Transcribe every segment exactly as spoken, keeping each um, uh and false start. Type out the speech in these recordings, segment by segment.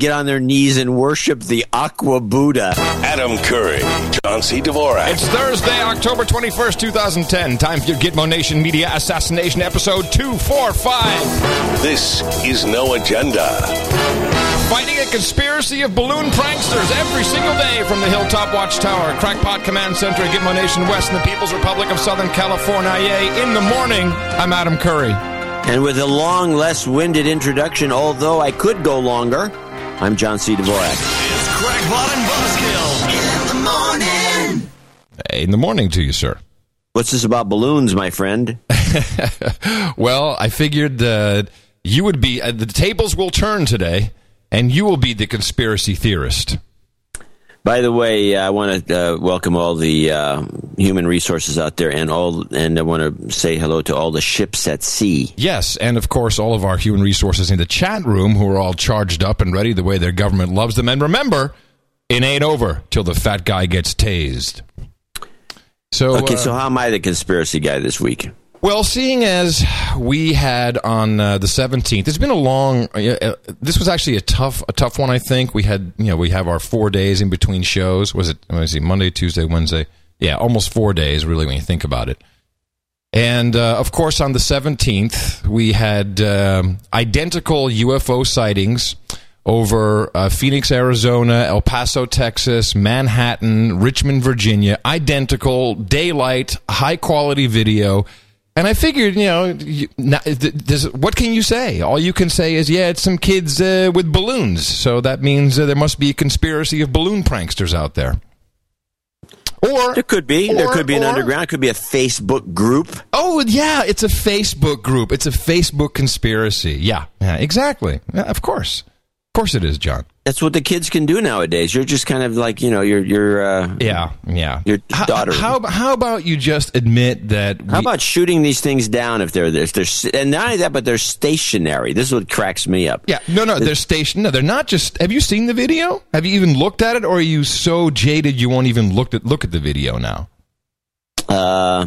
get on their knees and worship the Aqua Buddha. Adam Curry, John C. Dvorak. It's Thursday, October twenty-first, twenty ten. Time for your Gitmo Nation Media Assassination Episode two forty-five. This is No Agenda. Fighting a conspiracy of balloon pranksters every single day from the Hilltop Watchtower, Crackpot Command Center at Gitmo Nation West in the People's Republic of Southern California. In the morning, I'm Adam Curry. And with a long, less-winded introduction, although I could go longer, I'm John C. Dvorak. It's Crackpot and Buzzkill in the morning. Hey, in the morning to you, sir. What's this about balloons, my friend? Well, I figured uh, you would be... Uh, the tables will turn today, and you will be the conspiracy theorist. By the way, I want to uh, welcome all the uh, human resources out there, and all, and I want to say hello to all the ships at sea. Yes, and of course, all of our human resources in the chat room who are all charged up and ready the way their government loves them. And remember, it ain't over till the fat guy gets tased. So, okay, uh, so how am I the conspiracy guy this week? Well, seeing as we had on uh, the seventeenth, it's been a long. Uh, this was actually a tough, a tough one. I think we had, you know, we have our four days in between shows. Was it? Let me see, Monday, Tuesday, Wednesday. Yeah, almost four days, really, when you think about it. And uh, of course, on the seventeenth, we had um, identical U F O sightings over uh, Phoenix, Arizona, El Paso, Texas, Manhattan, Richmond, Virginia. Identical daylight, high quality video. And I figured, you know, this, what can you say? All you can say is, yeah, it's some kids uh, with balloons. So that means uh, there must be a conspiracy of balloon pranksters out there. Or There could be. Or, there could be an or, underground. It could be a Facebook group. Oh, yeah, it's a Facebook group. It's a Facebook conspiracy. Yeah, yeah, exactly. Yeah, of course. Of course it is, John. That's what the kids can do nowadays. You're just kind of like, you know, you're, you're, uh, yeah, yeah, your daughter. How, how, how about you just admit that? We- how about shooting these things down if they're, if they're, and not only that, but they're stationary. This is what cracks me up. Yeah, no, no, they're station. No, they're not just. Have you seen the video? Have you even looked at it, or are you so jaded you won't even look at look at the video now? Uh,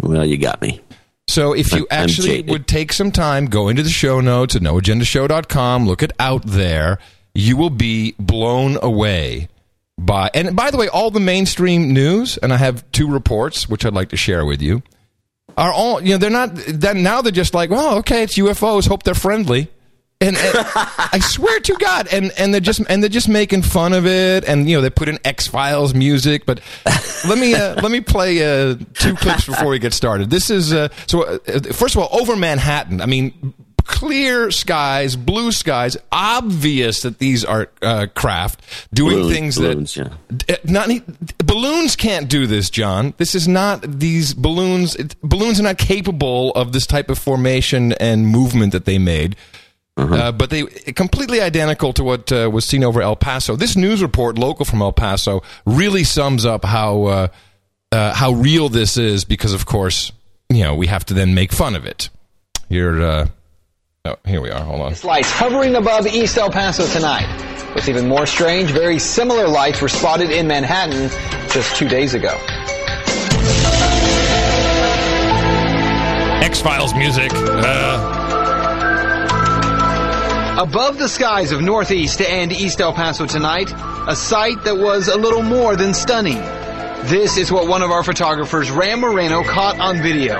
well, you got me. So if you actually would take some time, go into the show notes at no agenda show dot com, look it out there, you will be blown away by, and by the way, all the mainstream news, and I have two reports, which I'd like to share with you, are all, you know, they're not, that now they're just like, well, okay, it's U F Os, hope they're friendly. And, and I swear to God, and, and they're just and they're just making fun of it, and you know they put in X-Files music. But let me uh, let me play uh, two clips before we get started. This is uh, so uh, first of all, over Manhattan. I mean, clear skies, blue skies. Obvious that these are uh, craft doing balloons, things balloons, that yeah. not balloons can't do this, John. This is not these balloons. It, balloons are not capable of this type of formation and movement that they made. Uh, but they completely identical to what uh, was seen over El Paso. This news report, local from El Paso, really sums up how uh, uh, how real this is. Because of course, you know, we have to then make fun of it. Here, uh, oh, here we are. Hold on. This lights hovering above East El Paso tonight. What's even more strange, very similar lights were spotted in Manhattan just two days ago. X-Files music. Uh, Above the skies of Northeast and East El Paso tonight, a sight that was a little more than stunning. This is what one of our photographers, Ram Moreno, caught on video.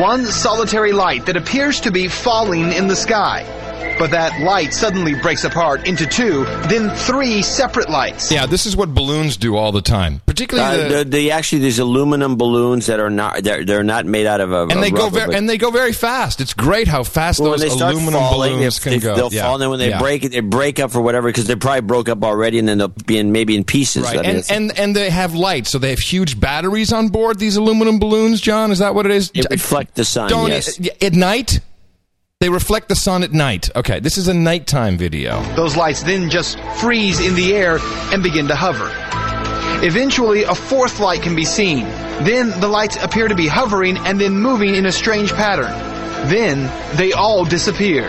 One solitary light that appears to be falling in the sky. But that light suddenly breaks apart into two, then three separate lights. Yeah, this is what balloons do all the time. Particularly, uh, the, the, the actually these aluminum balloons that are not they're, they're not made out of a and they rubber, go very, and they go very fast. It's great how fast well, those when they start aluminum falling, balloons they, can they, go. They'll yeah. fall, and then when they yeah. break, they break up for whatever because they probably broke up already, and then they'll be in maybe in pieces. Right. And, and and they have lights, so they have huge batteries on board these aluminum balloons. John, is that what it is? It reflects the sun. Don't, yes. At night. They reflect the sun at night. Okay, this is a nighttime video. Those lights then just freeze in the air and begin to hover. Eventually, a fourth light can be seen. Then the lights appear to be hovering and then moving in a strange pattern. Then they all disappear.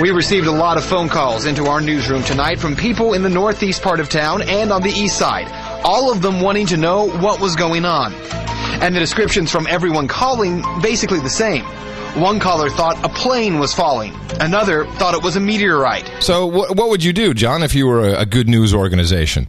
We received a lot of phone calls into our newsroom tonight from people in the northeast part of town and on the east side, all of them wanting to know what was going on. And the descriptions from everyone calling basically the same. One caller thought a plane was falling. Another thought it was a meteorite. So wh- what would you do, John, if you were a, a good news organization?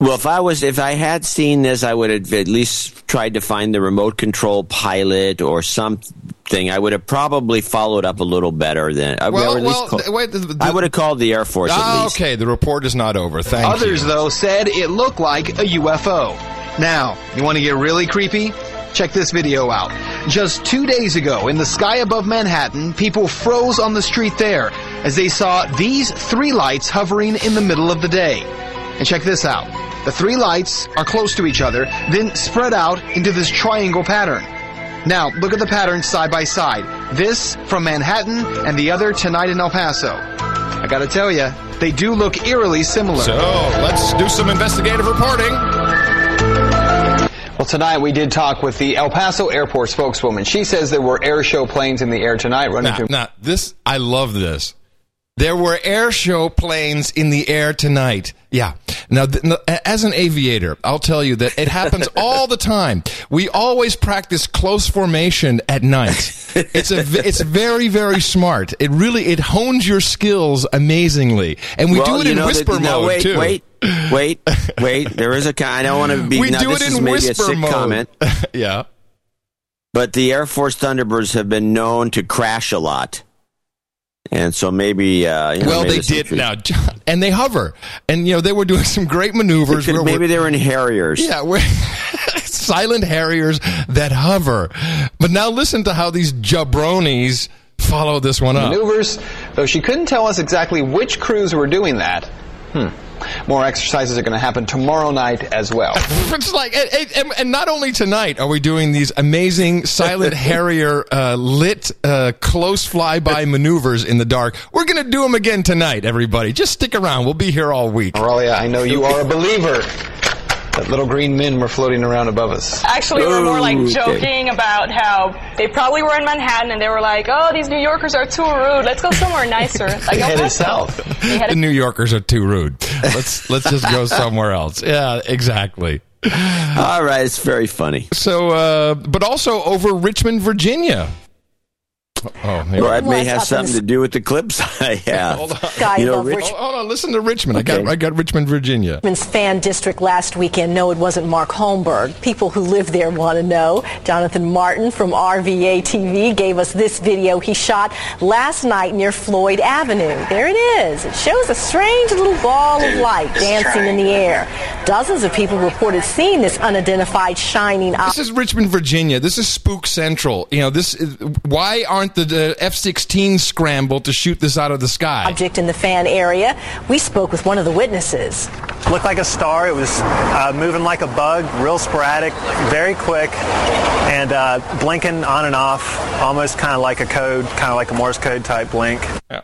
Well, if I was, if I had seen this, I would have at least tried to find the remote control pilot or something. I would have probably followed up a little better than. Well, well, at least well, call, wait, the, the, I would have called the Air Force. Ah, at least. Okay, the report is not over. Thank Others, you. Others, though, said it looked like a U F O. Now, you want to get really creepy? Check this video out. Just two days ago, in the sky above Manhattan, people froze on the street there as they saw these three lights hovering in the middle of the day. And check this out. The three lights are close to each other, then spread out into this triangle pattern. Now, look at the patterns side by side. This from Manhattan and the other tonight in El Paso. I gotta tell you, they do look eerily similar. So, let's do some investigative reporting. Well, tonight we did talk with the El Paso Airport spokeswoman. She says there were air show planes in the air tonight running nah, through. Nah, this, I love this. There were air show planes in the air tonight. Yeah. Now, th- as an aviator, I'll tell you that it happens all the time. We always practice close formation at night. It's a, it's very, very smart. It really, it hones your skills amazingly. And we well, do it in know, whisper the, no, mode, wait, too. Wait. Wait, wait, there is a... I don't want to be... We now, do this it in is maybe whisper a sick mode. Comment, yeah. But the Air Force Thunderbirds have been known to crash a lot. And so maybe... Uh, you know, well, maybe they did country. Now, John, and they hover. And, you know, they were doing some great maneuvers. Could, where maybe they were in Harriers. Yeah, we're... silent Harriers that hover. But now listen to how these jabronis follow this one up. Maneuvers, though she couldn't tell us exactly which crews were doing that. Hmm. More exercises are going to happen tomorrow night as well. It's like, and, and not only tonight are we doing these amazing silent Harrier uh, lit uh, close flyby maneuvers in the dark. We're going to do them again tonight, everybody. Just stick around. We'll be here all week. Aurelia, I know you are a believer that little green men were floating around above us. Actually, we were more like joking okay. about how they probably were in Manhattan and they were like, oh, these New Yorkers are too rude. Let's go somewhere nicer. Like headed south. Headed- the New Yorkers are too rude. Let's let's just go somewhere else. Yeah, exactly. All right. It's very funny. So, uh, but also over Richmond, Virginia. Oh, well, that may have something to do with the clips I have. Hold on. You know, Rich- oh, hold on, listen to Richmond. Okay. I got I got Richmond, Virginia. Richmond's fan district last weekend. No, it wasn't Mark Holmberg. People who live there want to know. Jonathan Martin from R V A T V gave us this video he shot last night near Floyd Avenue. There it is. It shows a strange little ball of light dancing in the air. Dozens of people reported seeing this unidentified shining object. This is Richmond, Virginia. This is Spook Central. You know, this is, why aren't The, the F sixteen scramble to shoot this out of the sky. Object in the fan area. We spoke with one of the witnesses. Looked like a star. It was uh, moving like a bug, real sporadic, very quick, and uh, blinking on and off, almost kind of like a code, kind of like a Morse code type blink. Yeah.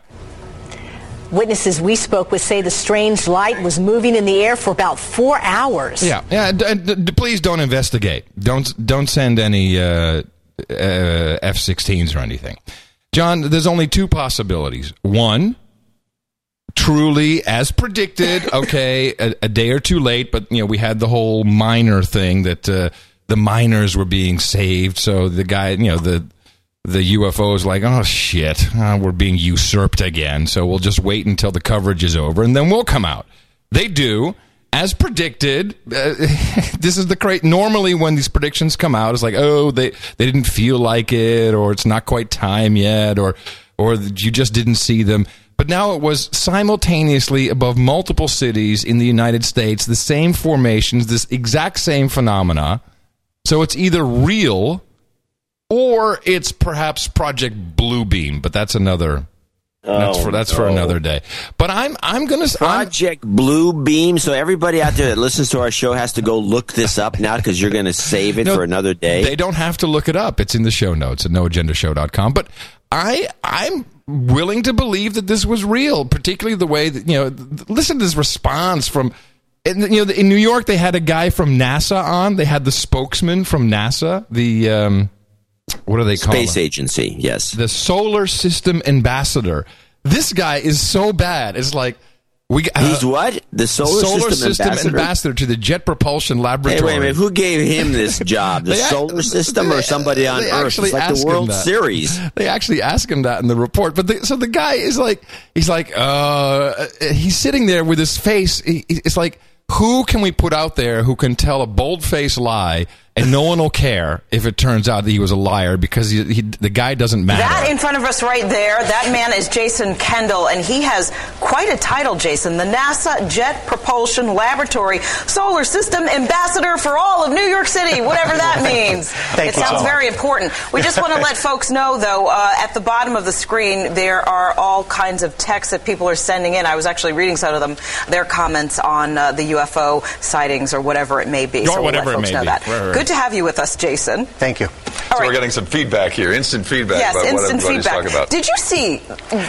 Witnesses we spoke with say the strange light was moving in the air for about four hours. Yeah, yeah. D- d- please don't investigate. Don't don't send any. Uh Uh, F sixteens or anything. John, there's only two possibilities. One, truly as predicted, okay, a, a day or two late, but you know we had the whole miner thing that uh, the miners were being saved, so the guy, you know, the the U F O is like, oh shit, oh, we're being usurped again, so we'll just wait until the coverage is over and then we'll come out. They do. As predicted, uh, this is the crate. Normally, when these predictions come out, it's like, oh, they, they didn't feel like it, or it's not quite time yet, or or you just didn't see them. But now it was simultaneously above multiple cities in the United States, the same formations, this exact same phenomena. So it's either real, or it's perhaps Project Bluebeam, but that's another... Oh, that's for that's no. for another day. But I'm I'm gonna Project I'm, Blue Beam. So everybody out there that listens to our show has to go look this up now because you're gonna save it no, for another day. They don't have to look it up. It's in the show notes at no agenda show dot com. But I I'm willing to believe that this was real, particularly the way that you know. Listen to this response from in, you know in New York they had a guy from NASA on. They had the spokesman from NASA. The um, What are they called? Space agency, yes. The Solar System Ambassador. This guy is so bad. It's like, We got, uh, he's what? The solar, solar system, system ambassador? ambassador to the Jet Propulsion Laboratory. Hey, wait a minute. Who gave him this job? The act, solar system they, or somebody on Earth? It's like the World Series. They actually ask him that in the report. But the, so the guy is like, he's like, uh, he's sitting there with his face. He, it's like, who can we put out there who can tell a bold-faced lie and no one will care if it turns out that he was a liar because he, he, the guy doesn't matter. That in front of us right there, that man is Jason Kendall, and he has quite a title, Jason. The NASA Jet Propulsion Laboratory Solar System Ambassador for all of New York City, whatever that means. Thank it you sounds so very important. We just want to let folks know, though, uh, at the bottom of the screen, there are all kinds of texts that people are sending in. I was actually reading some of them, their comments on uh, the U F O sightings or whatever it may be. Or so we'll whatever let folks it may know be. That. Right, right. Good to have you with us, Jason. Thank you. So right. We're getting some feedback here, instant feedback yes, about instant what everybody's talking about. Did you see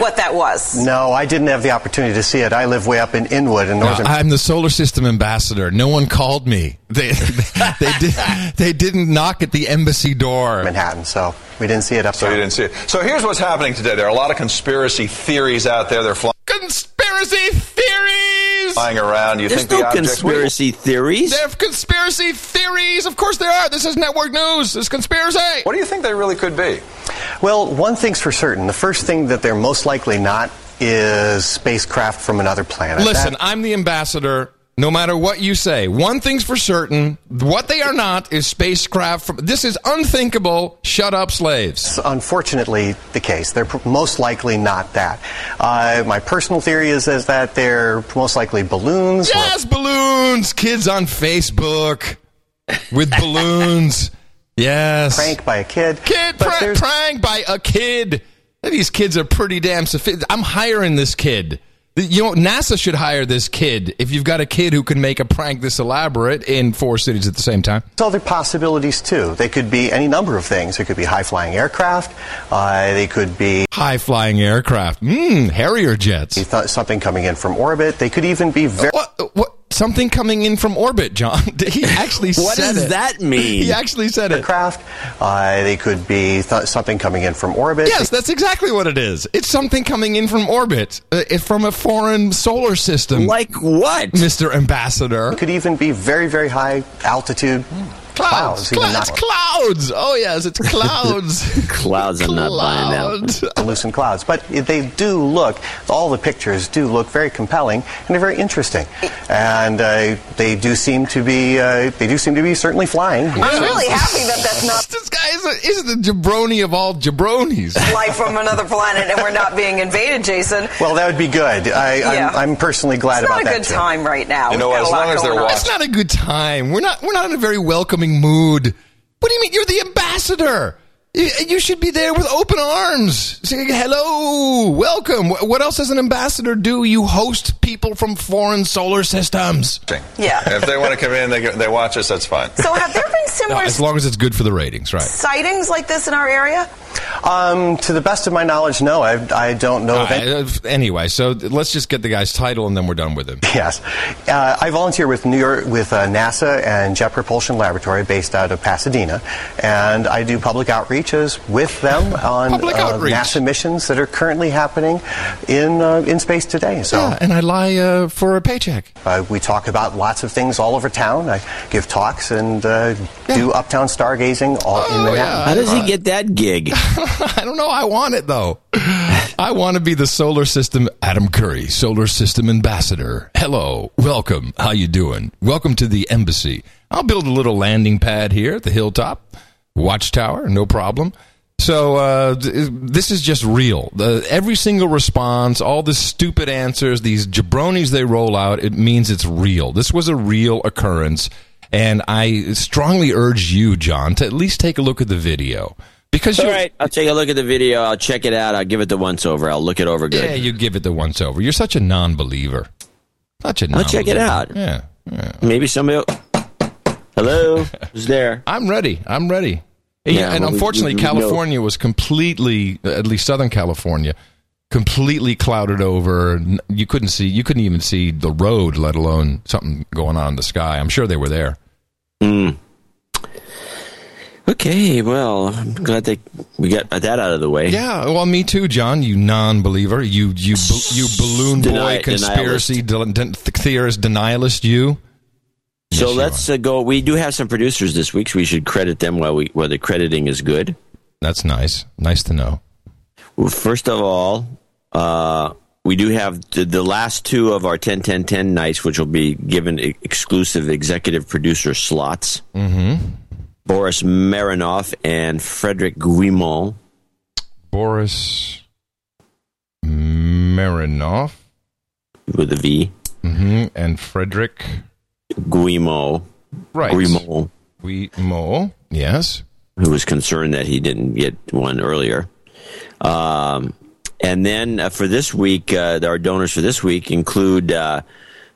what that was? No, I didn't have the opportunity to see it. I live way up in Inwood. In Northern. No, I'm the solar system ambassador. No one called me. They, they, they, did, they didn't knock at the embassy door. Manhattan, so we didn't see it up there. So you didn't see it. So here's what's happening today. There are a lot of conspiracy theories out there. They're flying. Conspiracy theories! Flying around. You There's think no the conspiracy will... theories. There are conspiracy theories. Of course there are. This is network news. This is conspiracy. What do you think they really could be? Well, one thing's for certain. The first thing that they're most likely not is spacecraft from another planet. Listen, that... I'm the ambassador. No matter what you say, one thing's for certain, what they are not is spacecraft. From, this is unthinkable. Shut up, slaves. It's unfortunately the case. They're most likely not that. Uh, my personal theory is, is that they're most likely balloons. Yes, or- balloons! Kids on Facebook with balloons. Yes. Pranked by a kid. Kid pr- pranked by a kid. These kids are pretty damn sophisticated. I'm hiring this kid. You know, NASA should hire this kid if you've got a kid who can make a prank this elaborate in four cities at the same time. There's other possibilities, too. They could be any number of things. It could be high-flying aircraft. Uh, they could be... High-flying aircraft. Mmm, Harrier jets. Th- something coming in from orbit. They could even be very... What? What? Something coming in from orbit, John. He actually said it. What does that mean? He actually said it. Aircraft. Uh, they could be th- something coming in from orbit. Yes, that's exactly what it is. It's something coming in from orbit, uh, from a foreign solar system. Like what, Mister Ambassador? It could even be very, very high altitude. Clouds, clouds, clouds, clouds. Oh, yes, it's clouds. Clouds are not buying them. Lucent clouds. But they do look, all the pictures do look very compelling, and they're very interesting. And uh, they do seem to be, uh, they do seem to be certainly flying. I'm really happy that that's not... This guy is, a, is the jabroni of all jabronis. Life from another planet, and we're not being invaded, Jason. Well, that would be good. I, yeah. I'm, I'm personally glad about that. It's not a good time right now. You know what, as long as they're watching. It's not a good time. We're not, we're not in a very welcoming mood. What do you mean? You're the ambassador. You, you should be there with open arms, saying hello, welcome. What else does an ambassador do? You host people from foreign solar systems. Yeah. If they want to come in, they they watch us. That's fine. So have there been similar? No, as long as it's good for the ratings, right? Sightings like this in our area. Um, to the best of my knowledge, no. I, I don't know. Uh, of any- anyway, so let's just get the guy's title and then we're done with him. Yes, uh, I volunteer with New York with uh, NASA and Jet Propulsion Laboratory, based out of Pasadena, and I do public outreaches with them on uh, NASA missions that are currently happening in uh, in space today. So, yeah, and I lie uh, for a paycheck. Uh, we talk about lots of things all over town. I give talks and uh, yeah. do uptown stargazing all oh, in Manhattan. Yeah. How does he get that gig? I don't know. I want it, though. I want to be the solar system Adam Curry, solar system ambassador. Hello. Welcome. How you doing? Welcome to the embassy. I'll build a little landing pad here at the hilltop. Watchtower, no problem. So uh, this is just real. The, every single response, all the stupid answers, these jabronis they roll out, it means it's real. This was a real occurrence, and I strongly urge you, John, to at least take a look at the video. Because all right, I'll take a look at the video. I'll check it out. I'll give it the once-over. I'll look it over good. Yeah, you give it the once-over. You're such a non-believer. Such a non-believer. I'll check it out. Yeah. yeah. Maybe somebody will... Hello? Who's there? I'm ready. I'm ready. Yeah, and well, unfortunately, we, we, we California know. was completely, at least Southern California, completely clouded over. You couldn't see. You couldn't even see the road, let alone something going on in the sky. I'm sure they were there. Mm. Okay. Okay, well, I'm glad that we got that out of the way. Yeah, well, me too, John. You non-believer, you you you balloon boy, Deni- conspiracy denialist. Den- theorist, denialist, you. So yes, let's you uh, go. We do have some producers this week, so we should credit them while we while the crediting is good. That's nice. Nice to know. Well, first of all, uh, we do have the, the last two of our ten ten ten nights, which will be given exclusive executive producer slots. Mm-hmm. Boris Marinoff and Frederick Guimont. Boris Marinoff. With a V. Mm-hmm. And Frederick Guimont. Right. Guimont. Guimont, yes. Who was concerned that he didn't get one earlier. Um, and then uh, for this week, uh, our donors for this week include... Uh,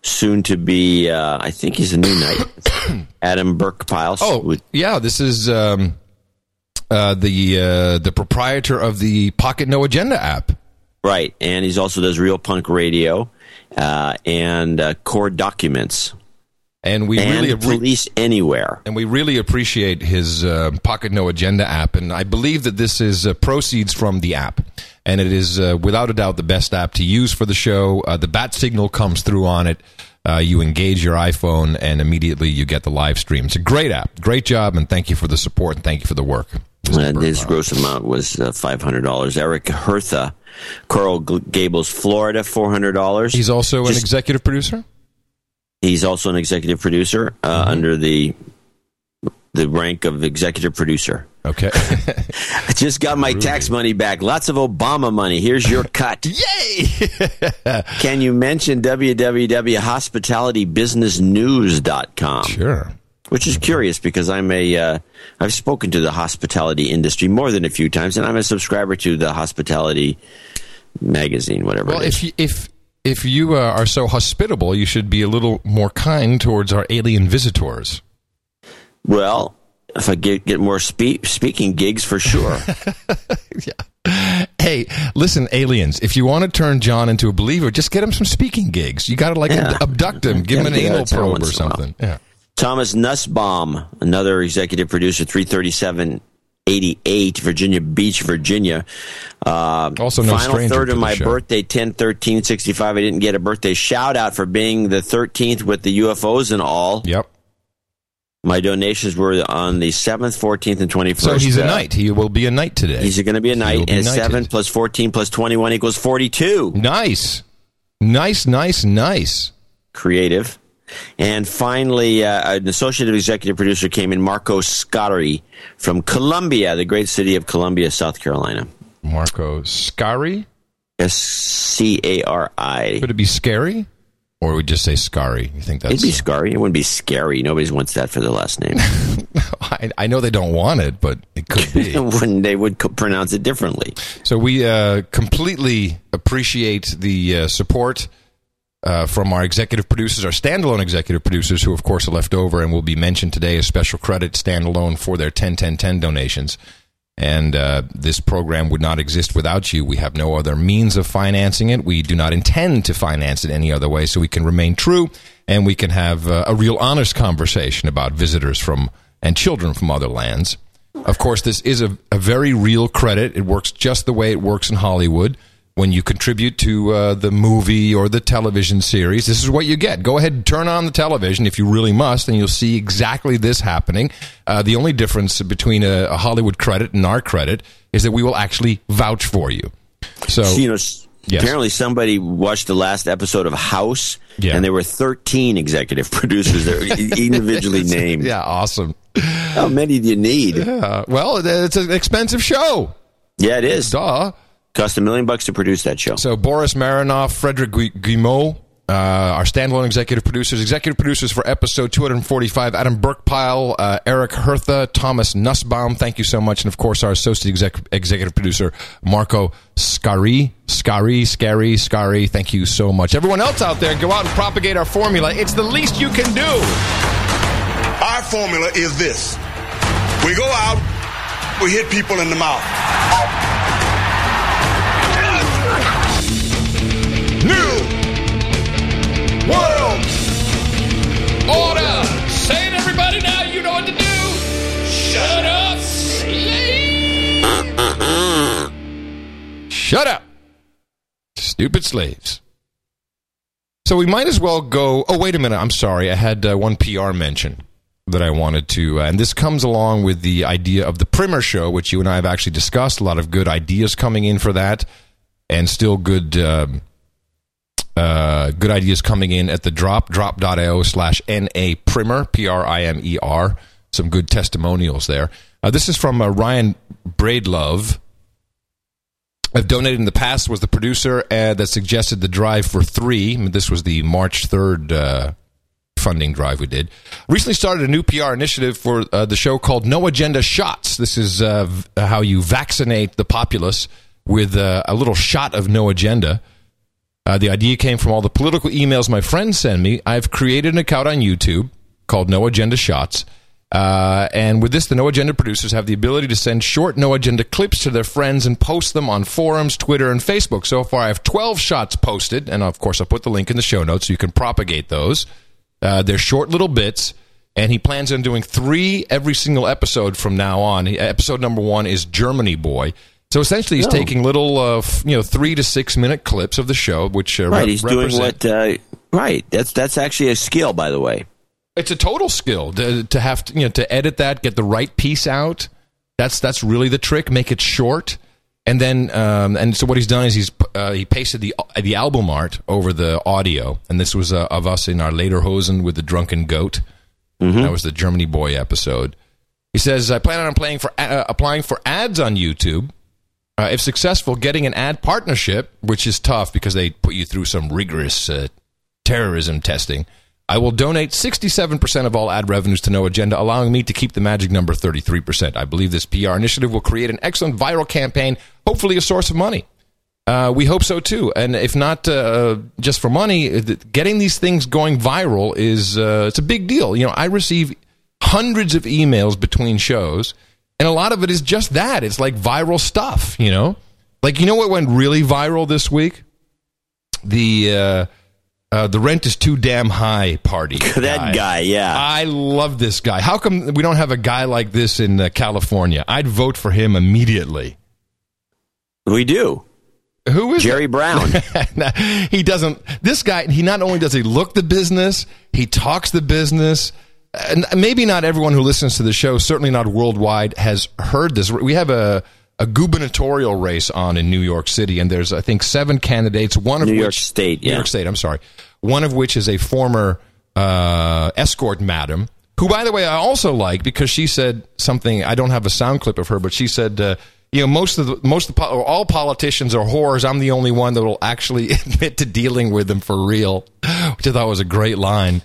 Soon to be, uh, I think he's a new knight, Adam Burkpile. Oh, yeah, this is um, uh, the uh, the proprietor of the Pocket No Agenda app. Right, and he also does Real Punk Radio uh, and uh, Core Documents. And we and really Police re- Anywhere. And we really appreciate his uh, Pocket No Agenda app, and I believe that this is uh, proceeds from the app. And it is, uh, without a doubt, the best app to use for the show. Uh, the bat signal comes through on it. Uh, you engage your iPhone, and immediately you get the live stream. It's a great app. Great job, and thank you for the support, and thank you for the work. Uh, his gross amount was uh, five hundred dollars. Eric Hertha, Coral Gables, Florida, four hundred dollars. He's also Just, an executive producer? He's also an executive producer uh, mm-hmm. under the the rank of executive producer. Okay. I just got my tax money back. Lots of Obama money. Here's your cut. Yay! Can you mention w w w dot hospitality business news dot com? Sure. Which is curious because I'm a, uh, I've spoken to the hospitality industry more than a few times, and I'm a subscriber to the hospitality magazine, whatever well, it is. Well, if, if, if you uh, are so hospitable, you should be a little more kind towards our alien visitors. Well... If I get, get more spe- speaking gigs, for sure. Yeah. Hey, listen, aliens, if you want to turn John into a believer, just get him some speaking gigs. You got to, like, yeah. abduct him, give yeah, him an anal probe or something. Yeah. Thomas Nussbaum, another executive producer, three thirty-seven eighty-eight, Virginia Beach, Virginia. Uh, also no stranger to the show. Final third of my birthday, ten thirteen sixty-five. I didn't get a birthday shout-out for being the thirteenth with the U F Os and all. Yep. My donations were on the seventh, fourteenth, and twenty-first. So he's a knight. He will be a knight today. He's going to be a knight. And seven plus fourteen plus twenty-one equals forty-two. Nice. Nice, nice, nice. Creative. And finally, uh, an associate executive producer came in, Marco Scarry from Columbia, the great city of Columbia, South Carolina. Marco Scarry? S C A R I. Could it be scary? Or we just say Scarry. You think that's it'd be Scarry? It wouldn't be scary. Nobody wants that for their last name. I, I know they don't want it, but it could be. Wouldn't they would co- pronounce it differently? So we uh, completely appreciate the uh, support uh, from our executive producers, our standalone executive producers, who of course are left over and will be mentioned today as special credit standalone for their ten ten ten donations. And uh, this program would not exist without you. We have no other means of financing it. We do not intend to finance it any other way, so we can remain true, and we can have uh, a real honest conversation about visitors from and children from other lands. Of course, this is a, a very real credit. It works just the way it works in Hollywood. When you contribute to uh, the movie or the television series, this is what you get. Go ahead and turn on the television if you really must, and you'll see exactly this happening. Uh, the only difference between a, a Hollywood credit and our credit is that we will actually vouch for you. So, so you know, yes. Apparently somebody watched the last episode of House, yeah. and there were thirteen executive producers that were individually named. Yeah, awesome. How many do you need? Yeah. Well, it's an expensive show. Yeah, it is. Duh. Cost a million bucks to produce that show. So Boris Marinoff, Frederick Guimot, uh, our standalone executive producers, executive producers for episode two forty-five, Adam Burkpile, uh, Eric Hertha, Thomas Nussbaum, thank you so much. And, of course, our associate exec- executive producer, Marco Scarry, Scarry, Scarry, Scarry, thank you so much. Everyone else out there, go out and propagate our formula. It's the least you can do. Our formula is this. We go out, we hit people in the mouth. New World Order! Say it, everybody, now you know what to do! Shut up! Shut up. Stupid slaves. So we might as well go... Oh, wait a minute. I'm sorry. I had uh, one P R mention that I wanted to... Uh, and this comes along with the idea of the Primer Show, which you and I have actually discussed. A lot of good ideas coming in for that. And still good... Uh, Uh, good ideas coming in at the drop, drop.io slash N A Primer, P R I M E R. Some good testimonials there. Uh, this is from uh, Ryan Braidlove. I've donated in the past, was the producer uh, that suggested the drive for three. This was the March third uh, funding drive we did. Recently started a new P R initiative for uh, the show called No Agenda Shots. This is uh, v- how you vaccinate the populace with uh, a little shot of No Agenda. Uh, the idea came from all the political emails my friends send me. I've created an account on YouTube called No Agenda Shots. Uh, and with this, the No Agenda producers have the ability to send short No Agenda clips to their friends and post them on forums, Twitter, and Facebook. So far, I have twelve shots posted. And, of course, I'll put the link in the show notes so you can propagate those. Uh, they're short little bits. And he plans on doing three every single episode from now on. Episode number one is Germany Boy. So essentially, he's no. taking little, uh, f- you know, three to six minute clips of the show, which uh, right, re- he's represent- doing what, uh, right? That's that's actually a skill, by the way. It's a total skill to, to have to, you know, to edit that, get the right piece out. That's that's really the trick. Make it short, and then um, and so what he's done is he's uh, he pasted the the album art over the audio, and this was uh, of us in our Lederhosen with the drunken goat. Mm-hmm. That was the Germany Boy episode. He says, "I plan on playing for uh, applying for ads on YouTube." Uh, if successful, getting an ad partnership, which is tough because they put you through some rigorous uh, terrorism testing, I will donate sixty-seven percent of all ad revenues to No Agenda, allowing me to keep the magic number thirty-three percent. I believe this P R initiative will create an excellent viral campaign, hopefully a source of money. Uh, we hope so, too. And if not uh, just for money, getting these things going viral is uh, it's a big deal. You know, I receive hundreds of emails between shows. And a lot of it is just that. It's like viral stuff, you know? Like, you know what went really viral this week? The uh, uh, the rent is too damn high party. Guy. That guy, yeah. I love this guy. How come we don't have a guy like this in uh, California? I'd vote for him immediately. We do. Who is Jerry it? Brown. Nah, he doesn't. This guy, he not only does he look the business, he talks the business. And maybe not everyone who listens to the show, certainly not worldwide, has heard this. We have a, a gubernatorial race on in New York City, and there's, I think, seven candidates. One of New which, York State, yeah. New York State, I'm sorry. One of which is a former uh, escort madam, who, by the way, I also like because she said something. I don't have a sound clip of her, but she said, uh, you know, most of the, most of the, all politicians are whores. I'm the only one that will actually admit to dealing with them for real, which I thought was a great line.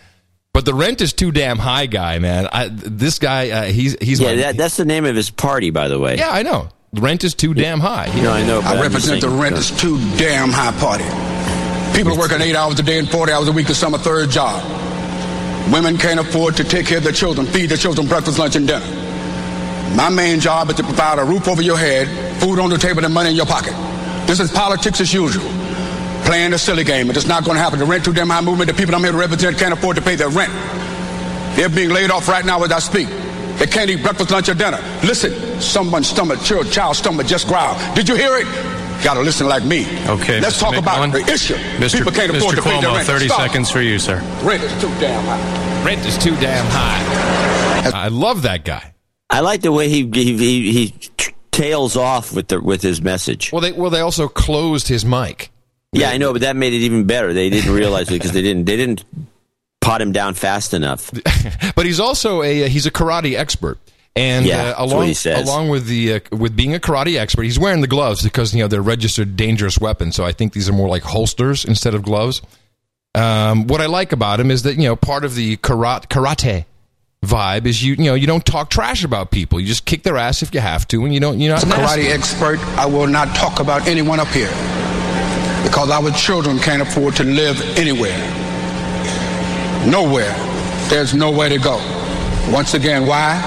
But the rent is too damn high, guy, man. I, this guy, uh, he's he's. Yeah, my, that, that's the name of his party, by the way. Yeah, I know. Rent is too damn high. You know, I know. I represent the rent is too damn high party. People are working eight hours a day and forty hours a week to some a third job. Women can't afford to take care of their children, feed their children breakfast, lunch, and dinner. My main job is to provide a roof over your head, food on the table, and money in your pocket. This is politics as usual. Playing a silly game. It's not going to happen. The rent too damn high movement, the people I'm here to represent can't afford to pay their rent. They're being laid off right now as I speak. They can't eat breakfast, lunch, or dinner. Listen, someone's stomach, child, child's stomach just growled. Did you hear it? Got to listen like me. Okay. Let's talk about the issue. Mister People can't afford to pay their rent. thirty seconds for you, sir. Rent is too damn high. Rent is too damn high. I love that guy. I like the way he he he, he tails off with the with his message. Well, they well they also closed his mic. Yeah, I know, but that made it even better. They didn't realize it because they didn't they didn't pot him down fast enough. But he's also a he's a karate expert, and yeah, uh, along along with the uh, with being a karate expert, he's wearing the gloves because you know they're registered dangerous weapons. So I think these are more like holsters instead of gloves. Um, what I like about him is that you know part of the karate karate vibe is you you know you don't talk trash about people. You just kick their ass if you have to, and you don't you're not nasty. As a karate expert, I will not talk about anyone up here. Because our children can't afford to live anywhere. Nowhere. There's nowhere to go. Once again, why?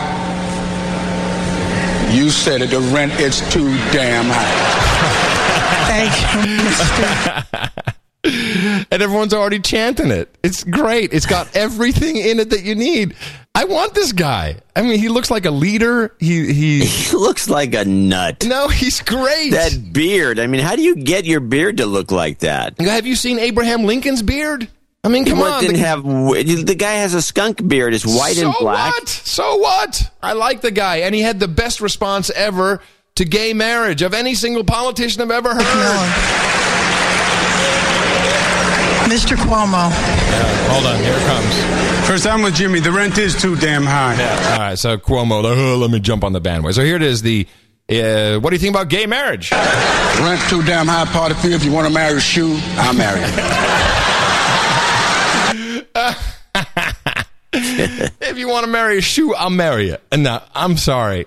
You said it. The rent is too damn high. Thank you, mister. And everyone's already chanting it. It's great. It's got everything in it that you need. I want this guy. I mean, he looks like a leader. He he, he looks like a nut. No, he's great. That beard. I mean, how do you get your beard to look like that? Have you seen Abraham Lincoln's beard? I mean, come on. Didn't the, have, the guy has a skunk beard. It's white so and black. So what? So what? I like the guy. And he had the best response ever to gay marriage of any single politician I've ever heard. Mister Cuomo. Yeah, hold on. Here it comes. First, I'm with Jimmy. The rent is too damn high. Yeah. All right. So Cuomo, oh, let me jump on the bandwagon. So here it is. The uh, what do you think about gay marriage? Rent too damn high, party fee. If you want to marry a shoe, I'll marry you. If you want to marry a shoe, I'll marry you. And no, I'm sorry.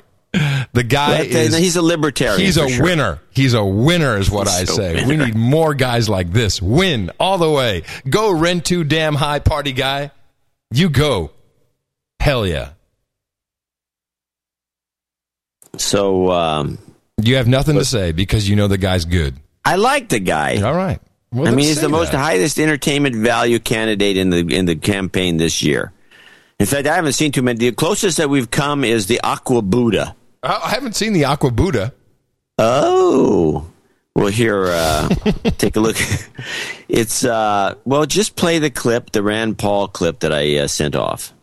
The guy well, is... He's a libertarian. He's a sure. winner. He's a winner is what he's I so say. Winner. We need more guys like this. Win all the way. Go rent too damn high party guy. You go. Hell yeah. So... Um, you have nothing but, to say because you know the guy's good. I like the guy. All right. Well, I mean, he's the that. most highest entertainment value candidate in the in the campaign this year. In fact, I haven't seen too many. The closest that we've come is the Aqua Buddha. I haven't seen the Aqua Buddha. Oh. Well, here, uh, take a look. It's, uh, well, just play the clip, the Rand Paul clip that I uh, sent off.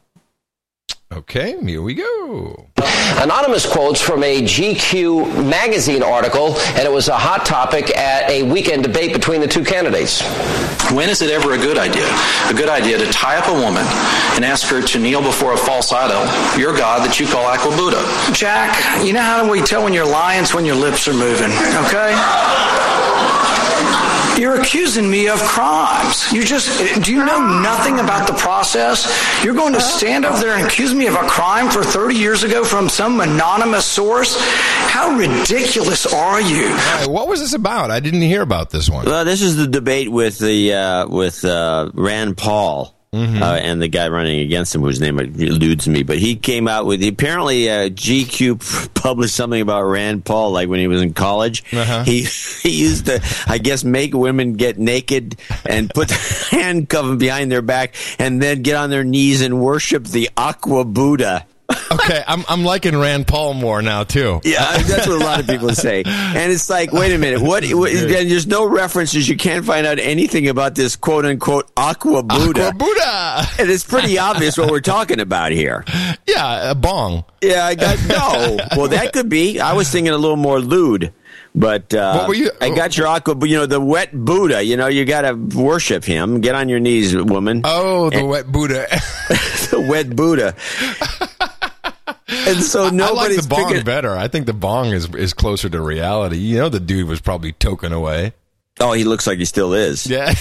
Okay, here we go. Anonymous quotes from a G Q magazine article, and it was a hot topic at a weekend debate between the two candidates. When is it ever a good idea? A good idea to tie up a woman and ask her to kneel before a false idol, your god that you call Aqua Buddha. Jack, you know how we tell when you're lying? It's when your lips are moving, okay? You're accusing me of crimes. You just, do you know nothing about the process? You're going to stand up there and accuse me of a crime for thirty years ago from some anonymous source? How ridiculous are you? Right, what was this about? I didn't hear about this one. Well, this is the debate with the uh, with uh, Rand Paul. Mm-hmm. Uh, and the guy running against him, whose name eludes me, but he came out with, apparently uh, G Q published something about Rand Paul, like when he was in college. Uh-huh. He he used to, I guess, make women get naked and put the handcuff behind their back and then get on their knees and worship the Aqua Buddha. Okay, I'm I'm liking Rand Paul more now too. Yeah, that's what a lot of people say, and it's like, wait a minute, what? what and there's no references. You can't find out anything about this quote unquote Aqua Buddha. Aqua Buddha, and it's pretty obvious what we're talking about here. Yeah, a bong. Yeah, I got no. Well, that could be. I was thinking a little more lewd. But uh, what were you? I got your aqua, you know, the wet Buddha. You know, you got to worship him. Get on your knees, woman. Oh, the and, wet Buddha. The wet Buddha. And so nobody's I like the bong figured, better. I think the bong is is closer to reality. You know, the dude was probably token away. Oh, he looks like he still is. Yeah.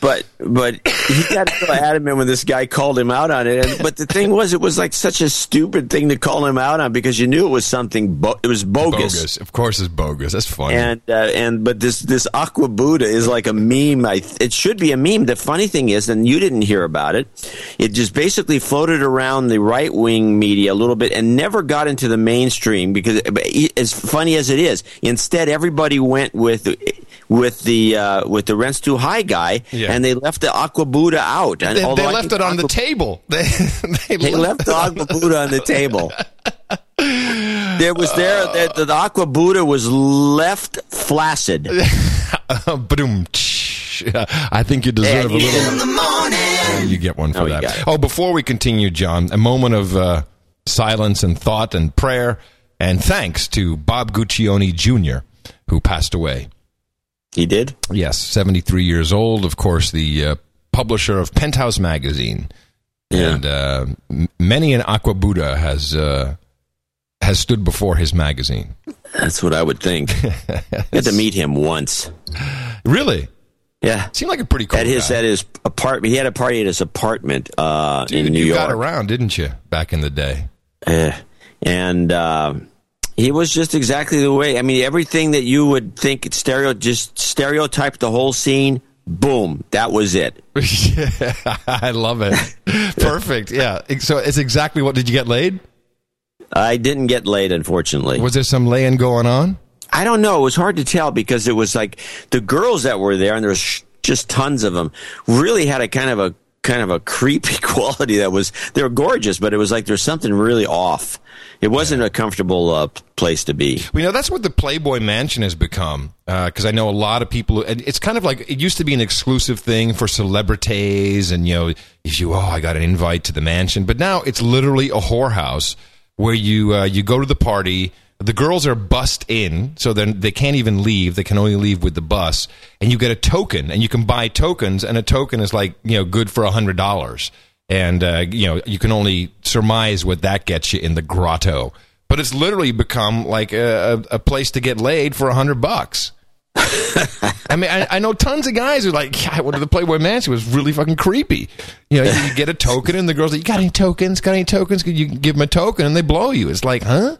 but but he got so adamant when this guy called him out on it. And, but the thing was, it was like such a stupid thing to call him out on because you knew it was something. Bo- it was bogus. Bogus, of course, it's bogus. That's funny. And uh, and but this this Aqua Buddha is like a meme. I, it should be a meme. The funny thing is, and you didn't hear about it. It just basically floated around the right wing media a little bit and never got into the mainstream because, as funny as it is, instead everybody went with. with the uh, with the rent's too high guy, yeah. And they left the Aqua Buddha out. And they they left it on Aqua, the table. They, they, they left the Aqua Buddha on the table. There was there, there the, the Aqua Buddha was left flaccid. I think you deserve a little. In the morning. You get one for oh, that. Oh, before we continue, John, a moment of uh, silence and thought and prayer and thanks to Bob Guccione Junior, who passed away. He did? Yes, seventy-three years old. Of course, the uh, publisher of Penthouse Magazine. Yeah. And uh, m- many an Aqua Buddha has, uh, has stood before his magazine. That's what I would think. I had to meet him once. Really? Yeah. Seemed like a pretty cool at his, guy. At his apartment. He had a party at his apartment uh, Dude, in New you York. You got around, didn't you, back in the day? Uh, and... Uh, He was just exactly the way. I mean, everything that you would think stereo, just stereotyped the whole scene. Boom. That was it. Yeah, I love it. Perfect. Yeah. So it's exactly what did you get laid? I didn't get laid, unfortunately. Was there some laying going on? I don't know. It was hard to tell because it was like the girls that were there, and there was just tons of them, really had a kind of a kind of a creepy quality that was, they were gorgeous, but it was like there's something really off. It wasn't yeah. a comfortable uh, place to be. Well, you know, that's what the Playboy Mansion has become, because uh, I know a lot of people, and it's kind of like, it used to be an exclusive thing for celebrities, and, you know, if you, oh, I got an invite to the mansion, but now it's literally a whorehouse where you uh, you go to the party. The girls are bussed in, so then they can't even leave. They can only leave with the bus, and you get a token, and you can buy tokens, and a token is like, you know, good for a hundred dollars, and uh, you know, you can only surmise what that gets you in the grotto. But it's literally become like a, a place to get laid for a hundred bucks. I mean, I, I know tons of guys who are like, yeah, I went to the Playboy Mansion, it was really fucking creepy. You know, you get a token, and the girls are like, you got any tokens? Got any tokens? You give them a token, and they blow you. It's like, huh?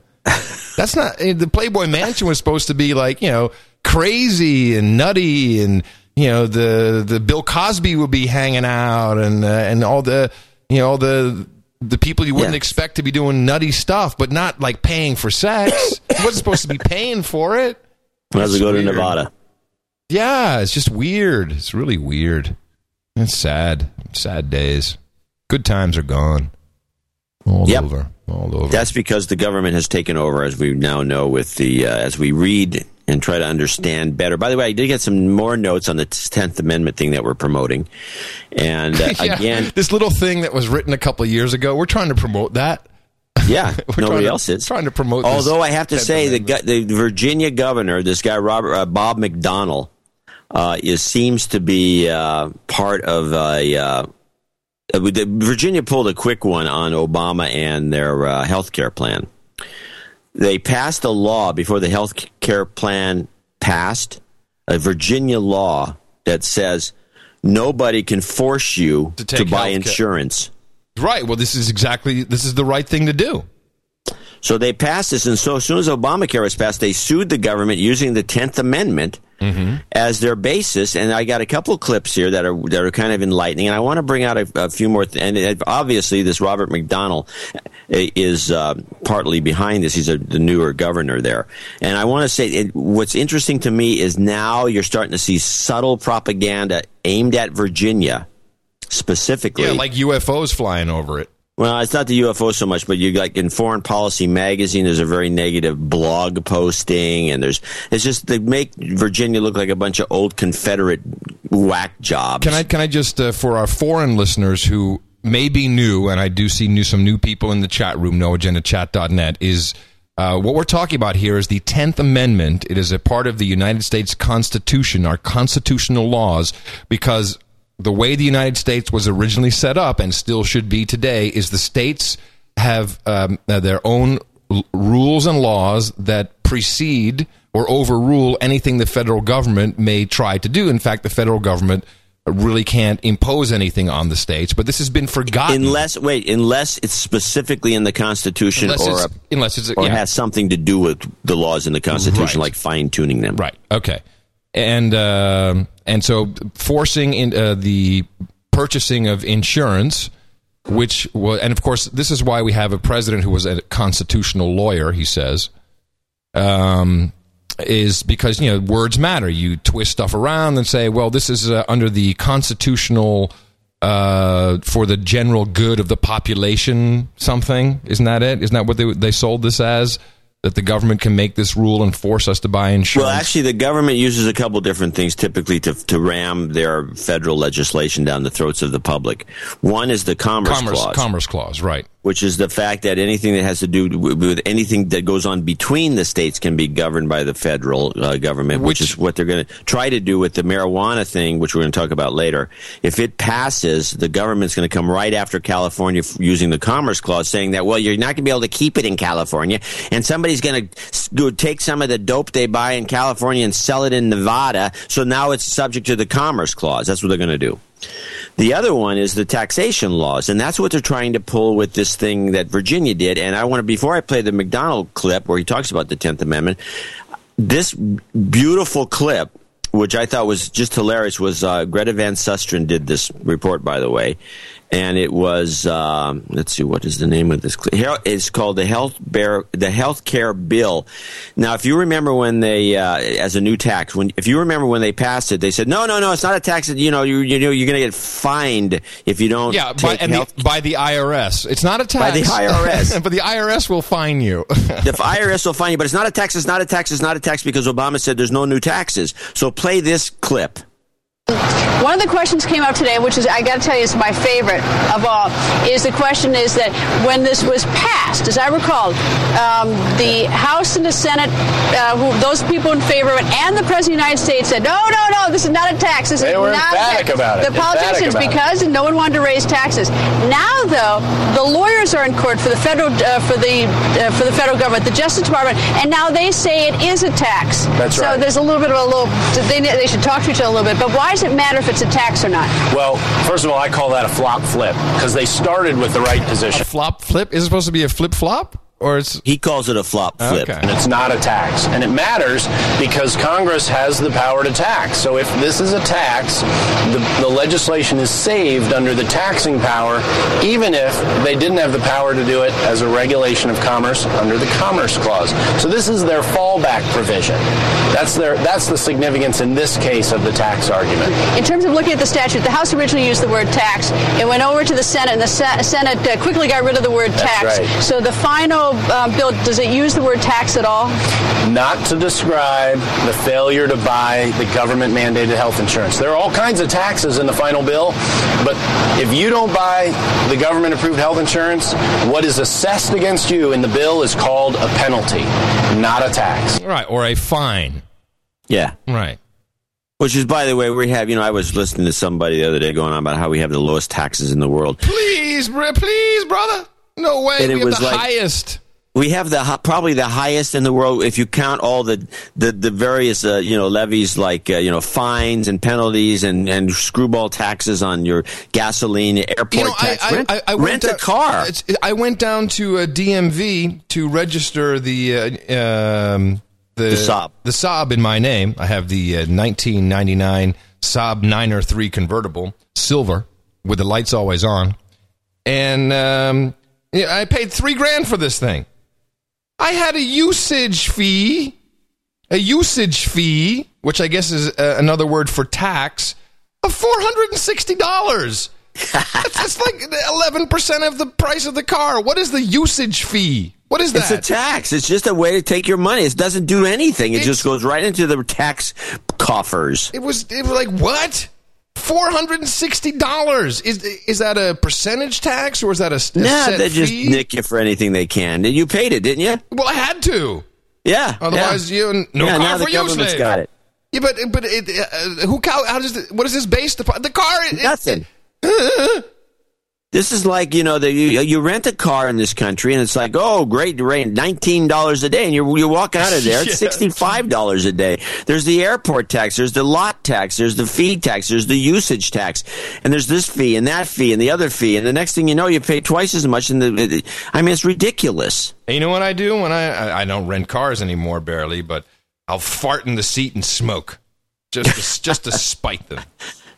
That's not, the Playboy Mansion was supposed to be like, you know, crazy and nutty, and, you know, the the Bill Cosby would be hanging out, and uh, and all the, you know, all the the people you wouldn't yeah. expect to be doing nutty stuff, but not like paying for sex. You wasn't supposed to be paying for it. Let's well, go weird. to Nevada. Yeah, it's just weird. It's really weird. It's sad. Sad days. Good times are gone. All yep. over. All over. That's because the government has taken over, as we now know, with the uh, as we read and try to understand better. By the way, I did get some more notes on the tenth Amendment thing that we're promoting. And uh, yeah, again, this little thing that was written a couple of years ago, we're trying to promote that. Yeah, nobody to, else is trying to promote. Although this I have to say, the, gu- the Virginia governor, this guy Robert uh, Bob McDonnell, uh, is seems to be uh, part of a. Uh, Virginia pulled a quick one on Obama and their uh, health care plan. They passed a law before the health care plan passed, a Virginia law that says nobody can force you to, to buy healthcare. insurance. Right. Well, this is exactly, this is the right thing to do. So they passed this, and so as soon as Obamacare was passed, they sued the government using the tenth Amendment mm-hmm. as their basis. And I got a couple of clips here that are that are kind of enlightening, and I want to bring out a, a few more. Th- and obviously, this Robert McDonnell is uh, partly behind this. He's a, the newer governor there. And I want to say it, what's interesting to me is now you're starting to see subtle propaganda aimed at Virginia specifically. Yeah, like U F Os flying over it. Well, it's not the U F O so much, but you like in Foreign Policy magazine, there's a very negative blog posting, and there's it's just they make Virginia look like a bunch of old Confederate whack jobs. Can I can I just uh, for our foreign listeners who may be new, and I do see new some new people in the chat room, no agenda chat dot net, is uh, what we're talking about here is the tenth Amendment. It is a part of the United States Constitution, our constitutional laws, because the way the United States was originally set up and still should be today is the states have um, their own l- rules and laws that precede or overrule anything the federal government may try to do. In fact, the federal government really can't impose anything on the states, but this has been forgotten. Unless, wait, unless it's specifically in the Constitution unless or, it's, a, unless it's a, or yeah. has something to do with the laws in the Constitution, right. like fine-tuning them. Right, okay. And uh, and so forcing in, uh, the purchasing of insurance, which was, and of course, this is why we have a president who was a constitutional lawyer, he says, um, is because, you know, words matter. You twist stuff around and say, well, this is uh, under the constitutional, uh, for the general good of the population something. Isn't that it? Isn't that what they they sold this as? That the government can make this rule and force us to buy insurance? Well, actually, the government uses a couple different things typically to to ram their federal legislation down the throats of the public. One is the Commerce, Commerce Clause. Commerce Clause, right. Which is the fact that anything that has to do with, with anything that goes on between the states can be governed by the federal uh, government, which, which is what they're going to try to do with the marijuana thing, which we're going to talk about later. If it passes, the government's going to come right after California f- using the Commerce Clause, saying that, well, you're not going to be able to keep it in California, and somebody's going to take some of the dope they buy in California and sell it in Nevada, so now it's subject to the Commerce Clause. That's what they're going to do. The other one is the taxation laws, and that's what they're trying to pull with this thing that Virginia did. And I want to, before I play the McDonnell clip where he talks about the tenth Amendment, this beautiful clip, which I thought was just hilarious, was uh, Greta Van Susteren did this report, by the way. And it was, um, let's see, what is the name of this? It's called the Health Bear, the Healthcare Bill. Now, if you remember when they, uh, as a new tax, when if you remember when they passed it, they said, no, no, no, it's not a tax. You know, you, you know, you're going to get fined if you don't. Yeah, take by, and health- the, by the I R S. It's not a tax. By the I R S. But the I R S will fine you. The I R S will fine you, but it's not a tax. It's not a tax. It's not a tax because Obama said there's no new taxes. So play this clip. One of the questions came up today, which is, I got to tell you, is my favorite of all, is the question is that when this was passed, as I recall, um, the House and the Senate, uh, who, those people in favor of it, and the President of the United States said, no, no, no, this is not a tax. This they is were not emphatic a tax. About it. The politicians, because it. No one wanted to raise taxes. Now, though, the lawyers are in court for the federal uh, for the uh, for the federal government, the Justice Department, and now they say it is a tax. That's right. So there's a little bit of a little. They they should talk to each other a little bit, but why? Does it matter if it's a tax or not? Well, first of all, I call that a flop flip because they started with the right position. A flop flip? Is it supposed to be a flip flop? Or it's... He calls it a flop flip. Okay. And it's not a tax. And it matters because Congress has the power to tax. So if this is a tax, the, the legislation is saved under the taxing power, even if they didn't have the power to do it as a regulation of commerce under the Commerce Clause. So this is their fallback provision. That's their, that's the significance in this case of the tax argument. In terms of looking at the statute, the House originally used the word tax. It went over to the Senate, and the Se- Senate uh, quickly got rid of the word tax. That's right. So the final uh, bill, does it use the word tax at all? Not to describe the failure to buy the government-mandated health insurance. There are all kinds of taxes in the final bill, but if you don't buy the government-approved health insurance, what is assessed against you in the bill is called a penalty, not a tax. Right, or a fine. Yeah. Right. Which is, by the way, we have, you know, I was listening to somebody the other day going on about how we have the lowest taxes in the world. Please, br- please, brother. No way. And we it have was the like, highest. We have the probably the highest in the world if you count all the the, the various uh, you know levies like uh, you know fines and penalties and, and screwball taxes on your gasoline, airport you know, tax, I, I, rent, I, I rent down, a car. I went down to a D M V to register the uh, um, the, the Saab the Saab in my name. I have the uh, nineteen ninety-nine Saab nine oh three convertible, silver with the lights always on, and um, I paid three grand for this thing. I had a usage fee, a usage fee, which I guess is uh, another word for tax, of four hundred sixty dollars. That's, that's like eleven percent of the price of the car. What is the usage fee? What is that? It's a tax. It's just a way to take your money. It doesn't do anything. It it's, just goes right into the tax coffers. It was, it was like, what? four hundred sixty dollars. Is is that a percentage tax or is that a, a nah, set they just fee? Nick you for anything they can. You paid it, didn't you? Well, I had to. Yeah. Otherwise, yeah. you no yeah, car now for the you, government's slave. Got it. Yeah, but but it, uh, who? How does the, what is this based upon? The car. It, Nothing. It, uh, This is like, you know, the, you, you rent a car in this country, and it's like, oh, great, nineteen dollars a day, and you you walk out of there, it's sixty-five dollars a day. There's the airport tax, there's the lot tax, there's the fee tax, there's the usage tax, and there's this fee and that fee and the other fee, and the next thing you know, you pay twice as much. And the, I mean, it's ridiculous. And you know what I do when I, I don't rent cars anymore, barely, but I'll fart in the seat and smoke just to, just to spite them.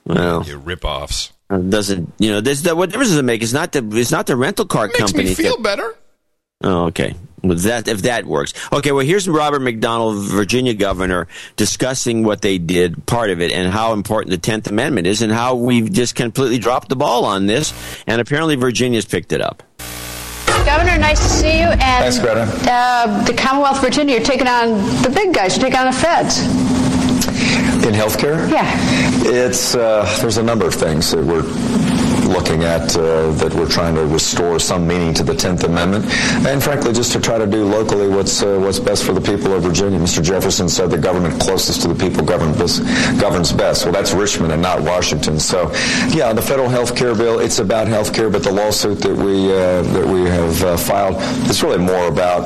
Well, you rip-offs. Doesn't you know? This, what difference does it make? It's not the it's not the rental car company. It makes company me feel that, better. Oh, okay. Well, that if that works. Okay. Well, here's Robert McDonnell, Virginia governor, discussing what they did, part of it, and how important the Tenth Amendment is, and how we've just completely dropped the ball on this. And apparently, Virginia's picked it up. Governor, nice to see you. And thanks, Greta. Uh, the Commonwealth of Virginia, you're taking on the big guys. You're taking on the feds. In healthcare? Yeah. It's, uh, there's a number of things that we're looking at uh, that we're trying to restore some meaning to the Tenth Amendment, and frankly, just to try to do locally what's uh, what's best for the people of Virginia. Mister Jefferson said the government closest to the people governs governs best. Well, that's Richmond and not Washington. So, yeah, the federal health care bill, it's about health care, but the lawsuit that we uh, that we have uh, filed, it's really more about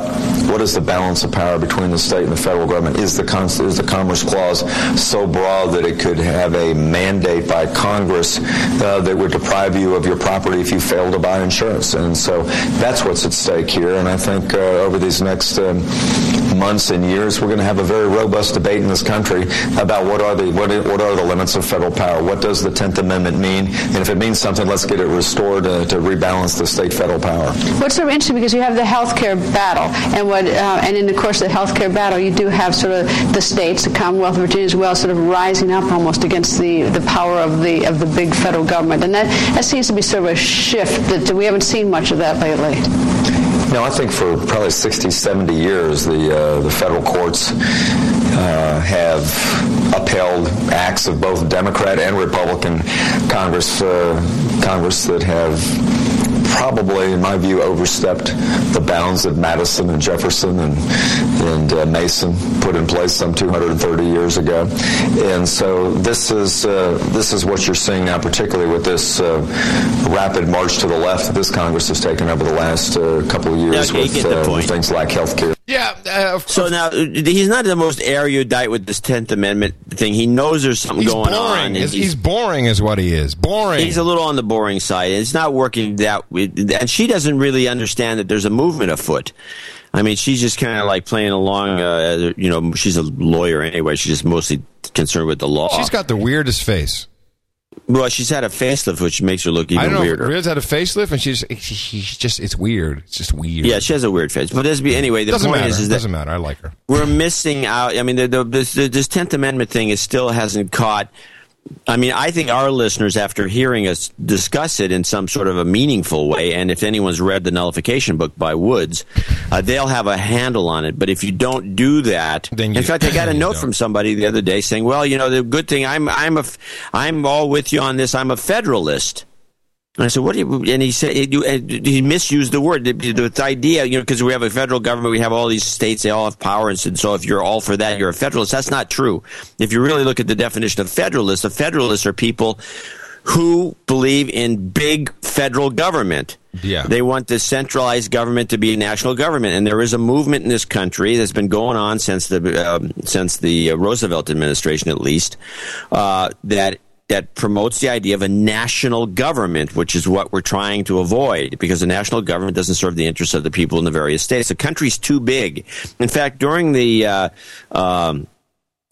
what is the balance of power between the state and the federal government. Is the con- is the Commerce Clause so broad that it could have a mandate by Congress uh, that would deprive view of your property if you fail to buy insurance? And so that's what's at stake here, and I think uh, over these next um months and years, we're going to have a very robust debate in this country about what are the what are the limits of federal power. What does the tenth Amendment mean? And if it means something, let's get it restored uh, to rebalance the state federal power. What's so interesting, because you have the health care battle, and what uh, and in the course of the health care battle, you do have sort of the states, the Commonwealth of Virginia as well, sort of rising up almost against the, the power of the of the big federal government, and that, that seems to be sort of a shift that we haven't seen much of that lately. No, I think for probably sixty, seventy years, the uh, the federal courts uh, have upheld acts of both Democrat and Republican Congress uh, Congress that have probably, in my view, overstepped the bounds that Madison and Jefferson and and uh, Mason put in place some two hundred thirty years ago. And so this is uh, this is what you're seeing now, particularly with this uh, rapid march to the left that this Congress has taken over the last uh, couple of years okay, with, uh, with things like health care. Yeah, uh, of course. So now, he's not the most erudite with this tenth Amendment thing. He knows there's something he's going boring. on. He's, he's boring is what he is. Boring. He's a little on the boring side. It's not working that way. And she doesn't really understand that there's a movement afoot. I mean, she's just kind of like playing along. Uh, you know, she's a lawyer anyway. She's just mostly concerned with the law. She's got the weirdest face. Well, she's had a facelift, which makes her look even I don't know, weirder. Riz had a facelift, and she's, she's just—it's weird. It's just weird. Yeah, she has a weird face, but there's be anyway. The doesn't point matter. Is, is that doesn't matter. I like her. We're missing out. I mean, the, the, this, this tenth Amendment thing is still hasn't caught. I mean, I think our listeners, after hearing us discuss it in some sort of a meaningful way, and if anyone's read the nullification book by Woods, uh, they'll have a handle on it. But if you don't do that, then you, in fact, I got a note don't. from somebody the other day saying, "Well, you know, the good thing I'm I'm a I'm all with you on this. I'm a Federalist." And I said, "What do you?" And he said, "He misused the word. The idea, you know, because we have a federal government, we have all these states, they all have power, and so if you're all for that, you're a Federalist. That's not true. If you really look at the definition of Federalist, the Federalists are people who believe in big federal government. Yeah, they want the centralized government to be a national government, and there is a movement in this country that's been going on since the uh, since the Roosevelt administration, at least, uh, that." that promotes the idea of a national government, which is what we're trying to avoid, because a national government doesn't serve the interests of the people in the various states. The country's too big. In fact, during the uh, um,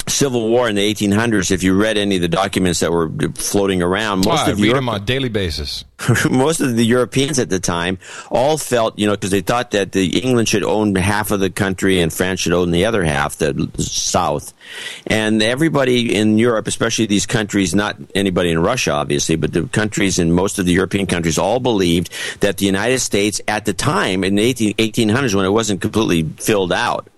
Civil War in the eighteen hundreds, if you read any of the documents that were floating around, most wow, of I read Europe, them on a daily basis. Most of the Europeans at the time all felt, you know, because they thought that the England should own half of the country and France should own the other half, the South. And everybody in Europe, especially these countries, not anybody in Russia, obviously, but the countries in most of the European countries all believed that the United States at the time, in the eighteen hundreds, when it wasn't completely filled out,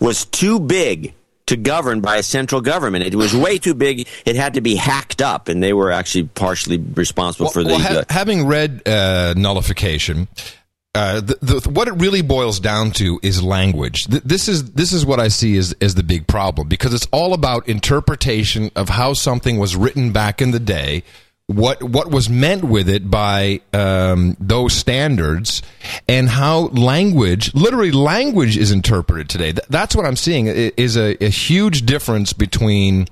was too big to govern by a central government. It was way too big. It had to be hacked up, and they were actually partially responsible well, for the... Well, ha- uh, having read uh, Nullification, uh, the, the, what it really boils down to is language. Th- this is this is what I see as, as the big problem, because it's all about interpretation of how something was written back in the day, what what was meant with it by um, those standards, and how language, literally language, is interpreted today. Th- that's what I'm seeing is a, a huge difference between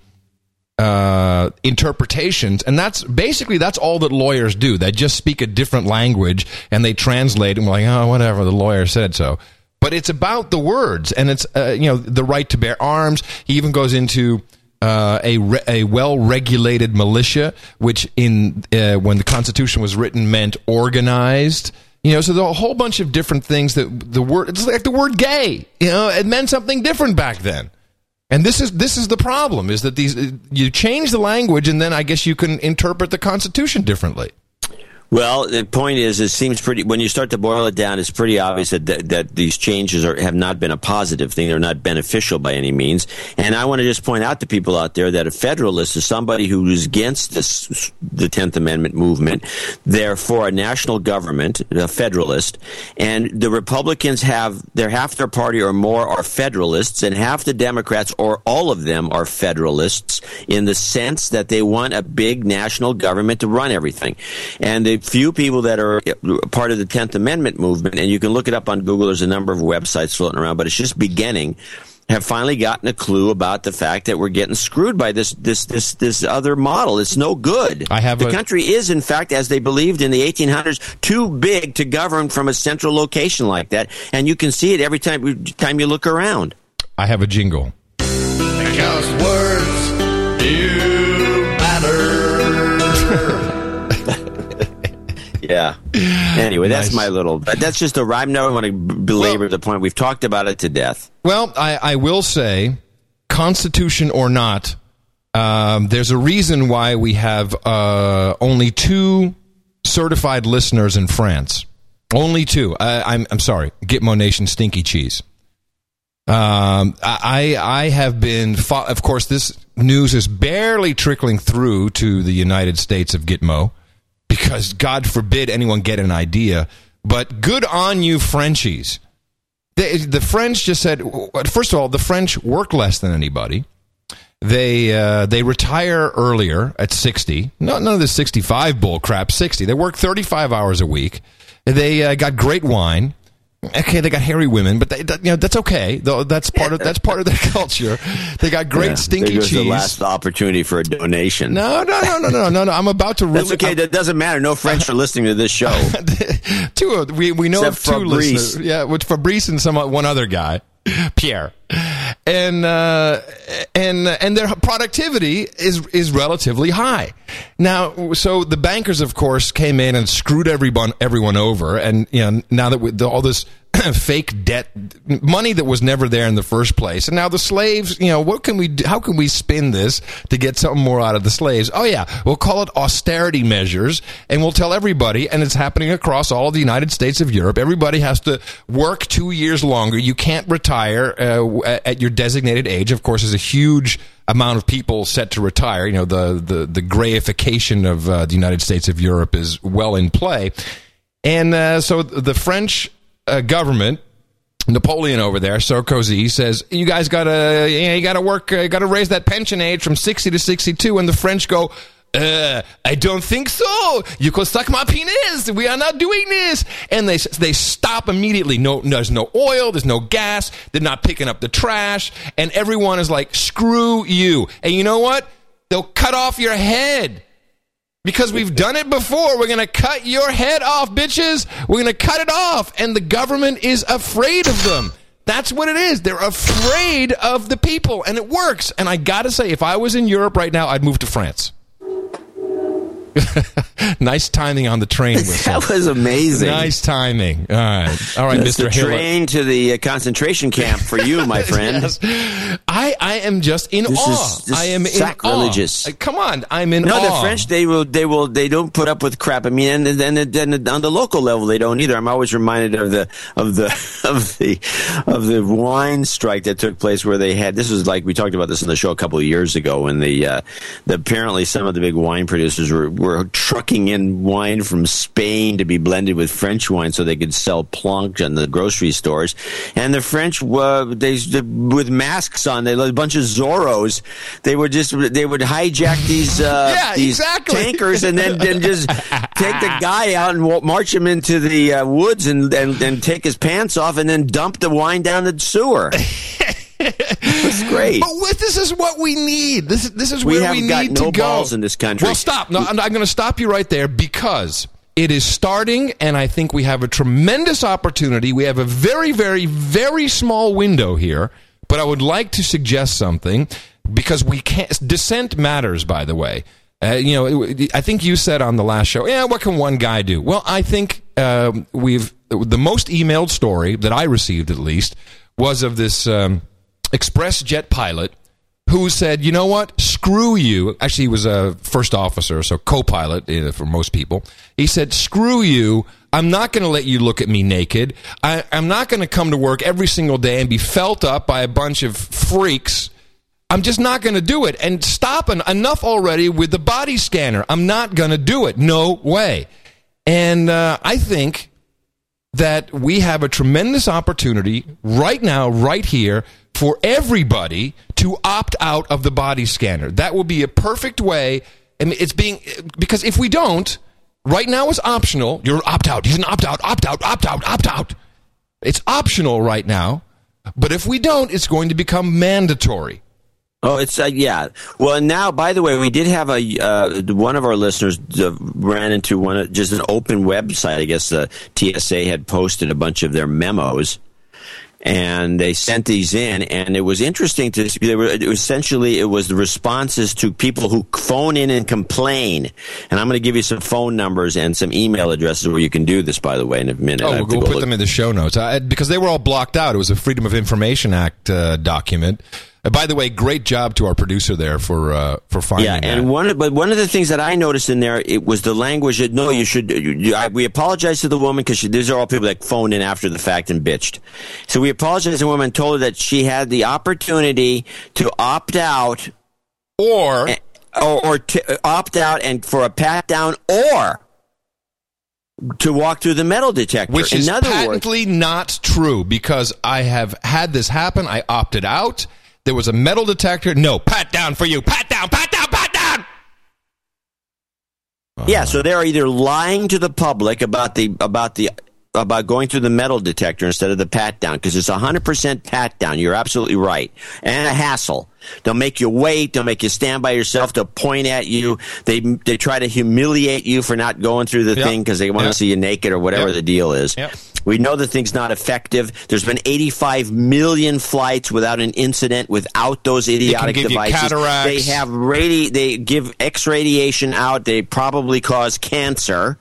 uh, interpretations, and that's basically that's all that lawyers do. They just speak a different language and they translate, and we're like, oh, whatever, the lawyer said so. But it's about the words, and it's uh, you know, the right to bear arms. He even goes into Uh, a re- a well-regulated militia, which in uh, when the Constitution was written meant organized. You know, so there are a whole bunch of different things that the word, it's like the word gay, you know, it meant something different back then. And this is this is the problem, is that these you change the language, and then I guess you can interpret the Constitution differently. Well, the point is, it seems pretty, when you start to boil it down, it's pretty obvious that that, that these changes are, have not been a positive thing. They're not beneficial by any means. And I want to just point out to people out there that a Federalist is somebody who is against this, the tenth Amendment movement. They're for a national government, a Federalist. And the Republicans have, they're half their party or more are Federalists, and half the Democrats or all of them are Federalists, in the sense that they want a big national government to run everything. And they few people that are part of the tenth Amendment movement, and you can look it up on Google, there's a number of websites floating around, but it's just beginning, have finally gotten a clue about the fact that we're getting screwed by this this this this other model. It's no good. I have the a, country is, in fact, as they believed in the eighteen hundreds, too big to govern from a central location like that, and you can see it every time, time you look around. I have a jingle. Because words do matter. Yeah. Anyway, that's nice. my little... That's just a rhyme. Now I want to belabor well, the point. We've talked about it to death. Well, I, I will say, Constitution or not, um, there's a reason why we have uh, only two certified listeners in France. Only two. I, I'm, I'm sorry. Gitmo Nation Stinky Cheese. Um, I I have been... Fo- of course, this news is barely trickling through to the United States of Gitmo, because God forbid anyone get an idea. But good on you, Frenchies. The, the French just said... First of all, the French work less than anybody. They uh, they retire earlier at sixty. No, none of this sixty-five bull crap. sixty. They work thirty-five hours a week. They uh, got great wine. Okay, they got hairy women, but they, you know, that's okay. Though that's part of that's part of their culture. They got great yeah, stinky cheese. The last opportunity for a donation. No, no, no, no, no, no, no. I'm about to. Really, that's okay. I'm, that doesn't matter. No French are listening to this show. two. We we know Except of two Fabrice. listeners. Yeah, with Fabrice and some one other guy, Pierre, and uh, and and their productivity is is relatively high. Now, so the bankers, of course, came in and screwed everyone everyone over, and you know, now that we, the, all this fake debt, money that was never there in the first place, and now the slaves, you know, what can we do, how can we spin this to get something more out of the slaves? Oh yeah, we'll call it austerity measures, and we'll tell everybody, and it's happening across all the United States of Europe. Everybody has to work two years longer. You can't retire uh, at your designated age. Of course, there's a huge amount of people set to retire. You know, the the, the grayification of uh, the United States of Europe is well in play, and uh, so the French uh, government, Napoleon over there, Sarkozy, says you guys gotta you, know, you gotta work, uh, gotta raise that pension age from sixty to sixty-two, and the French go, uh, I don't think so. You could suck my penis. We are not doing this. And they they stop immediately. No, there's no oil. There's no gas. They're not picking up the trash. And everyone is like, screw you. And you know what? They'll cut off your head. Because we've done it before. We're going to cut your head off, bitches. We're going to cut it off. And the government is afraid of them. That's what it is. They're afraid of the people. And it works. And I got to say, if I was in Europe right now, I'd move to France. Nice timing on the train whistle. That was amazing. Nice timing. All right, all right, That's Mister The train Hiller. To the uh, concentration camp for you, my friend. Yes. I, I am just in this awe. Is, this I am sacrilegious. In awe. Come on, I'm in no, awe. No, the French they will they will they don't put up with crap. I mean, and then and, and on the local level they don't either. I'm always reminded of the of the of the of the wine strike that took place where they had this was like we talked about this on the show a couple of years ago when the, uh, the apparently some of the big wine producers were. We're trucking in wine from Spain to be blended with French wine so they could sell Planck in the grocery stores. And the French, uh, they, with masks on, they a bunch of Zorros. They would just they would hijack these uh, yeah, these exactly. tankers and then, then just take the guy out and march him into the uh, woods and, and and take his pants off and then dump the wine down the sewer. It's great, but with, this is what we need. This this is where we, we need no to go. Balls in this country. Well, stop. No, I'm, I'm going to stop you right there because it is starting, and I think we have a tremendous opportunity. We have a very, very, very small window here, but I would like to suggest something because we can't. Dissent matters, by the way. Uh, you know, I think you said on the last show, yeah, what can one guy do? Well, I think uh, we've the most emailed story that I received, at least, was of this. Um, Express jet pilot who said, you know what, screw you. Actually, he was a first officer, so co-pilot uh, for most people. He said, screw you. I'm not going to let you look at me naked. I, I'm not going to come to work every single day and be felt up by a bunch of freaks. I'm just not going to do it. And stop en- enough already with the body scanner. I'm not going to do it. No way. And uh, I think that we have a tremendous opportunity right now, right here, for everybody to opt out of the body scanner. That will be a perfect way. I mean, it's being because if we don't, right now it's optional. You're opt out. He's an opt out, opt out, opt out, opt out. It's optional right now. But if we don't, it's going to become mandatory. Oh, it's uh, yeah. Well, now, by the way, we did have a uh, one of our listeners uh, ran into one of, just an open website. I guess the T S A had posted a bunch of their memos. And they sent these in, and it was interesting to see. They were, it was essentially, it was the responses to people who phone in and complain. And I'm going to give you some phone numbers and some email addresses where you can do this, by the way, in a minute. Oh, we'll go put look. them in the show notes. I, because they were all blocked out. It was a Freedom of Information Act uh, document. Uh, by the way, great job to our producer there for uh, for finding that. Yeah, and that. one of, but one of the things that I noticed in there, it was the language that, no, you should, you, you, I, we apologize to the woman because these are all people that phoned in after the fact and bitched. So we apologized to the woman and told her that she had the opportunity to opt out or and, or, or to opt out and for a pat down or to walk through the metal detector. Which in is other patently words, not true because I have had this happen. I opted out. There was a metal detector. No, pat down for you. Pat down, pat down, pat down. Uh-huh. Yeah, so they're either lying to the public about the about the about going through the metal detector instead of the pat down because it's one hundred percent pat down. You're absolutely right. And a hassle. They'll make you wait. They'll make you stand by yourself. They'll point at you. They they try to humiliate you for not going through the yep. thing because they want to yep. see you naked or whatever yep. the deal is. Yep. We know the thing's not effective. There's been eighty-five million flights without an incident, without those idiotic it can give devices. You cataracts. They have radi- They give X radiation out. They probably cause cancer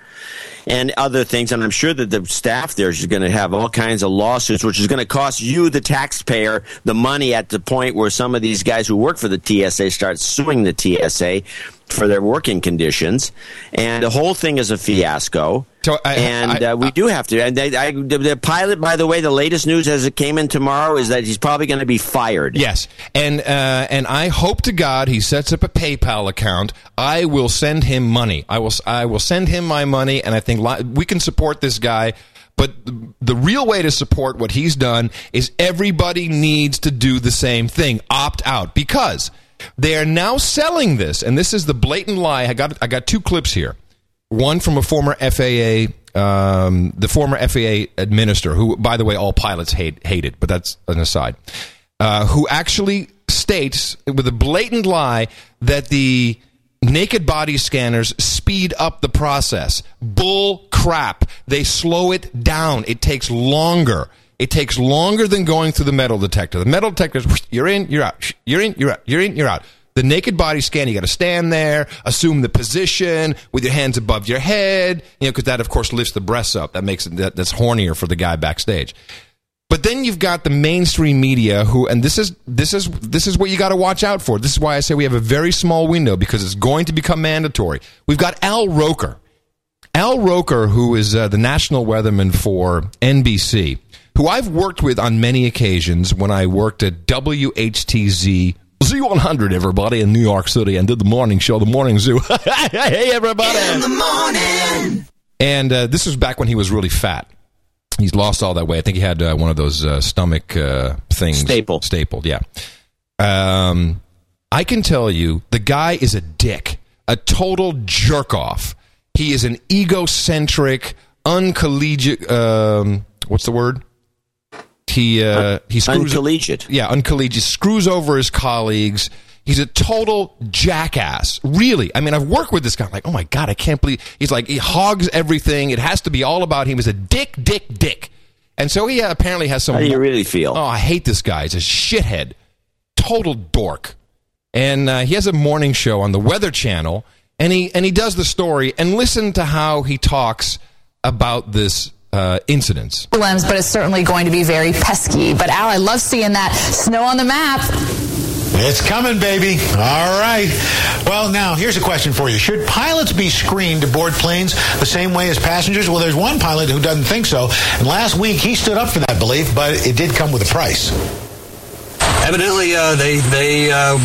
and other things. And I'm sure that the staff there is going to have all kinds of lawsuits, which is going to cost you, the taxpayer, the money at the point where some of these guys who work for the T S A start suing the T S A for their working conditions, and the whole thing is a fiasco. So I, and I, uh, we I, do have to. And they, I, the, the pilot, by the way, the latest news as it came in tomorrow is that he's probably going to be fired. Yes, and uh, and I hope to God he sets up a PayPal account. I will send him money. I will I will send him my money, and I think li- we can support this guy. But the real way to support what he's done is everybody needs to do the same thing, opt out, because they are now selling this, and this is the blatant lie. I got I got two clips here. One from a former F A A, um, the former F A A administrator, who, by the way, all pilots hate hated, but that's an aside, uh, who actually states with a blatant lie that the naked body scanners speed up the process. Bull crap. They slow it down. It takes longer. It takes longer than going through the metal detector. The metal detector is, you're in, you're out. You're in, you're out. You're in, you're out. The naked body scan, you got to stand there, assume the position with your hands above your head, you know, because that, of course, lifts the breasts up. That makes it, that, that's hornier for the guy backstage. But then you've got the mainstream media who, and this is this is this is what you got to watch out for. This is why I say we have a very small window because it's going to become mandatory. We've got Al Roker, Al Roker, who is uh, the national weatherman for N B C, who I've worked with on many occasions when I worked at W H T Z Z one hundred, everybody in New York City, and did the morning show, the morning zoo. Hey, everybody! In the morning. And uh, this was back when he was really fat. He's lost all that weight. I think he had uh, one of those uh, stomach uh, things. Stapled. Stapled, yeah. Um, I can tell you, the guy is a dick. A total jerk-off. He is an egocentric, uncollegiate... Um, what's the word? He uh, he screws... Uncollegiate. Yeah, uncollegiate. Screws over his colleagues. He's a total jackass. Really. I mean, I've worked with this guy. I'm like, oh, my God, I can't believe... He's like, he hogs everything. It has to be all about him. He's a dick, dick, dick. And so he apparently has some... How do you really feel? Oh, I hate this guy. He's a shithead. Total dork. And uh, he has a morning show on the Weather Channel, and he, and he does the story, and listen to how he talks about this... Uh, incidents. But it's certainly going to be very pesky. But Al, I love seeing that snow on the map. It's coming, baby. All right. Well, now, here's a question for you. Should pilots be screened to board planes the same way as passengers? Well, there's one pilot who doesn't think so. And last week, he stood up for that belief, but it did come with a price. Evidently, uh, they... they uh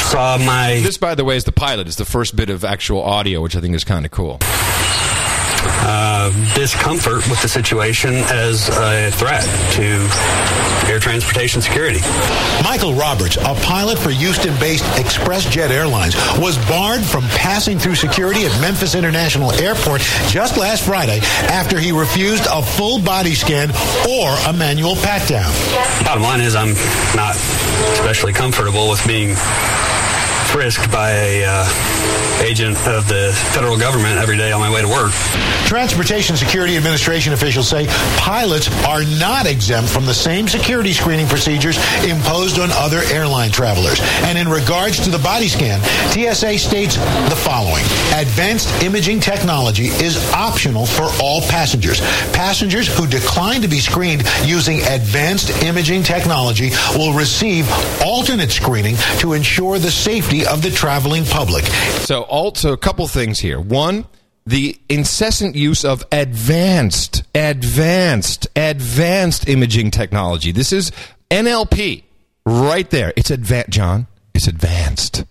saw my... This, by the way, is the pilot. It's the first bit of actual audio, which I think is kind of cool. Uh, discomfort with the situation as a threat to air transportation security. Michael Roberts, a pilot for Houston-based Express Jet Airlines, was barred from passing through security at Memphis International Airport just last Friday after he refused a full body scan or a manual pat-down. Bottom line is I'm not especially comfortable with being frisked by a uh, agent of the federal government every day on my way to work. Transportation Security Administration officials say pilots are not exempt from the same security screening procedures imposed on other airline travelers. And in regards to the body scan, T S A states the following. Advanced imaging technology is optional for all passengers. Passengers who decline to be screened using advanced imaging technology will receive alternate screening to ensure the safety of the traveling public. So, also, a couple things here. One, the incessant use of advanced, advanced, advanced imaging technology. This is N L P right there. It's advanced, John. It's advanced.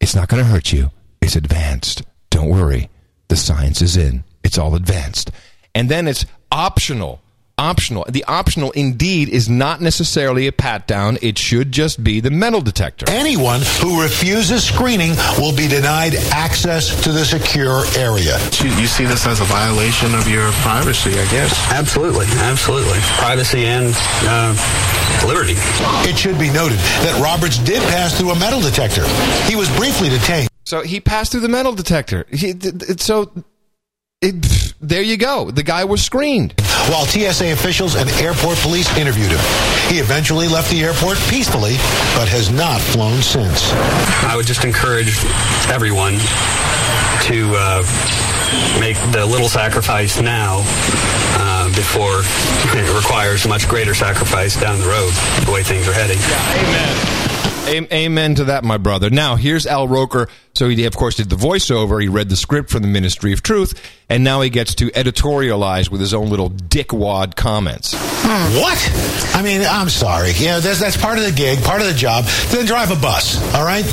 It's not going to hurt you. It's advanced. Don't worry. The science is in. It's all advanced. And then it's optional. Optional. The optional, indeed, is not necessarily a pat-down. It should just be the metal detector. Anyone who refuses screening will be denied access to the secure area. You, you see this as a violation of your privacy, I guess. Absolutely. Absolutely. Privacy and uh, liberty. It should be noted that Roberts did pass through a metal detector. He was briefly detained. So he passed through the metal detector. He, so... It, there you go. The guy was screened. While T S A officials and airport police interviewed him, he eventually left the airport peacefully, but has not flown since. I would just encourage everyone to uh, make the little sacrifice now uh, before it requires much greater sacrifice down the road, the way things are heading. Yeah, amen. A- amen to that, my brother. Now, here's Al Roker. So he, of course, did the voiceover. He read the script from the Ministry of Truth, and now he gets to editorialize with his own little dickwad comments. Hmm. What? I mean, I'm sorry. You know, that's, that's part of the gig, part of the job. Then drive a bus, all right?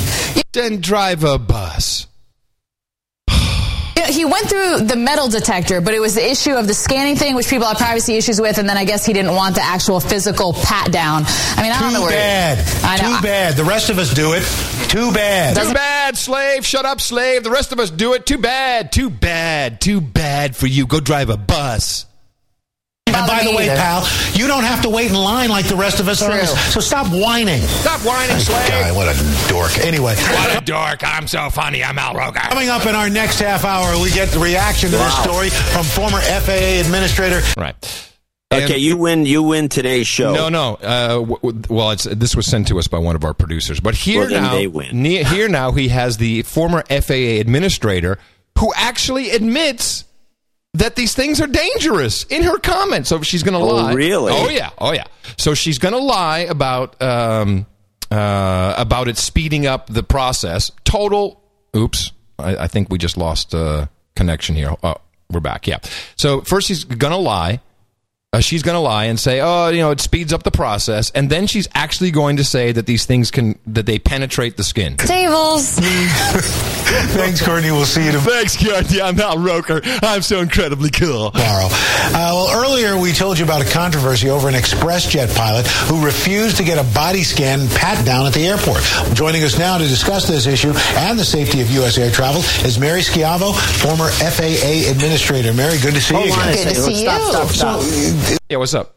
Then drive a bus. He went through the metal detector, but it was the issue of the scanning thing, which people have privacy issues with, and then I guess he didn't want the actual physical pat-down. I mean, I don't Too know where... Too bad. I know. Too bad. The rest of us do it. Too bad. Too bad, slave. Shut up, slave. The rest of us do it. Too bad. Too bad. Too bad for you. Go drive a bus. And by the way, either. pal, you don't have to wait in line like the rest of us are. So stop whining. Stop whining, slave. God, what a dork. Anyway. What a dork. I'm so funny. I'm Al Roker. Coming up in our next half hour, we get the reaction to wow. this story from former F A A administrator. Right. And okay, you win You win today's show. No, no. Uh, w- w- well, it's, this was sent to us by one of our producers. But here well, now, they win. Ne- here now he has the former F A A administrator who actually admits that these things are dangerous in her comments. So she's going to lie. Oh, really? Oh, yeah. Oh, yeah. So she's going to lie about um, uh, about it speeding up the process. Total. Oops. I, I think we just lost uh, connection here. Oh, we're back. Yeah. So first she's going to lie. Uh, she's going to lie and say, oh, you know, it speeds up the process. And then she's actually going to say that these things can, that they penetrate the skin. Tables. Thanks, Courtney. We'll see you tomorrow. Thanks, Courtney. I'm Al Roker. I'm so incredibly cool. Tomorrow. Uh, well, earlier we told you about a controversy over an express jet pilot who refused to get a body scan pat down at the airport. Joining us now to discuss this issue and the safety of U S air travel is Mary Schiavo, former F A A administrator. Mary, good to see oh, you again. Good to see you. Stop, stop, stop. Yeah, what's up?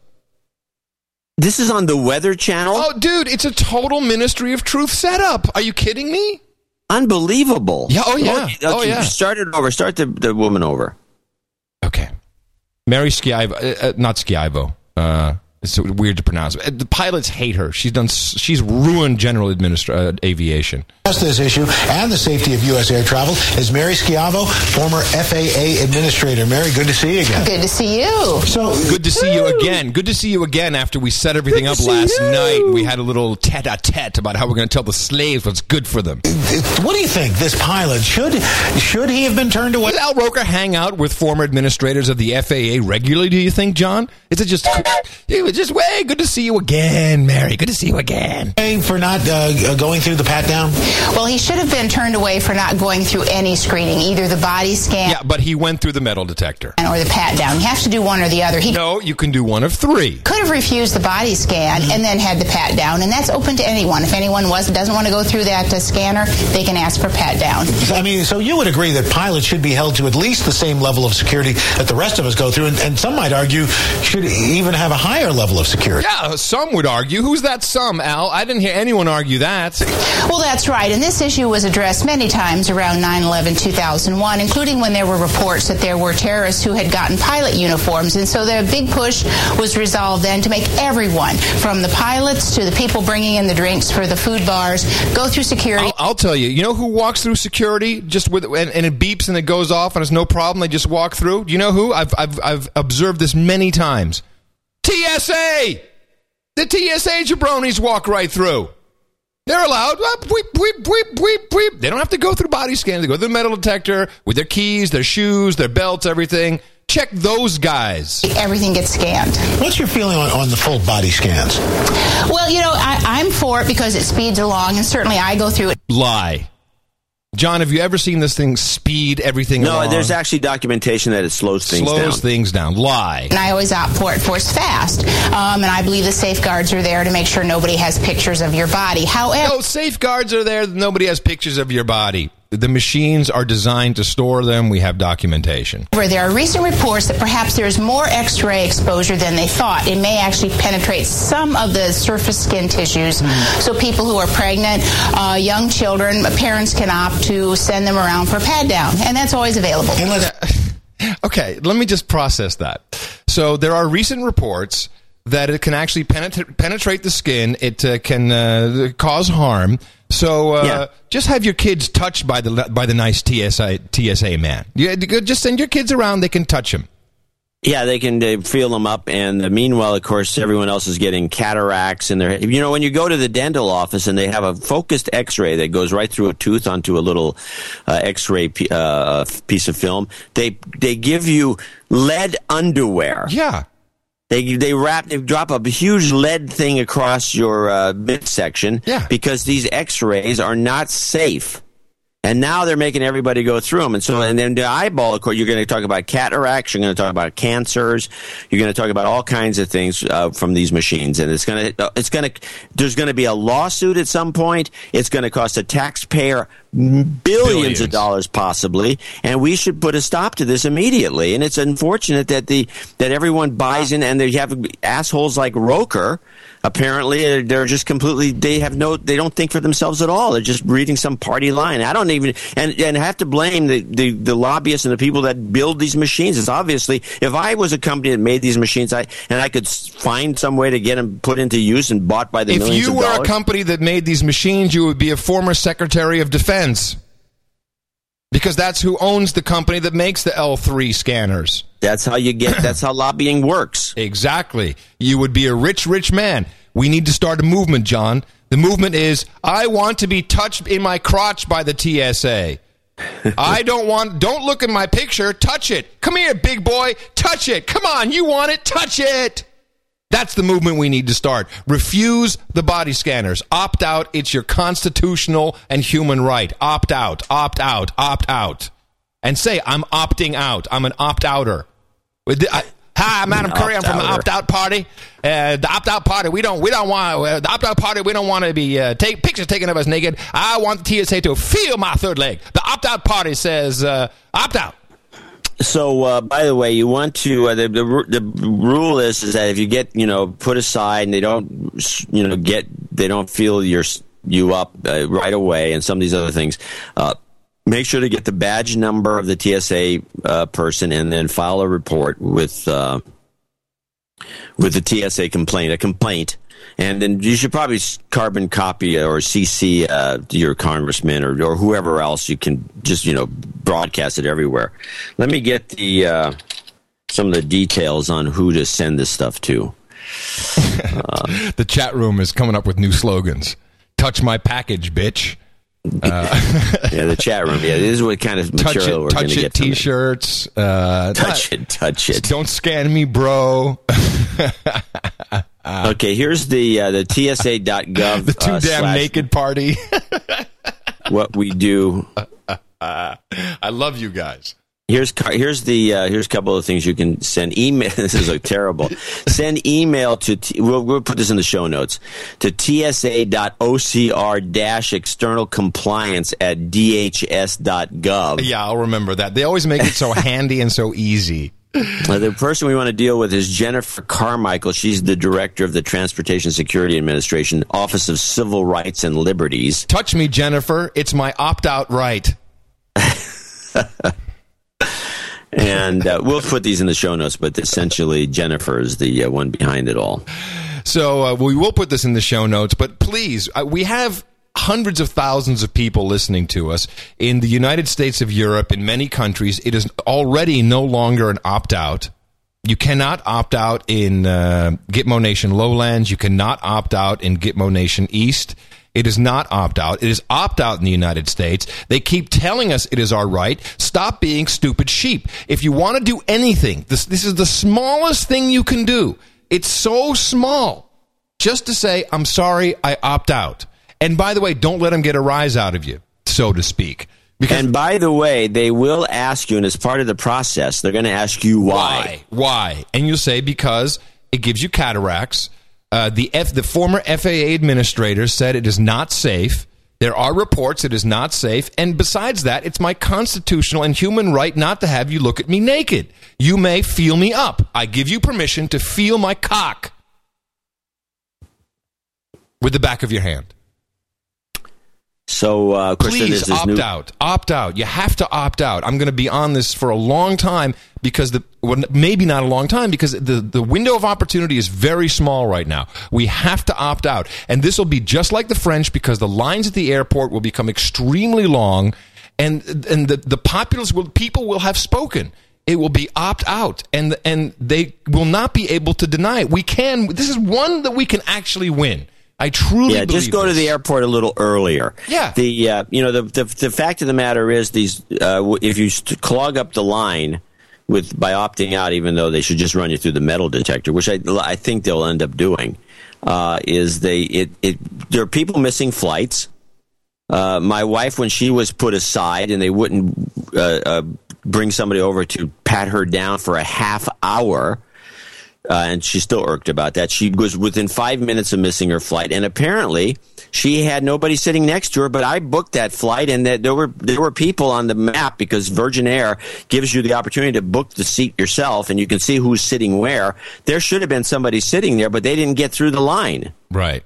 This is on the Weather Channel? Oh, dude, it's a total Ministry of Truth setup. Are you kidding me? Unbelievable. Yeah, oh, yeah. Okay, okay, oh, yeah. Start it over. Start the, the woman over. Okay. Mary Schiavo, uh, not Schiavo. Uh, it's weird to pronounce. The pilots hate her. She's done. She's ruined general administra- uh, aviation. This issue and the safety of U S air travel is Mary Schiavo, former F A A administrator. Mary, good to see you again. Good to see you. So good to see you again. Good to see you again. After we set everything up last you. night, we had a little tete-a-tete about how we're going to tell the slaves what's good for them. What do you think? This pilot should should he have been turned away? Does Al Roker hang out with former administrators of the F A A regularly? Do you think, John? Is it just it was just way good to see you again, Mary? Good to see you again. For not uh, going through the pat down. Well, he should have been turned away for not going through any screening, either the body scan... Yeah, but he went through the metal detector. ...or the pat-down. You have to do one or the other. He no, you can do one of three. Could have refused the body scan and then had the pat-down, and that's open to anyone. If anyone was, doesn't want to go through that uh, scanner, they can ask for pat-down. I mean, so you would agree that pilots should be held to at least the same level of security that the rest of us go through, and, and some might argue should even have a higher level. level of security. Yeah, some would argue. Who's that some, Al? I didn't hear anyone argue that. Well, that's right. And this issue was addressed many times around nine eleven two thousand one, including when there were reports that there were terrorists who had gotten pilot uniforms. And so the big push was resolved then to make everyone, from the pilots to the people bringing in the drinks for the food bars, go through security. I'll, I'll tell you, you know who walks through security just with and, and it beeps and it goes off and it's no problem, they just walk through? Do you know who? I've, I've, I've observed this many times. T S A! The T S A jabronis walk right through. They're allowed. Weep, weep, weep, weep, weep. They don't have to go through body scans. They go through the metal detector with their keys, their shoes, their belts, everything. Check those guys. Everything gets scanned. What's your feeling on, on the full body scans? Well, you know, I, I'm for it because it speeds along, and certainly I go through it. Lie. John, have you ever seen this thing speed everything no, along? No, there's actually documentation that it slows things slows down. Slows things down. Lie. And I always opt for it force fast. Um, and I believe the safeguards are there to make sure nobody has pictures of your body. However... No, safeguards are there. Nobody has pictures of your body. The machines are designed to store them. We have documentation. Where there are recent reports that perhaps there is more X-ray exposure than they thought. It may actually penetrate some of the surface skin tissues. Mm-hmm. So people who are pregnant, uh, young children, parents can opt to send them around for pad down. And that's always available. And let's, okay, let me just process that. So there are recent reports that it can actually penetra- penetrate the skin. It uh, can uh, cause harm. So uh, yeah. Just have your kids touched by the by the nice T S A T S A man. You, just send your kids around; they can touch him. Yeah, they can they feel them up, and uh, meanwhile, of course, everyone else is getting cataracts in their head. You know, when you go to the dental office and they have a focused X-ray that goes right through a tooth onto a little uh, X-ray p- uh, piece of film, they they give you lead underwear. Yeah. They they wrap they drop a huge lead thing across your uh, midsection yeah. because these X-rays are not safe, and now they're making everybody go through them. And so and then the eyeball, of course, you're going to talk about cataracts, you're going to talk about cancers, you're going to talk about all kinds of things uh, from these machines. And it's going to it's going to there's going to be a lawsuit at some point. It's going to cost a taxpayer. Billions, billions of dollars possibly, and we should put a stop to this immediately. And it's unfortunate that the that everyone buys in, and they have assholes like Roker. Apparently, they're just completely they have no they don't think for themselves at all. They're just reading some party line. I don't even and and I have to blame the, the the lobbyists and the people that build these machines. It's obviously if I was a company that made these machines, I and I could find some way to get them put into use and bought by the if millions of dollars. If you were a company that made these machines, you would be a former Secretary of Defense. Because that's who owns the company that makes the L three scanners. That's how you get, that's how lobbying works. Exactly. You would be a rich, rich man. We need to start a movement, John. The movement is, I want to be touched in my crotch by the T S A. I don't want, don't look at my picture, touch it. Come here, big boy, touch it. Come on, you want it, touch it. That's the movement we need to start. Refuse the body scanners. Opt out. It's your constitutional and human right. Opt out, opt out, opt out. And say, I'm opting out. I'm an opt-outer. I, hi, I'm Adam Curry. I'm from the opt-out party. Uh, the opt-out party, we don't, we don't want, uh, the opt-out party, we don't want to be uh, take, pictures taken of us naked. I want the T S A to feel my third leg. The opt-out party says, uh, opt out. So, uh, by the way, you want to uh, the, the the rule is is that if you get you know put aside and they don't you know get they don't feel your you up uh, right away and some of these other things, uh, make sure to get the badge number of the T S A uh, person and then file a report with uh, with the T S A complaint a complaint. And then you should probably carbon copy or C C uh, your congressman or, or whoever else. You can just, you know, broadcast it everywhere. Let me get the uh, some of the details on who to send this stuff to. Uh, the chat room is coming up with new slogans. Touch my package, bitch. Uh, yeah, the chat room. Yeah, this is what kind of material it, we're going to get. Touch it, t-shirts. Uh, touch it, touch it. Don't scan me, bro. Uh, okay, here's the uh, the T S A dot gov. The too uh, damn naked party. What we do. Uh, uh, uh, I love you guys. Here's here's the uh, here's a couple of things you can send email. This is like terrible. Send email to t- we'll, we'll put this in the show notes to T S A dot O C R dash external compliance at D H S dot gov. Yeah, I'll remember that. They always make it so handy and so easy. Uh, the person we want to deal with is Jennifer Carmichael. She's the director of the Transportation Security Administration, Office of Civil Rights and Liberties. Touch me, Jennifer. It's my opt-out right. And uh, we'll put these in the show notes, but essentially Jennifer is the uh, one behind it all. So uh, we will put this in the show notes, but please, uh, we have hundreds of thousands of people listening to us in the United States of Europe, in many countries. It is already no longer an opt-out. You cannot opt out in uh, Gitmo Nation Lowlands. You cannot opt out in Gitmo Nation East. It is not opt-out. It is opt-out in the United States. They keep telling us it is our right. Stop being stupid sheep. If you want to do anything, this, this is the smallest thing you can do. It's so small. Just to say, I'm sorry, I opt out. And by the way, don't let them get a rise out of you, so to speak. Because and by the way, they will ask you, and as part of the process, they're going to ask you why. Why? Why? And you'll say, because it gives you cataracts. Uh, the F, the former F A A administrator said it is not safe. There are reports it is not safe. And besides that, it's my constitutional and human right not to have you look at me naked. You may feel me up. I give you permission to feel my cock with the back of your hand. So, uh, please opt new- out. Opt out. You have to opt out. I'm going to be on this for a long time because the well, maybe not a long time because the, the window of opportunity is very small right now. We have to opt out. And this will be just like the French because the lines at the airport will become extremely long and and the, the populace will people will have spoken. It will be opt out and and they will not be able to deny it. We can. This is one that we can actually win. I truly yeah, believe just go this. to the airport a little earlier. Yeah, the uh, you know the, the the fact of the matter is these uh, if you st- clog up the line with by opting out, even though they should just run you through the metal detector, which I, I think they'll end up doing, uh, is they it, it there are people missing flights. Uh, my wife, when she was put aside, and they wouldn't uh, uh, bring somebody over to pat her down for a half hour. Uh, and she's still irked about that. She was within five minutes of missing her flight, and apparently she had nobody sitting next to her. But I booked that flight, and that there were there were people on the map because Virgin Air gives you the opportunity to book the seat yourself, and you can see who's sitting where. There should have been somebody sitting there, but they didn't get through the line. Right.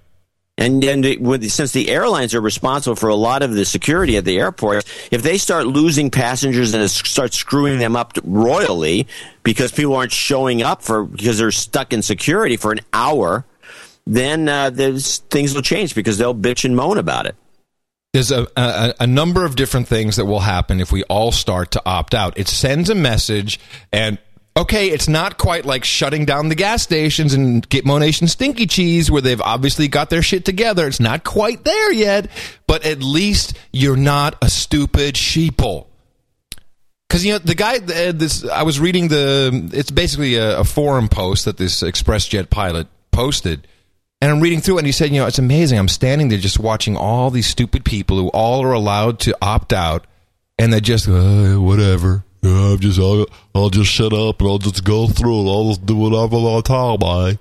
And and it, with, since the airlines are responsible for a lot of the security at the airport, if they start losing passengers and start screwing them up royally because people aren't showing up for because they're stuck in security for an hour, then uh, things will change because they'll bitch and moan about it. There's a, a, a number of different things that will happen if we all start to opt out. It sends a message and... Okay, it's not quite like shutting down the gas stations and Gitmo Nation Stinky Cheese where they've obviously got their shit together. It's not quite there yet, but at least you're not a stupid sheeple. Because, you know, the guy, uh, this I was reading the, it's basically a, a forum post that this ExpressJet pilot posted, and I'm reading through it, and he said, you know, it's amazing. I'm standing there just watching all these stupid people who all are allowed to opt out, and they just go, uh, whatever. I'll just, I'll, I'll just shut up and I'll just go through it. I'll just do whatever I tell by.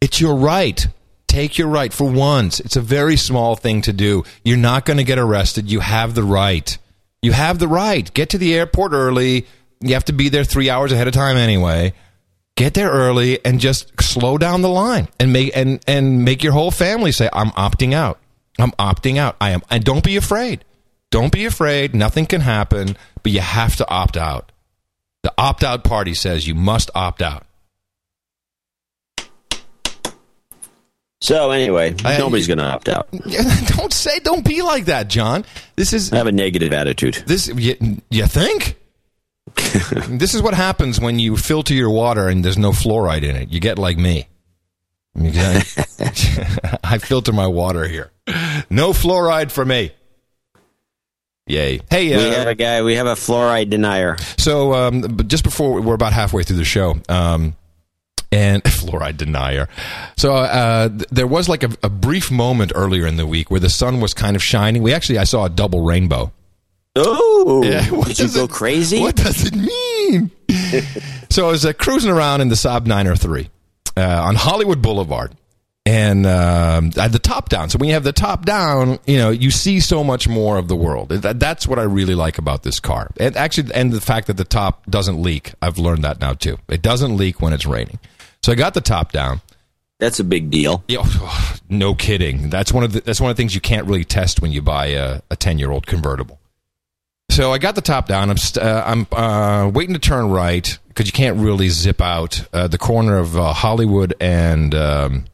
It's your right. Take your right for once. It's a very small thing to do. You're not going to get arrested. You have the right. You have the right. Get to the airport early. You have to be there three hours ahead of time anyway. Get there early and just slow down the line and make and, and make your whole family say, I'm opting out. I'm opting out. I am. And don't be afraid. Don't be afraid. Nothing can happen, but you have to opt out. The opt-out party says you must opt out. So anyway, I, nobody's going to opt out. Don't say, don't be like that, John. This is. I have a negative attitude. This you, you think? This is what happens when you filter your water and there's no fluoride in it. You get like me. You get, I filter my water here. No fluoride for me. Yay. Hey, uh, we have a guy, we have a fluoride denier. So, um, just before we're about halfway through the show, um, and fluoride denier. So, uh, th- there was like a, a brief moment earlier in the week where the sun was kind of shining. We actually, I saw a double rainbow. Oh, yeah, did you go it, crazy? What does it mean? So, I was uh, cruising around in the Saab nine oh three, uh, on Hollywood Boulevard. and um, the top down. So when you have the top down, you know, you see so much more of the world. That's what I really like about this car. And actually, and the fact that the top doesn't leak. I've learned that now, too. It doesn't leak when it's raining. So I got the top down. That's a big deal. Yeah, no kidding. That's one of the, that's one of the things you can't really test when you buy a ten-year-old convertible. So I got the top down. I'm st- uh, I'm uh, waiting to turn right because you can't really zip out uh, the corner of uh, Hollywood and um,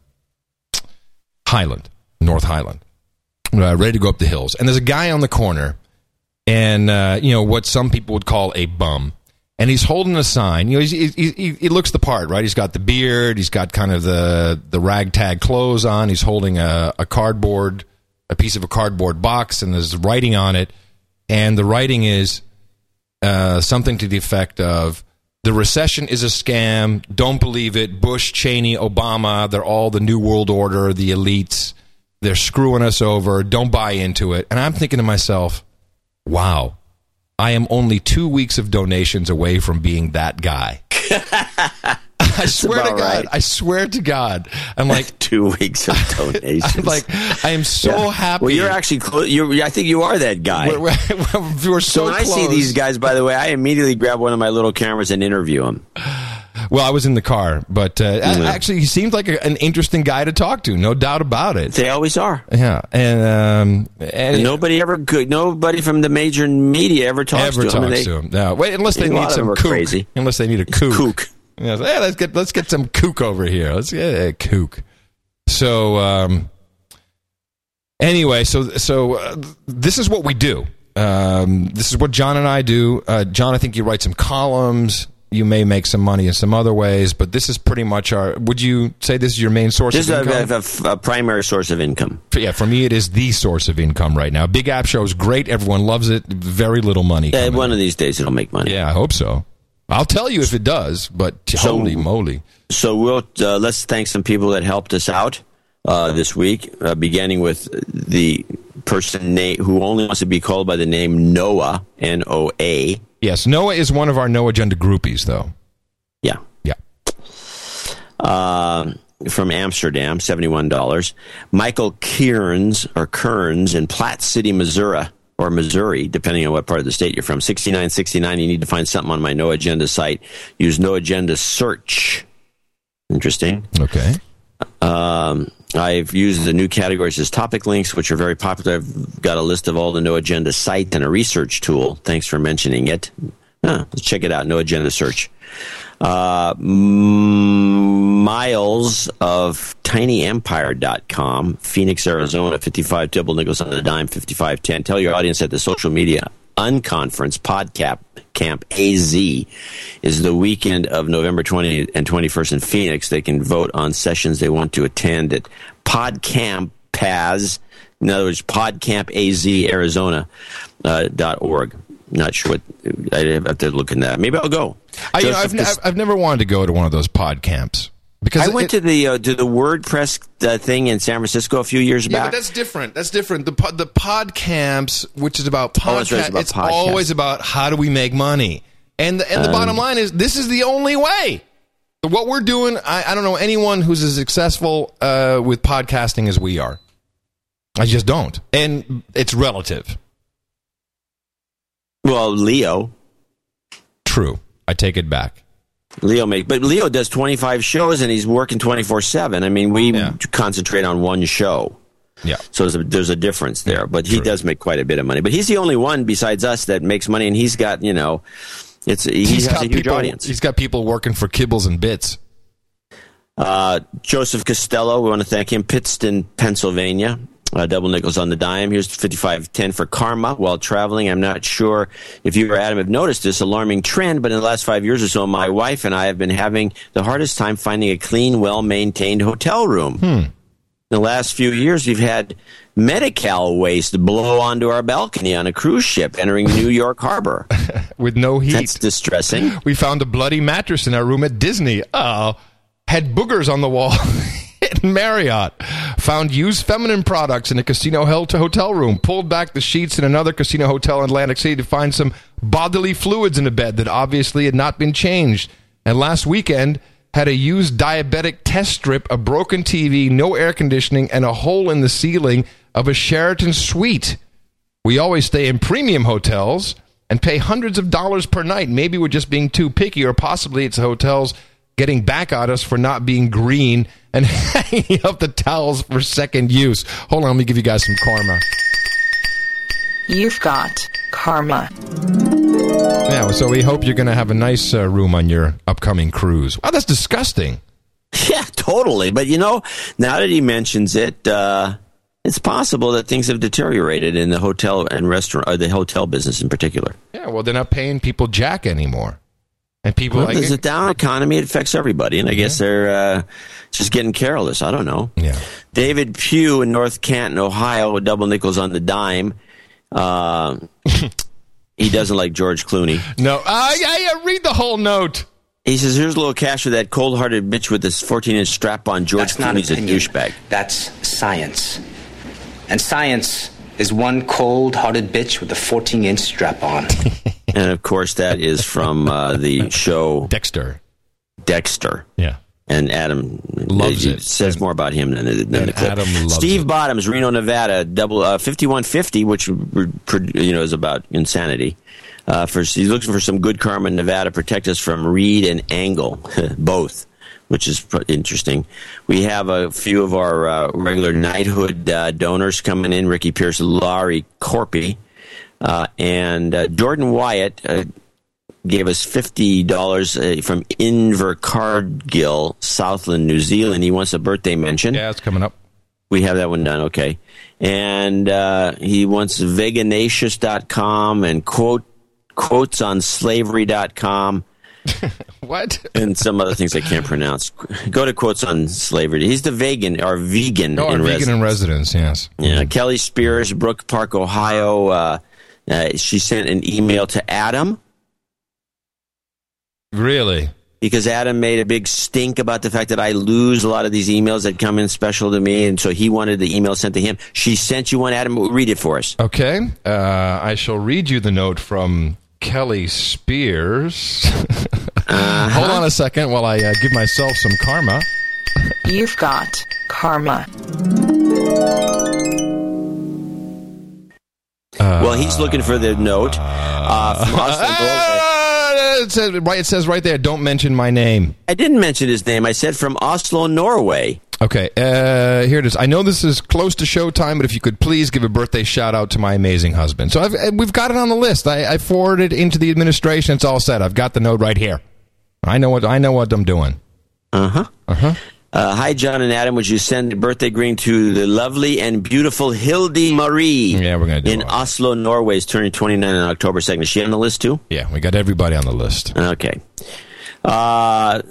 Highland, North Highland. Uh, ready to go up the hills, and there's a guy on the corner, and uh, you know what some people would call a bum. And he's holding a sign. You know, he he he looks the part, right? He's got the beard. He's got kind of the the ragtag clothes on. He's holding a, a cardboard, a piece of a cardboard box, and there's writing on it. And the writing is uh, something to the effect of, the recession is a scam. Don't believe it. Bush, Cheney, Obama, they're all the New World Order, the elites. They're screwing us over. Don't buy into it. And I'm thinking to myself, wow. I am only two weeks of donations away from being that guy. I swear to God. Right. I swear to God. I'm like two weeks of donations. I'm like, I am so yeah. happy. Well, you're actually, cl- you're, I think you are that guy. We're, we're, we're so, so when close. I see these guys, by the way, I immediately grab one of my little cameras and interview them. Well, I was in the car, but uh, mm-hmm. actually, he seemed like a, an interesting guy to talk to. No doubt about it. They always are. Yeah, and, um, and, and nobody ever could. Nobody from the major media ever talks ever to him. Ever talks to him. No, wait, unless they need some kook. Crazy. Unless they need a kook. Kook. Yeah, hey, let's get let's get some kook over here. Let's get a kook. So um, anyway, so so uh, this is what we do. Um, this is what John and I do. Uh, John, I think you write some columns. You may make some money in some other ways, but this is pretty much our... Would you say this is your main source this of income? This is a primary source of income. Yeah, for me, it is the source of income right now. Big App Show is great. Everyone loves it. Very little money. Yeah, one in. of these days, it'll make money. Yeah, I hope so. I'll tell you if it does, but so, holy moly. So we'll uh, let's thank some people that helped us out uh, this week, uh, beginning with the person na- who only wants to be called by the name Noah, N O A. Yes, Noah is one of our No Agenda groupies, though. Yeah. Yeah. Uh, from Amsterdam, seventy-one dollars. Michael Kearns, or Kearns, in Platt City, Missouri, or Missouri, depending on what part of the state you're from, sixty-nine sixty-nine. You need to find something on my No Agenda site. Use No Agenda search. Interesting. Okay. Um, I've used the new categories as topic links, which are very popular. I've got a list of all the No Agenda sites and a research tool. Thanks for mentioning it. Huh, let's check it out. No Agenda search. Uh, Miles of tiny empire dot com, Phoenix, Arizona, fifty-five, double nickels on the dime, fifty-five ten. Tell your audience that the social media unconference podcast camp A Z is the weekend of November twentieth and twenty-first in Phoenix. They can vote on sessions they want to attend at PodCamp P A Z, in other words, PodCamp A Z Arizona dot org. Not sure what, I have to look in that. Maybe I'll go. I, you know, I've, n- I've never wanted to go to one of those pod camps. Because I it, went to the uh, to the WordPress uh, thing in San Francisco a few years yeah, back. Yeah, but that's different. That's different. The the pod camps, which is about podcast, oh, right, it's, about it's podcast. always about how do we make money. And the, and the um, bottom line is this is the only way. What we're doing, I, I don't know anyone who's as successful uh, with podcasting as we are. I just don't. And it's relative. Well, Leo. True. I take it back. Leo make, but Leo does twenty-five shows and he's working twenty-four seven. I mean, we yeah. concentrate on one show. Yeah. So there's a, there's a difference there, but he True. does make quite a bit of money. But he's the only one besides us that makes money, and he's got, you know, it's he he's has got a huge people, audience. He's got people working for kibbles and bits. Uh, Joseph Costello, we want to thank him. Pittston, Pennsylvania. Uh, double nickels on the dime. Here's fifty-five ten for karma while traveling. I'm not sure if you or Adam have noticed this alarming trend, but in the last five years or so, my wife and I have been having the hardest time finding a clean, well-maintained hotel room. Hmm. In the last few years, we've had Medi-Cal waste blow onto our balcony on a cruise ship entering New York Harbor. With no heat. That's distressing. We found a bloody mattress in our room at Disney. Oh, had boogers on the wall. Marriott found used feminine products in a casino hotel room, pulled back the sheets in another casino hotel in Atlantic City to find some bodily fluids in a bed that obviously had not been changed. And last weekend, had a used diabetic test strip, a broken T V, no air conditioning, and a hole in the ceiling of a Sheraton suite. We always stay in premium hotels and pay hundreds of dollars per night. Maybe we're just being too picky, or possibly it's hotels getting back at us for not being green and hanging up the towels for second use. Hold on, let me give you guys some karma. You've got karma. Yeah, so we hope you're going to have a nice uh, room on your upcoming cruise. Wow, that's disgusting. Yeah, totally. But, you know, now that he mentions it, uh, it's possible that things have deteriorated in the hotel and restaurant, or the hotel business in particular. Yeah, well, they're not paying people jack anymore. And people well, like there's it. a down economy. It affects everybody. And I yeah. guess they're uh, just getting careless. I don't know. Yeah. David Pugh in North Canton, Ohio, with double nickels on the dime. Uh, he doesn't like George Clooney. No. Uh, yeah, yeah, read the whole note. He says, here's a little cash for that cold-hearted bitch with this fourteen-inch strap-on. George Clooney's a douchebag. That's science. And science is one cold-hearted bitch with a fourteen-inch strap-on. And, of course, that is from uh, the show... Dexter. Dexter. Yeah. And Adam loves it. Says more about him than, than the clip. Adam loves Steve it. Bottoms, Reno, Nevada, double uh, fifty-one fifty, which you know is about insanity. Uh, for he's looking for some good karma in Nevada. Protect us from Reed and Angle, both, which is interesting. We have a few of our uh, regular knighthood uh, donors coming in: Ricky Pierce, Laurie Corpy, uh, and uh, Jordan Wyatt. Uh, gave us fifty dollars uh, from Invercargill, Southland, New Zealand. He wants a birthday mention. Yeah, it's coming up. We have that one done, okay. And uh, he wants veganacious dot com and quote quotes on slavery dot com. What? And some other things I can't pronounce. Go to quotes on slavery. He's the vegan, or vegan oh, in vegan residence. vegan in residence, yes. Yeah, Kelly Spears, Brook Park, Ohio. Uh, uh, she sent an email to Adam. Really? Because Adam made a big stink about the fact that I lose a lot of these emails that come in special to me, and so he wanted the email sent to him. She sent you one, Adam. Read it for us. Okay. Uh, I shall read you the note from Kelly Spears. uh-huh. Hold on a second while I uh, give myself some karma. You've got karma. Uh, well, he's looking for the note uh, from Austin uh, Global. It says, right, it says right there, don't mention my name. I didn't mention his name. I said from Oslo, Norway. Okay, uh, here it is. I know this is close to showtime, but if you could please give a birthday shout-out to my amazing husband. So I've, we've got it on the list. I, I forwarded it into the administration. It's all set. I've got the note right here. I know what I know what I'm doing. Uh-huh. Uh-huh. Uh, hi, John and Adam. Would you send a birthday greeting to the lovely and beautiful Hilde Marie yeah, we're gonna do in Oslo, Norway, is turning twenty-nine on October second. Is she on the list, too? Yeah, we got everybody on the list. Okay. Uh,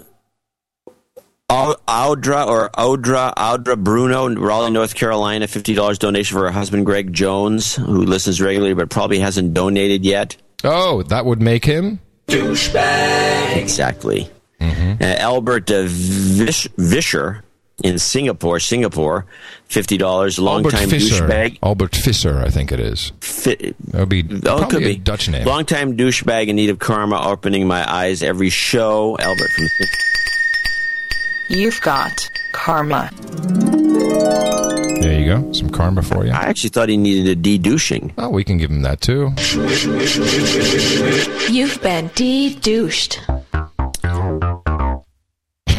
Audra or Audra, Audra Bruno, Raleigh, North Carolina, fifty dollars donation for her husband, Greg Jones, who listens regularly but probably hasn't donated yet. Oh, that would make him? Douchebag. Exactly. Mm-hmm. Uh, Albert uh, Vish- Vischer in Singapore, Singapore, fifty dollars, long-time douchebag. Albert Visser, I think it is. Fi- that would be oh, could be. Dutch name. Long-time douchebag in need of karma, opening my eyes every show. Albert from... You've got karma. There you go. Some karma for you. I actually thought he needed a de-douching. Oh, we can give him that, too. You've been de-douched.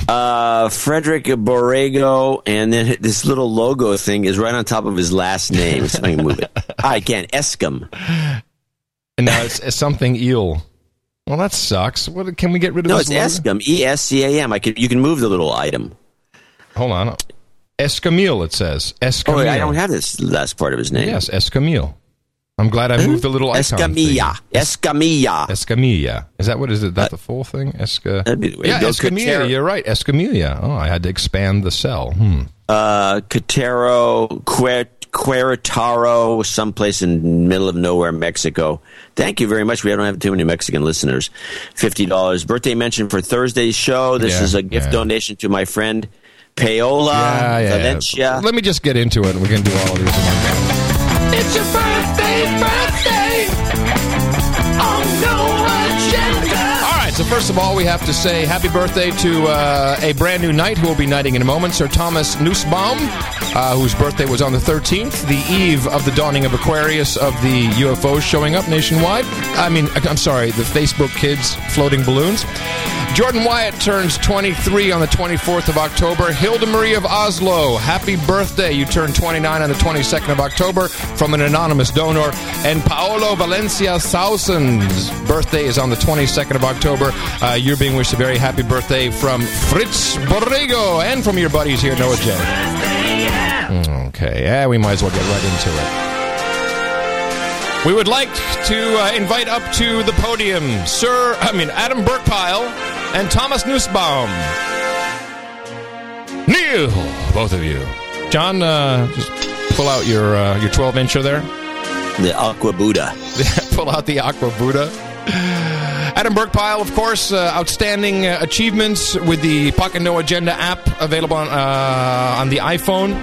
Uh, Frederick Borrego, and then this little logo thing is right on top of his last name. So I can move it. I can't. Escom. And now it's, it's something eel. Well, that sucks. What can we get rid of? No, this it's logo? Escom. E S C A M. I can. You can move the little item. Hold on. Escamil. It says Escamil. Oh, wait, I don't have this last part of his name. Yes, Escamil. I'm glad I moved mm-hmm. the little icon. Escamilla. Thing. Escamilla. Escamilla. Is that what is it? Is that uh, the full thing? Esca. Yeah, Escamilla. You're right. Escamilla. Oh, I had to expand the cell. Hmm. Uh, Querétaro, Querétaro, someplace in the middle of nowhere, Mexico. Thank you very much. We don't have too many Mexican listeners. fifty dollars. Birthday mention for Thursday's show. This yeah, is a gift yeah. donation to my friend Paola yeah, yeah, Valencia. Yeah. Let me just get into it. We can do all of these in one. It's your birthday, birthday, on no agenda. All right, right, so first of all, we have to say happy birthday to uh, a brand new knight who will be knighting in a moment, Sir Thomas Nussbaum, uh, whose birthday was on the thirteenth, the eve of the dawning of Aquarius, of the U F Os showing up nationwide. I mean, I'm sorry, the Facebook kids floating balloons. Jordan Wyatt turns twenty-three on the twenty-fourth of October. Hilda Marie of Oslo, happy birthday. You turn twenty-nine on the twenty-second of October from an anonymous donor. And Paolo Valencia Sausen's birthday is on the twenty-second of October. Uh, you're being wished a very happy birthday from Fritz Borrego and from your buddies here, Noah J. Okay, yeah, we might as well get right into it. We would like to uh, invite up to the podium, Sir, I mean, Adam Burkpile and Thomas Nussbaum. Neil, both of you. John, uh, just pull out your uh, your twelve-incher there. The Aqua Buddha. Pull out the Aqua Buddha. Adam Burkpile, of course, uh, outstanding uh, achievements with the Pocket No Agenda app available on, uh, on the iPhone.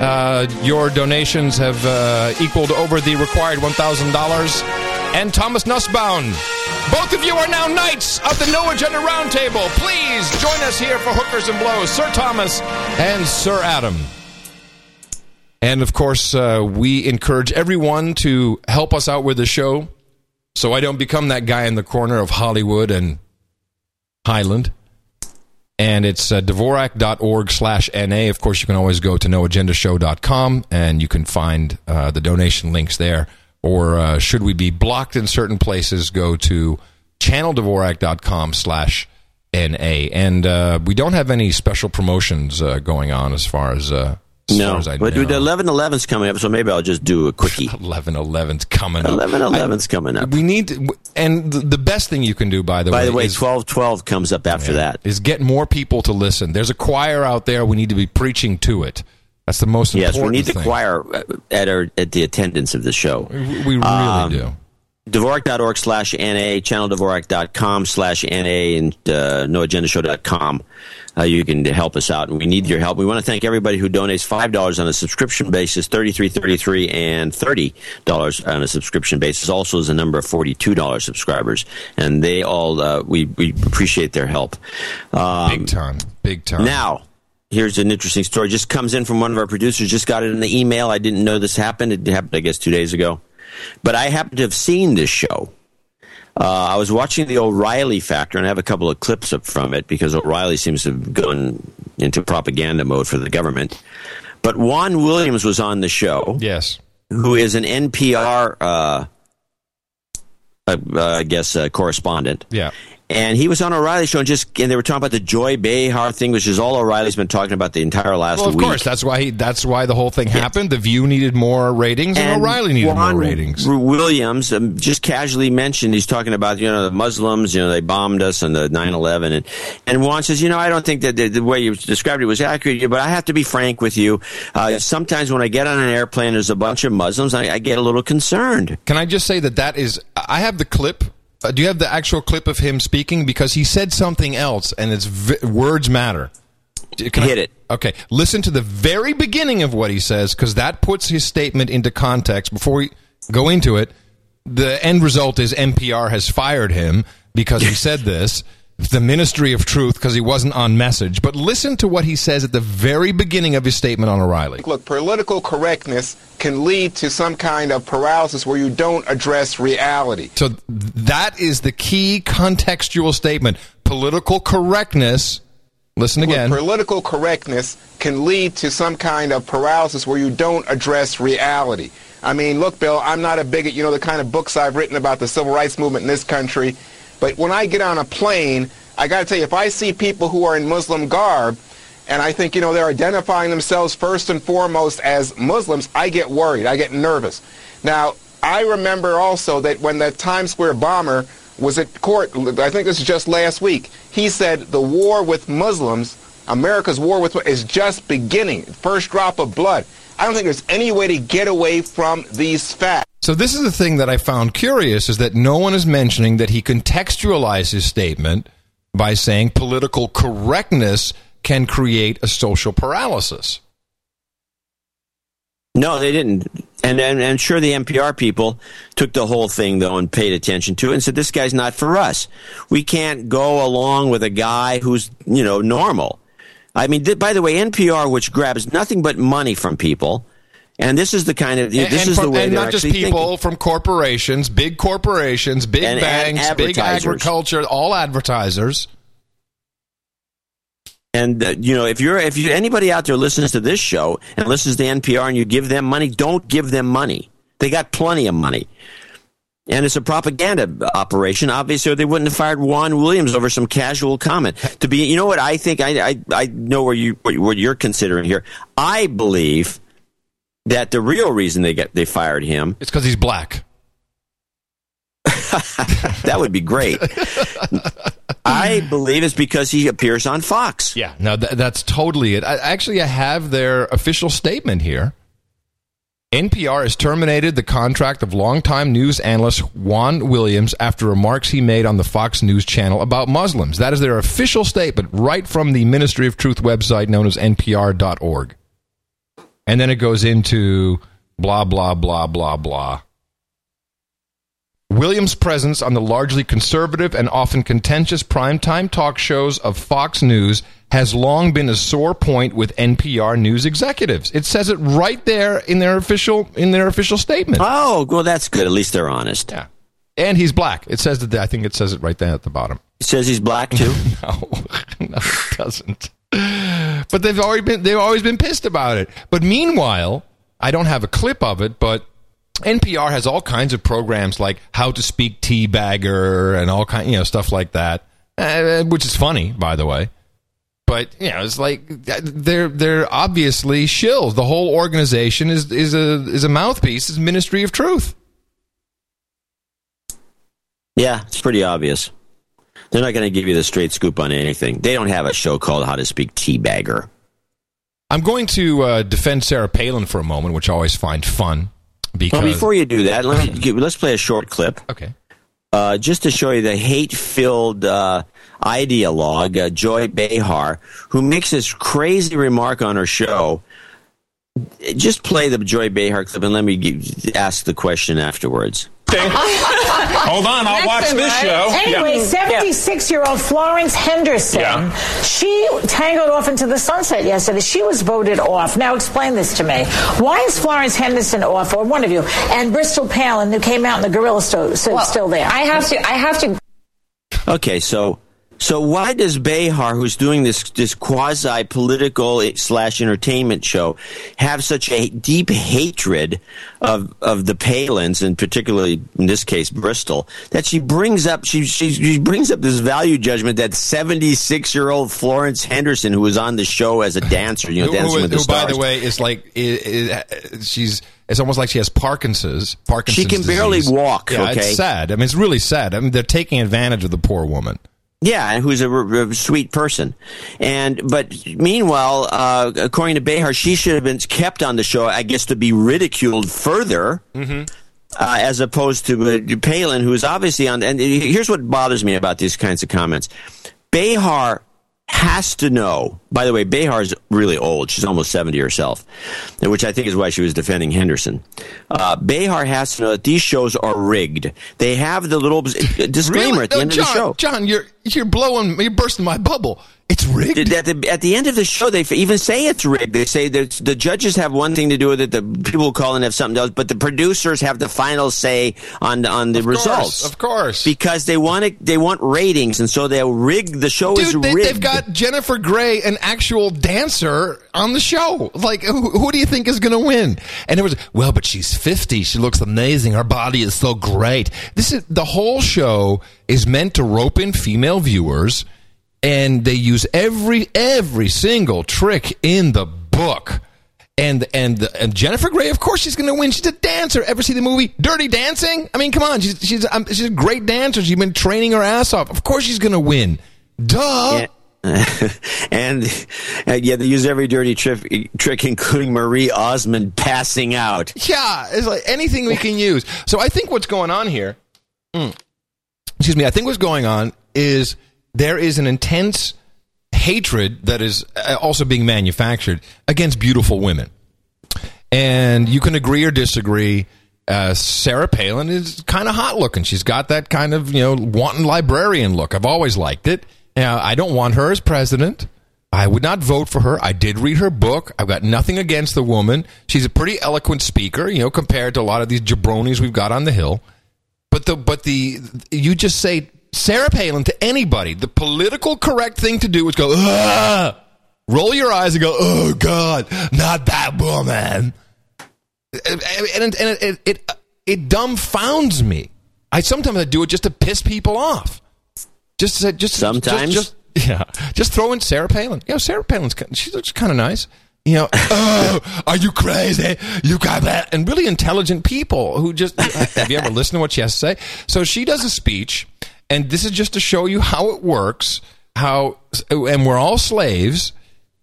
Uh, your donations have uh, equaled over the required one thousand dollars. And Thomas Nussbaum, both of you are now knights of the No Agenda Roundtable. Please join us here for Hookers and Blows, Sir Thomas and Sir Adam. And, of course, uh, we encourage everyone to help us out with the show so I don't become that guy in the corner of Hollywood and Highland. And it's uh, Dvorak.org slash NA. Of course, you can always go to no agenda show dot com, and you can find uh, the donation links there. Or uh, should we be blocked in certain places, go to channel dvorak dot com slash NA. And uh, we don't have any special promotions uh, going on as far as, uh, as, no. far as I but know. No, but the eleven eleven's coming up, so maybe I'll just do a quickie. eleven eleven's coming up. eleven eleven's coming up. We need... To, And the best thing you can do, by the way... By the way, twelve twelve comes up after yeah, that. ...is get more people to listen. There's a choir out there. We need to be preaching to it. That's the most yes, important thing. Yes, we need thing. the choir at, our, at the attendance of the show. We, we really um, do. Dvorak.org slash NA, channel dvorak dot com slash NA, and uh, no agenda show dot com. Uh, you can help us out, and we need your help. We want to thank everybody who donates five dollars on a subscription basis, thirty-three dollars, thirty-three dollars, and thirty dollars on a subscription basis. Also, is a number of forty-two dollars subscribers, and they all uh, we, we appreciate their help. Um, big time, big time. Now, here's an interesting story. Just comes in from one of our producers. Just got it in the email. I didn't know this happened. It happened, I guess, two days ago. But I happen to have seen this show. Uh, I was watching the O'Reilly Factor, and I have a couple of clips up from it because O'Reilly seems to have gone into propaganda mode for the government. But Juan Williams was on the show. Yes. Who is an N P R, uh, uh, I guess, uh, correspondent. Yeah. And he was on O'Reilly's show, and just and they were talking about the Joy Behar thing, which is all O'Reilly's been talking about the entire last week. Well, of week. course, that's why he, that's why the whole thing yeah. happened. The View needed more ratings, and, and O'Reilly needed Juan more ratings. Williams um, just casually mentioned he's talking about you know the Muslims, you know they bombed us on the nine eleven, and and Juan says, you know I don't think that the, the way you described it was accurate, but I have to be frank with you. Uh, sometimes when I get on an airplane, there's a bunch of Muslims, I, I get a little concerned. Can I just say that that is? I have the clip. Uh, do you have the actual clip of him speaking? Because he said something else, and it's vi- words matter. Can Hit I, it. Okay. Listen to the very beginning of what he says, because that puts his statement into context. Before we go into it, the end result is N P R has fired him because he said this. The Ministry of Truth, because he wasn't on message. But listen to what he says at the very beginning of his statement on O'Reilly. Look, political correctness can lead to some kind of paralysis where you don't address reality. So that is the key contextual statement. Political correctness, listen again. Look, political correctness can lead to some kind of paralysis where you don't address reality. I mean, look, Bill, I'm not a bigot. You know the kind of books I've written about the civil rights movement in this country. But when I get on a plane, I got to tell you, if I see people who are in Muslim garb, and I think, you know, they're identifying themselves first and foremost as Muslims, I get worried. I get nervous. Now, I remember also that when that Times Square bomber was at court, I think this was just last week, he said the war with Muslims, America's war with Muslims, is just beginning. First drop of blood. I don't think there's any way to get away from these facts. So this is the thing that I found curious, is that no one is mentioning that he contextualized his statement by saying political correctness can create a social paralysis. No, they didn't. And I'm sure the N P R people took the whole thing, though, and paid attention to it and said, this guy's not for us. We can't go along with a guy who's, you know, normal. I mean, th- by the way, N P R, which grabs nothing but money from people, and this is the kind of, this and, is from, the way and they're not just people thinking. From corporations, big corporations, big and, banks, and big agriculture, all advertisers. And uh, you know, if you're if you anybody out there listens to this show and listens to N P R and you give them money, don't give them money. They got plenty of money, and it's a propaganda operation. Obviously, or they wouldn't have fired Juan Williams over some casual comment. To be, you know what I think? I I, I know where you what you're considering here. I believe that the real reason they get they fired him it's because he's black. That would be great. I believe it's because he appears on Fox. Yeah, no, th- that's totally it. I, actually, I have their official statement here. N P R has terminated the contract of longtime news analyst Juan Williams after remarks he made on the Fox News channel about Muslims. That is their official statement right from the Ministry of Truth website known as N P R dot org. And then it goes into blah, blah, blah, blah, blah. Williams' presence on the largely conservative and often contentious primetime talk shows of Fox News has long been a sore point with N P R news executives. It says it right there in their official in their official statement. Oh, well, that's good. At least they're honest. Yeah. And he's black. It says that. I think it says it right there at the bottom. It says he's black too. no, no, it doesn't. But they've already been they've always been pissed about it. But meanwhile, I don't have a clip of it, but N P R has all kinds of programs like How to Speak Teabagger and all kind, you know, stuff like that, uh, which is funny, by the way. But you know, it's like they're they're obviously shills. The whole organization is is a is a mouthpiece. It's Ministry of Truth. Yeah, it's pretty obvious. They're not going to give you the straight scoop on anything. They don't have a show called How to Speak Teabagger. I'm going to uh, defend Sarah Palin for a moment, which I always find fun. Because... Well, before you do that, let me, let's play a short clip. Okay. Uh, just to show you the hate-filled uh, ideologue, uh, Joy Behar, who makes this crazy remark on her show. Just play the Joy Behar clip and let me give, ask the question afterwards. Hold on, I'll Next watch thing, this right? show. Anyway, yeah. seventy-six-year-old Florence Henderson, yeah. she tangled off into the sunset yesterday. She was voted off. Now explain this to me. Why is Florence Henderson off, or one of you, and Bristol Palin, who came out in the gorilla suit, so well, still there? I have to. I have to. Okay, so so why does Behar, who's doing this this quasi political slash entertainment show, have such a deep hatred of of the Palins, and particularly in this case Bristol, that she brings up she she, she brings up this value judgment that seventy-six-year-old Florence Henderson, who was on the show as a dancer, you know, Dancing who, with the who, Stars, by the way, is like is, is, she's. It's almost like she has Parkinson's. Parkinson's. She can disease. barely walk. Yeah, okay? It's sad. I mean, it's really sad. I mean, they're taking advantage of the poor woman. Yeah, who's a, a sweet person, and but meanwhile, uh, according to Behar, she should have been kept on the show, I guess, to be ridiculed further, mm-hmm. uh, as opposed to uh, Palin, who is obviously on. And here's what bothers me about these kinds of comments: Behar has to know. By the way, Behar is really old; she's almost seventy herself, which I think is why she was defending Henderson. Uh, Behar has to know that these shows are rigged. They have the little disclaimer really? at the no, end John, of the show. John, you're. You're blowing, you're bursting my bubble. It's rigged. At the, at the end of the show, they even say it's rigged. They say that the judges have one thing to do with it, the people calling have something else, but the producers have the final say on on the of course, results, of course, because they want it, they want ratings, and so they'll rig the show. Dude, is they, rigged. They've got Jennifer Grey, an actual dancer, on the show. Like, who, who do you think is going to win? And it was well, but she's fifty. She looks amazing. Her body is so great. This is the whole show is meant to rope in female viewers, and they use every every single trick in the book. And and and Jennifer Grey, of course, she's going to win. She's a dancer. Ever see the movie Dirty Dancing? I mean, come on, she's she's um, she's a great dancer. She's been training her ass off. Of course, she's going to win. Duh. Yeah. and uh, yeah, they use every dirty tri- trick, including Marie Osmond passing out. Yeah, it's like anything we can use. So I think what's going on here. Mm. Excuse me, I think what's going on is there is an intense hatred that is also being manufactured against beautiful women. and you can agree or disagree. Uh, Sarah Palin is kind of hot looking. She's got that kind of, you know, wanton librarian look. I've always liked it. Now, I don't want her as president. I would not vote for her. I did read her book. I've got nothing against the woman. She's a pretty eloquent speaker, you know, compared to a lot of these jabronis we've got on the Hill. But the but the you just say Sarah Palin to anybody, the political correct thing to do is go, ugh! Roll your eyes and go, oh, God, not that woman. And, and, and it, it, it, it dumbfounds me. I sometimes I do it just to piss people off. Just just sometimes, just, just, yeah. Just throw in Sarah Palin. You know, Sarah Palin's she looks kind of nice. You know, oh, are you crazy? You got that? And really intelligent people who just have you ever listened to what she has to say? So she does a speech, and this is just to show you how it works. How and we're all slaves.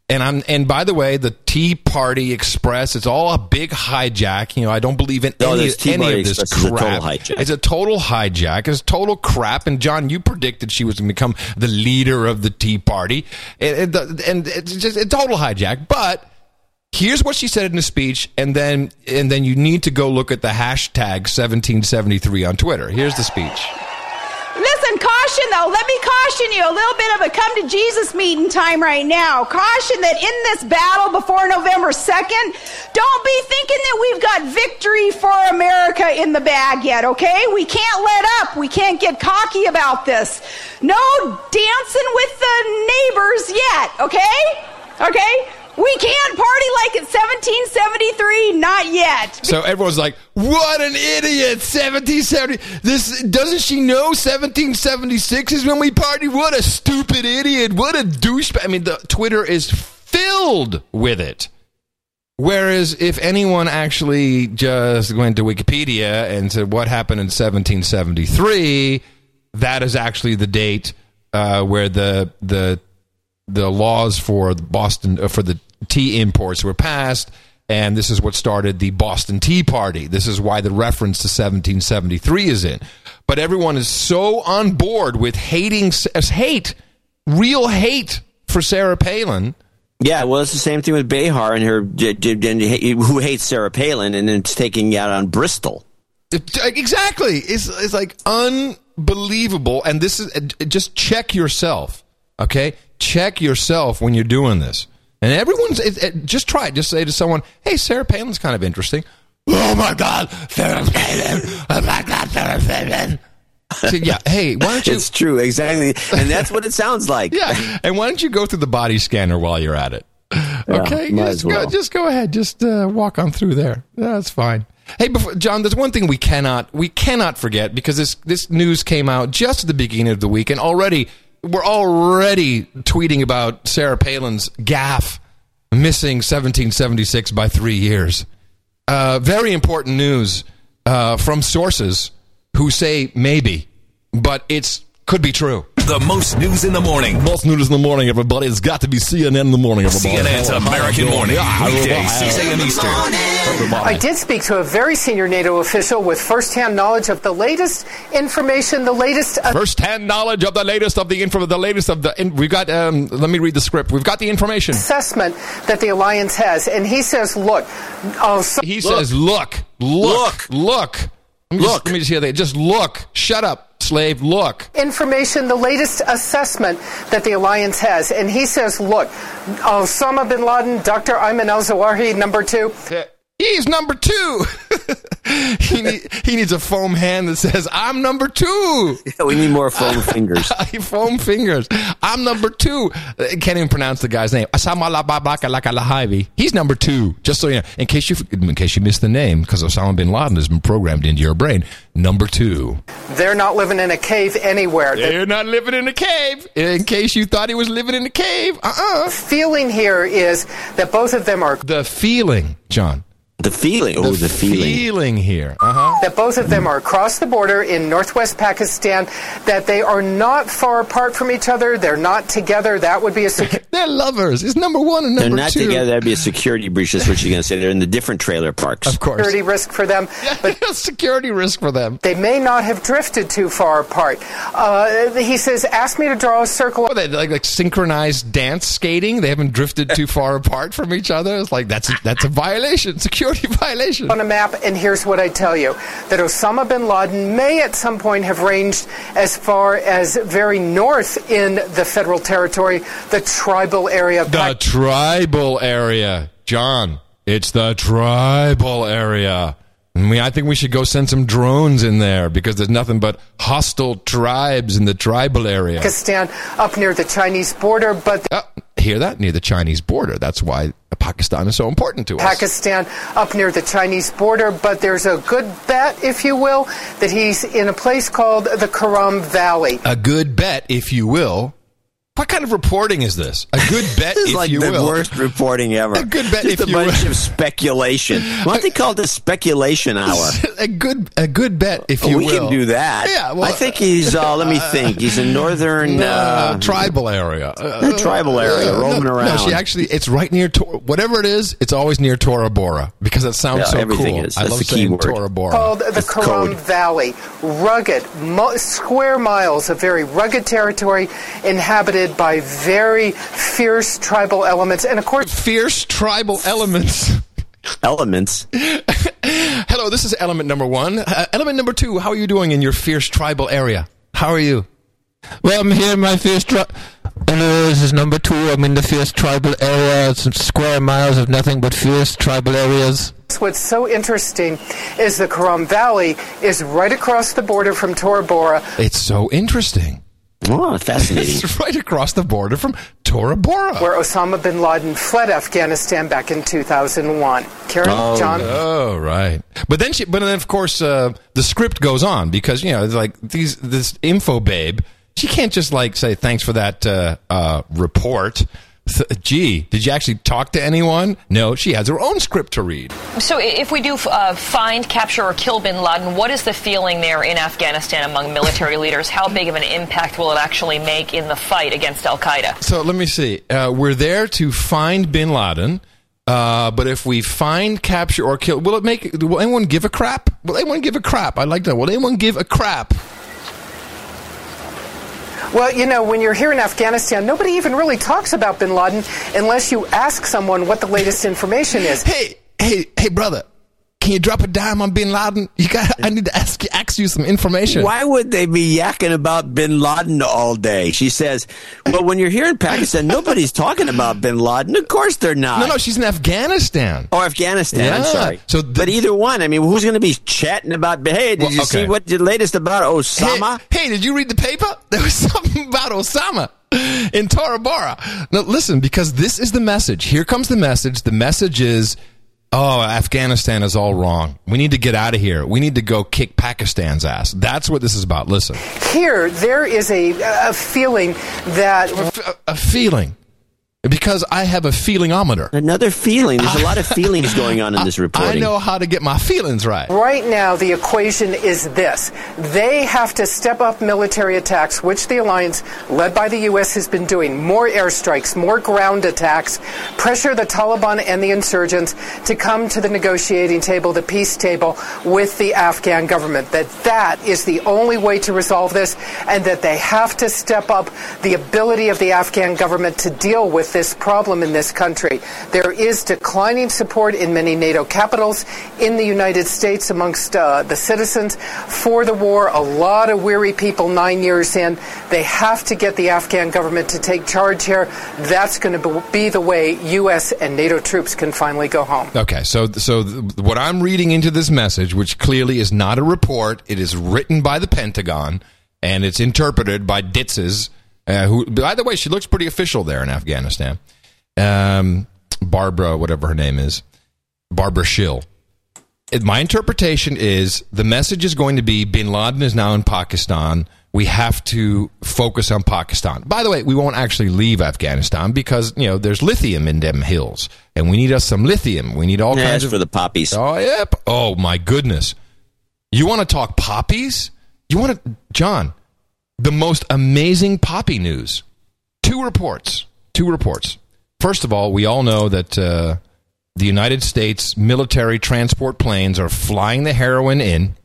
And I'm, and by the way, the Tea Party Express, it's all a big hijack. You know, I don't believe in no, any, any of this crap. It's a total hijack. It's a total hijack. It's total crap. And John, you predicted she was going to become the leader of the Tea Party. And, and it's just a total hijack. But here's what she said in the speech. And then, and then you need to go look at the hashtag seventeen seventy-three on Twitter. Here's the speech. Listen, caution, though. Let me caution you. A little bit of a come-to-Jesus meeting time right now. Caution that in this battle before November second, don't be thinking that we've got victory for America in the bag yet, okay? We can't let up. We can't get cocky about this. No dancing with the neighbors yet, okay? Okay? We can't party like it's seventeen seventy-three, not yet. So everyone's like, what an idiot, seventeen seventy. This, doesn't she know seventeen seventy-six is when we party? What a stupid idiot. What a douchebag. I mean, the Twitter is filled with it. Whereas if anyone actually just went to Wikipedia and said what happened in seventeen seventy-three, that is actually the date uh, where the the... the laws for the Boston uh, for the tea imports were passed, and this is what started the Boston Tea Party. This is why the reference to seventeen seventy-three is in. But everyone is so on board with hating hate, real hate for Sarah Palin. Yeah, well, it's the same thing with Behar and her, and who hates Sarah Palin, and it's taking out on Bristol. Exactly, it's it's like unbelievable. And this is just check yourself, okay. Check yourself when you're doing this. And everyone's... It, it, just try it. Just say to someone, hey, Sarah Palin's kind of interesting. Oh, my God, Sarah Palin. Oh, my God, Sarah Palin. So, yeah, hey, why don't you... It's true, exactly. And that's what it sounds like. Yeah, and why don't you go through the body scanner while you're at it? Okay? Yeah, just, well. go, just go ahead. Just uh, walk on through there. That's fine. Hey, before, John, there's one thing we cannot we cannot forget, because this this news came out just at the beginning of the week, and already... We're already tweeting about Sarah Palin's gaffe, missing seventeen seventy-six by three years. Uh, very important news uh, from sources who say maybe, but it's could be true. The most news in the morning. Most news in the morning, everybody. It's got to be C N N in the morning, everybody. C N N's American Morning. Weekdays, six a.m. Eastern. I did speak to a very senior NATO official with first-hand knowledge of the latest information, the latest... Uh, first-hand knowledge of the latest of the... Info- the latest of the... In- we've got... Um, let me read the script. We've got the information. ...assessment that the alliance has. And he says, look... Uh, so- he look. says, look. Look. Look. Look. Let me, look. Just, let me just hear that. Just look. Shut up. Slave, look. Information, the latest assessment that the alliance has. And he says, look, Osama bin Laden, Doctor Ayman al-Zawahiri, number two. He's number two. he, need, he needs a foam hand that says, I'm number two. Yeah, we need more foam fingers. Foam fingers. I'm number two. I can't even pronounce the guy's name. He's number two. Just so you know, in case you, in case you missed the name, because Osama bin Laden has been programmed into your brain. Number two. They're not living in a cave anywhere. They're not living in a cave. In case you thought he was living in a cave. Uh-uh. The feeling here is that both of them are... The feeling, John. The feeling, oh, the, the feeling. feeling here. Uh-huh. That both of them are across the border in northwest Pakistan, that they are not far apart from each other. They're not together. That would be a security... They're lovers. It's number one and number two. They're not two. together. That would be a security breach, is what you're going to say. They're in the different trailer parks. Of course. Security risk for them. But security risk for them. They may not have drifted too far apart. Uh, he says, ask me to draw a circle... Oh, they like, like synchronized dance skating? They haven't drifted too far apart from each other? It's like, that's, that's a violation. Security security violation. On a map, and here's what I tell you, that Osama bin Laden may at some point have ranged as far as very north in the federal territory, the tribal area. The Pac- tribal area. John, it's the tribal area. I mean, I think we should go send some drones in there because there's nothing but hostile tribes in the tribal area. Pakistan, up near the Chinese border, but... The- oh, hear that? Near the Chinese border. That's why Pakistan is so important to us. Pakistan, up near the Chinese border, but there's a good bet, if you will, that he's in a place called the Karam Valley. A good bet, if you will. What kind of reporting is this? A good bet, this is if like you will. It's like the worst reporting ever. A good bet, just if you will. Just a bunch of speculation. Why don't they call this speculation hour? A good, a good bet, if you we will. We can do that. Yeah. Well, I think he's. Uh, let me think. He's in northern uh, uh, tribal area. Uh, tribal area, uh, roaming no, around. No, she actually. It's right near Tor- whatever it is. It's always near Tora Bora because it sounds yeah, so everything cool. Is. That's I love the saying keyword. Tora Bora. Called the it's Karam code. Valley, rugged, mo- square miles of very rugged territory inhabited by very fierce tribal elements. And of course, fierce tribal elements. Elements. Hello, this is element number one. Uh, element number two, how are you doing in your fierce tribal area? How are you? Well, I'm here in my fierce tribal... Hello, this is number two. I'm in the fierce tribal area. Some square miles of nothing but fierce tribal areas. What's so interesting is the Karam Valley is right across the border from Tora Bora. It's so interesting. Oh, fascinating. It's right across the border from Tora Bora, where Osama bin Laden fled Afghanistan back in two thousand one. Karen, oh, John? Oh, right. But then, she, but then of course, uh, the script goes on because, you know, it's like these, this info babe, she can't just, like, say, thanks for that uh, uh, report. Th- gee, did you actually talk to anyone? No, she has her own script to read. So if we do uh, find, capture, or kill bin Laden, what is the feeling there in Afghanistan among military leaders? How big of an impact will it actually make in the fight against al-Qaeda? So let me see. Uh, we're there to find bin Laden, uh, but if we find, capture, or kill, will it make, will anyone give a crap? Will anyone give a crap? I'd like to know. Will anyone give a crap? Well, you know, when you're here in Afghanistan, nobody even really talks about bin Laden unless you ask someone what the latest information is. Hey, hey, hey, brother, can you drop a dime on bin Laden? You got. I need to ask you, ask you some information. Why would they be yakking about bin Laden all day? She says, well, when you're here in Pakistan, nobody's talking about bin Laden. Of course they're not. No, no, she's in Afghanistan. Oh, Afghanistan. Yeah. I'm sorry. So th- but either one. I mean, who's going to be chatting about, hey, did well, you okay. see what the latest about Osama? Hey, hey, did you read the paper? There was something about Osama in Tora Bora. Now, listen, because this is the message. Here comes the message. The message is, oh, Afghanistan is all wrong. We need to get out of here. We need to go kick Pakistan's ass. That's what this is about. Listen. Here, there is a, a feeling that... A, a feeling. Because I have a feelingometer. Another feeling. There's a lot of feelings going on in this reporting. I know how to get my feelings right. Right now, the equation is this. They have to step up military attacks, which the alliance, led by the U S, has been doing. More airstrikes, more ground attacks, pressure the Taliban and the insurgents to come to the negotiating table, the peace table, with the Afghan government. That that is the only way to resolve this, and that they have to step up the ability of the Afghan government to deal with this problem in this country. There is declining support in many NATO capitals, in the United States, amongst uh, the citizens for the war. A lot of weary people nine years in. They have to get the Afghan government to take charge here. That's going to be the way U S and NATO troops can finally go home. Okay, so so th- what I'm reading into this message, which clearly is not a report, it is written by the Pentagon, and it's interpreted by ditzes. Uh, who, by the way, she looks pretty official there in Afghanistan. Um, Barbara, whatever her name is, Barbara Schill. It, my interpretation is the message is going to be bin Laden is now in Pakistan. We have to focus on Pakistan. By the way, we won't actually leave Afghanistan because, you know, there's lithium in them hills. And we need us some lithium. We need all yeah, kinds of... for the poppies. Oh, yep. Oh, my goodness. You want to talk poppies? You want to... John... The most amazing poppy news. Two reports. Two reports. First of all, we all know that uh, the United States military transport planes are flying the heroin in.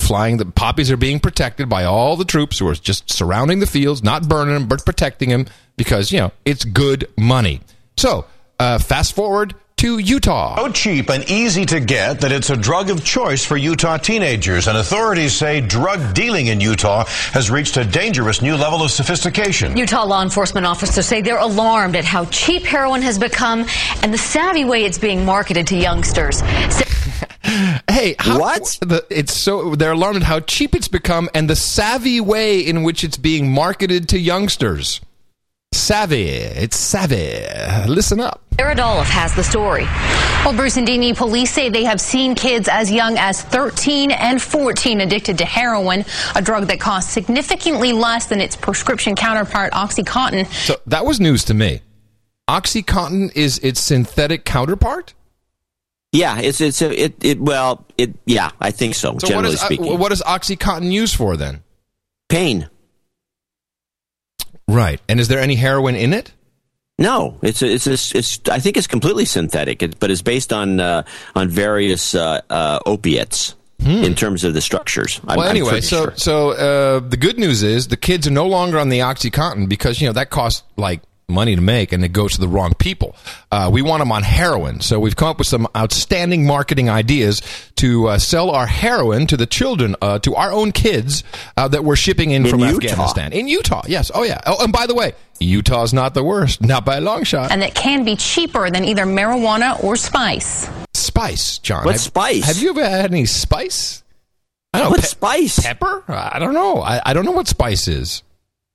Flying the poppies are being protected by all the troops who are just surrounding the fields, not burning them, but protecting them because, you know, it's good money. So, uh, fast forward to Utah. So cheap and easy to get that it's a drug of choice for Utah teenagers, and authorities say drug dealing in Utah has reached a dangerous new level of sophistication. Utah law enforcement officers say they're alarmed at how cheap heroin has become and the savvy way it's being marketed to youngsters. So Hey, how, what? The, it's so they're alarmed at how cheap it's become and the savvy way in which it's being marketed to youngsters. Savvy, it's savvy. Listen up. Sarah Palin has the story. Well, Bruce and Dini, police say they have seen kids as young as thirteen and fourteen addicted to heroin, a drug that costs significantly less than its prescription counterpart, OxyContin. So that was news to me. OxyContin is its synthetic counterpart? Yeah, it's it's it it well it yeah I think so. So generally what is, speaking, what is OxyContin used for then? Pain. Right, and is there any heroin in it? No, it's it's it's, it's I think it's completely synthetic, it, but it's based on uh, on various uh, uh, opiates hmm. in terms of the structures. I'm, well, anyway, I'm so sure. so uh, the good news is the kids are no longer on the OxyContin because you know that costs like. money to make, and it goes to the wrong people. Uh, we want them on heroin, so we've come up with some outstanding marketing ideas to uh, sell our heroin to the children, uh, to our own kids uh, that we're shipping in, in from Utah. Afghanistan. In Utah, yes. Oh, yeah. Oh, and by the way, Utah's not the worst, not by a long shot. And it can be cheaper than either marijuana or spice. Spice, John. What I've, spice? Have you ever had any spice? I don't know. What pe- spice? Pepper? I don't know. I, I don't know what spice is.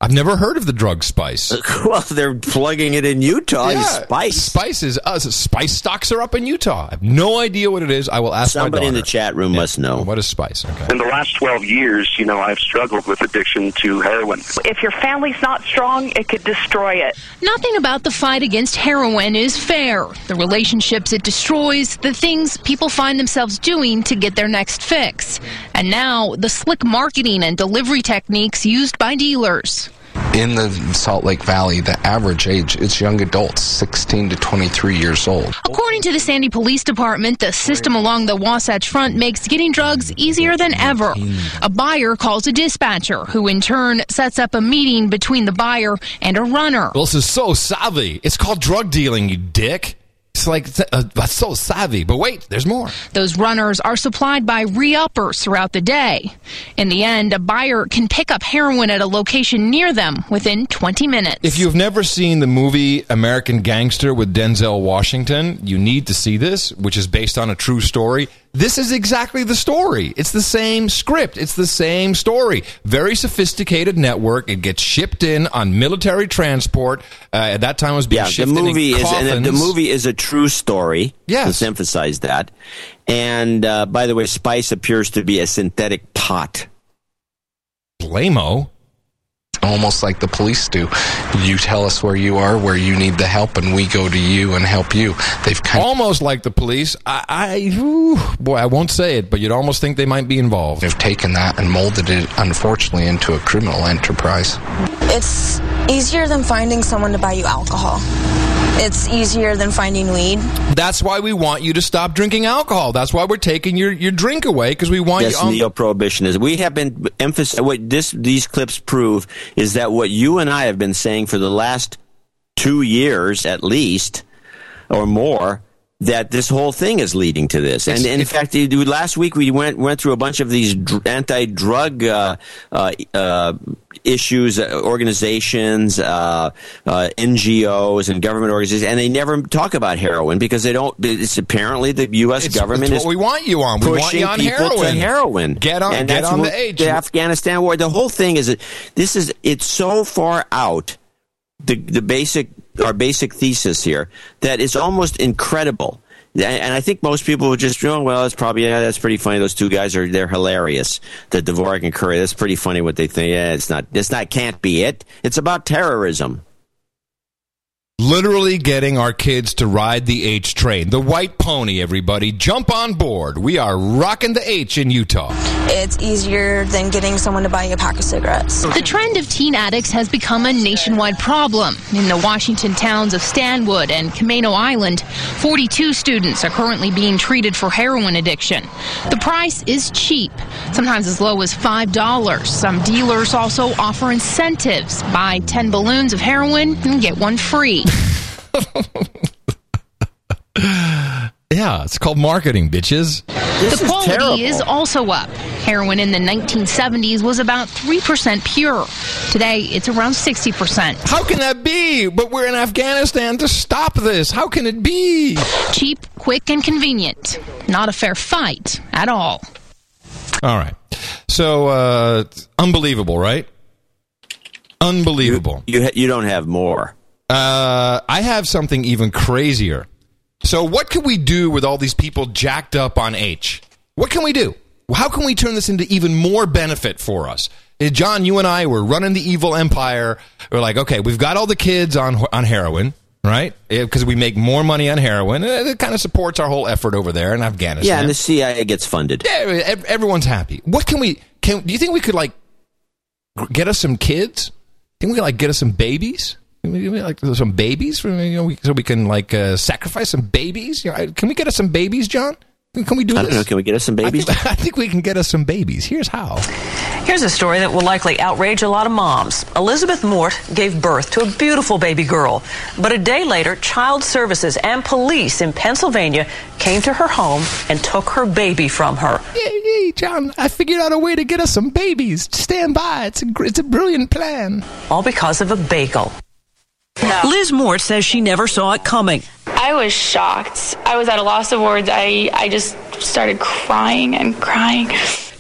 I've never heard of the drug spice. Well, they're plugging it in Utah. Yeah, spice. Spice is us. Uh, spice stocks are up in Utah. I have no idea what it is. I will ask somebody my daughter. In the chat room yeah. must know. What is spice? Okay. In the last twelve years, you know, I've struggled with addiction to heroin. If your family's not strong, it could destroy it. Nothing about the fight against heroin is fair. The relationships it destroys, the things people find themselves doing to get their next fix. And now, the slick marketing and delivery techniques used by dealers. In the Salt Lake Valley, the average age is young adults, sixteen to twenty-three years old. According to the Sandy Police Department, the system along the Wasatch Front makes getting drugs easier than ever. A buyer calls a dispatcher, who in turn sets up a meeting between the buyer and a runner. Well, this is so savvy. It's called drug dealing, you dick. It's like, uh, that's so savvy. But wait, there's more. Those runners are supplied by re-uppers throughout the day. In the end, a buyer can pick up heroin at a location near them within twenty minutes. If you've never seen the movie American Gangster with Denzel Washington, you need to see this, which is based on a true story. This is exactly the story. It's the same script. It's the same story. Very sophisticated network. It gets shipped in on military transport. Uh, at that time, it was being yeah, shipped the movie in, in coffins. Is, and the movie is a true story. Yes. Let's emphasize that. And uh, by the way, spice appears to be a synthetic pot. Blamo. Almost like the police do. You tell us where you are, where you need the help, and we go to you and help you. They've kind of almost like the police. I, I ooh, boy, I won't say it, but you'd almost think they might be involved. They've taken that and molded it, unfortunately, into a criminal enterprise. It's easier than finding someone to buy you alcohol. It's easier than finding weed. That's why we want you to stop drinking alcohol. That's why we're taking your, your drink away, because we want yes, you... That's neo-prohibitionism. We have been emphasizing... What this, these clips prove is that what you and I have been saying for the last two years, at least, or more, that this whole thing is leading to this. And, and in fact, last week we went went through a bunch of these anti-drug uh, uh, uh, issues, uh, organizations, uh, uh, N G Os, and government organizations, and they never talk about heroin because they don't. It's apparently the U S It's, government it's what is we want you on. We want you on heroin. To heroin. Get on, and get on the age. The Afghanistan war. The whole thing is this is it's so far out. The the basic. Our basic thesis here that is almost incredible, and I think most people would just go, oh, "Well, it's probably yeah, that's pretty funny. Those two guys are they're hilarious. The Dvorak and Curry. That's pretty funny what they think. Yeah, it's not. It's not. Can't be it. It's about terrorism." Literally getting our kids to ride the H train, the white pony. Everybody, jump on board. We are rocking the H in Utah. It's easier than getting someone to buy you a pack of cigarettes. The trend of teen addicts has become a nationwide problem. In the Washington towns of Stanwood and Camano Island, forty-two students are currently being treated for heroin addiction. The price is cheap, sometimes as low as five dollars. Some dealers also offer incentives. Buy ten balloons of heroin and get one free. Yeah, it's called marketing, bitches. This the quality is terrible. Is also up. Heroin in the nineteen seventies was about three percent pure. Today, it's around sixty percent. How can that be? But we're in Afghanistan to stop this. How can it be? Cheap, quick, and convenient. Not a fair fight at all. All right. So, uh, unbelievable, right? Unbelievable. You, you, you don't have more. Uh, I have something even crazier. So what can we do with all these people jacked up on H? What can we do? How can we turn this into even more benefit for us? John, you and I were running the evil empire. We're like, okay, we've got all the kids on on heroin, right? Because we make more money on heroin. It kind of supports our whole effort over there in Afghanistan. Yeah, and the C I A gets funded. Yeah, everyone's happy. What can we? Can do you think we could like get us some kids? Think we could like get us some babies? Like some babies, you know, so we can like uh, sacrifice some babies. You know, can we get us some babies, John? Can we do this? I don't know. Can we get us some babies? I think, I think we can get us some babies. Here's how. Here's a story that will likely outrage a lot of moms. Elizabeth Mort gave birth to a beautiful baby girl, but a day later, child services and police in Pennsylvania came to her home and took her baby from her. Yay, yay, John, I figured out a way to get us some babies. Stand by. It's a, it's a brilliant plan. All because of a bagel. No. Liz Moore says she never saw it coming. I was shocked. I was at a loss of words. I, I just started crying and crying.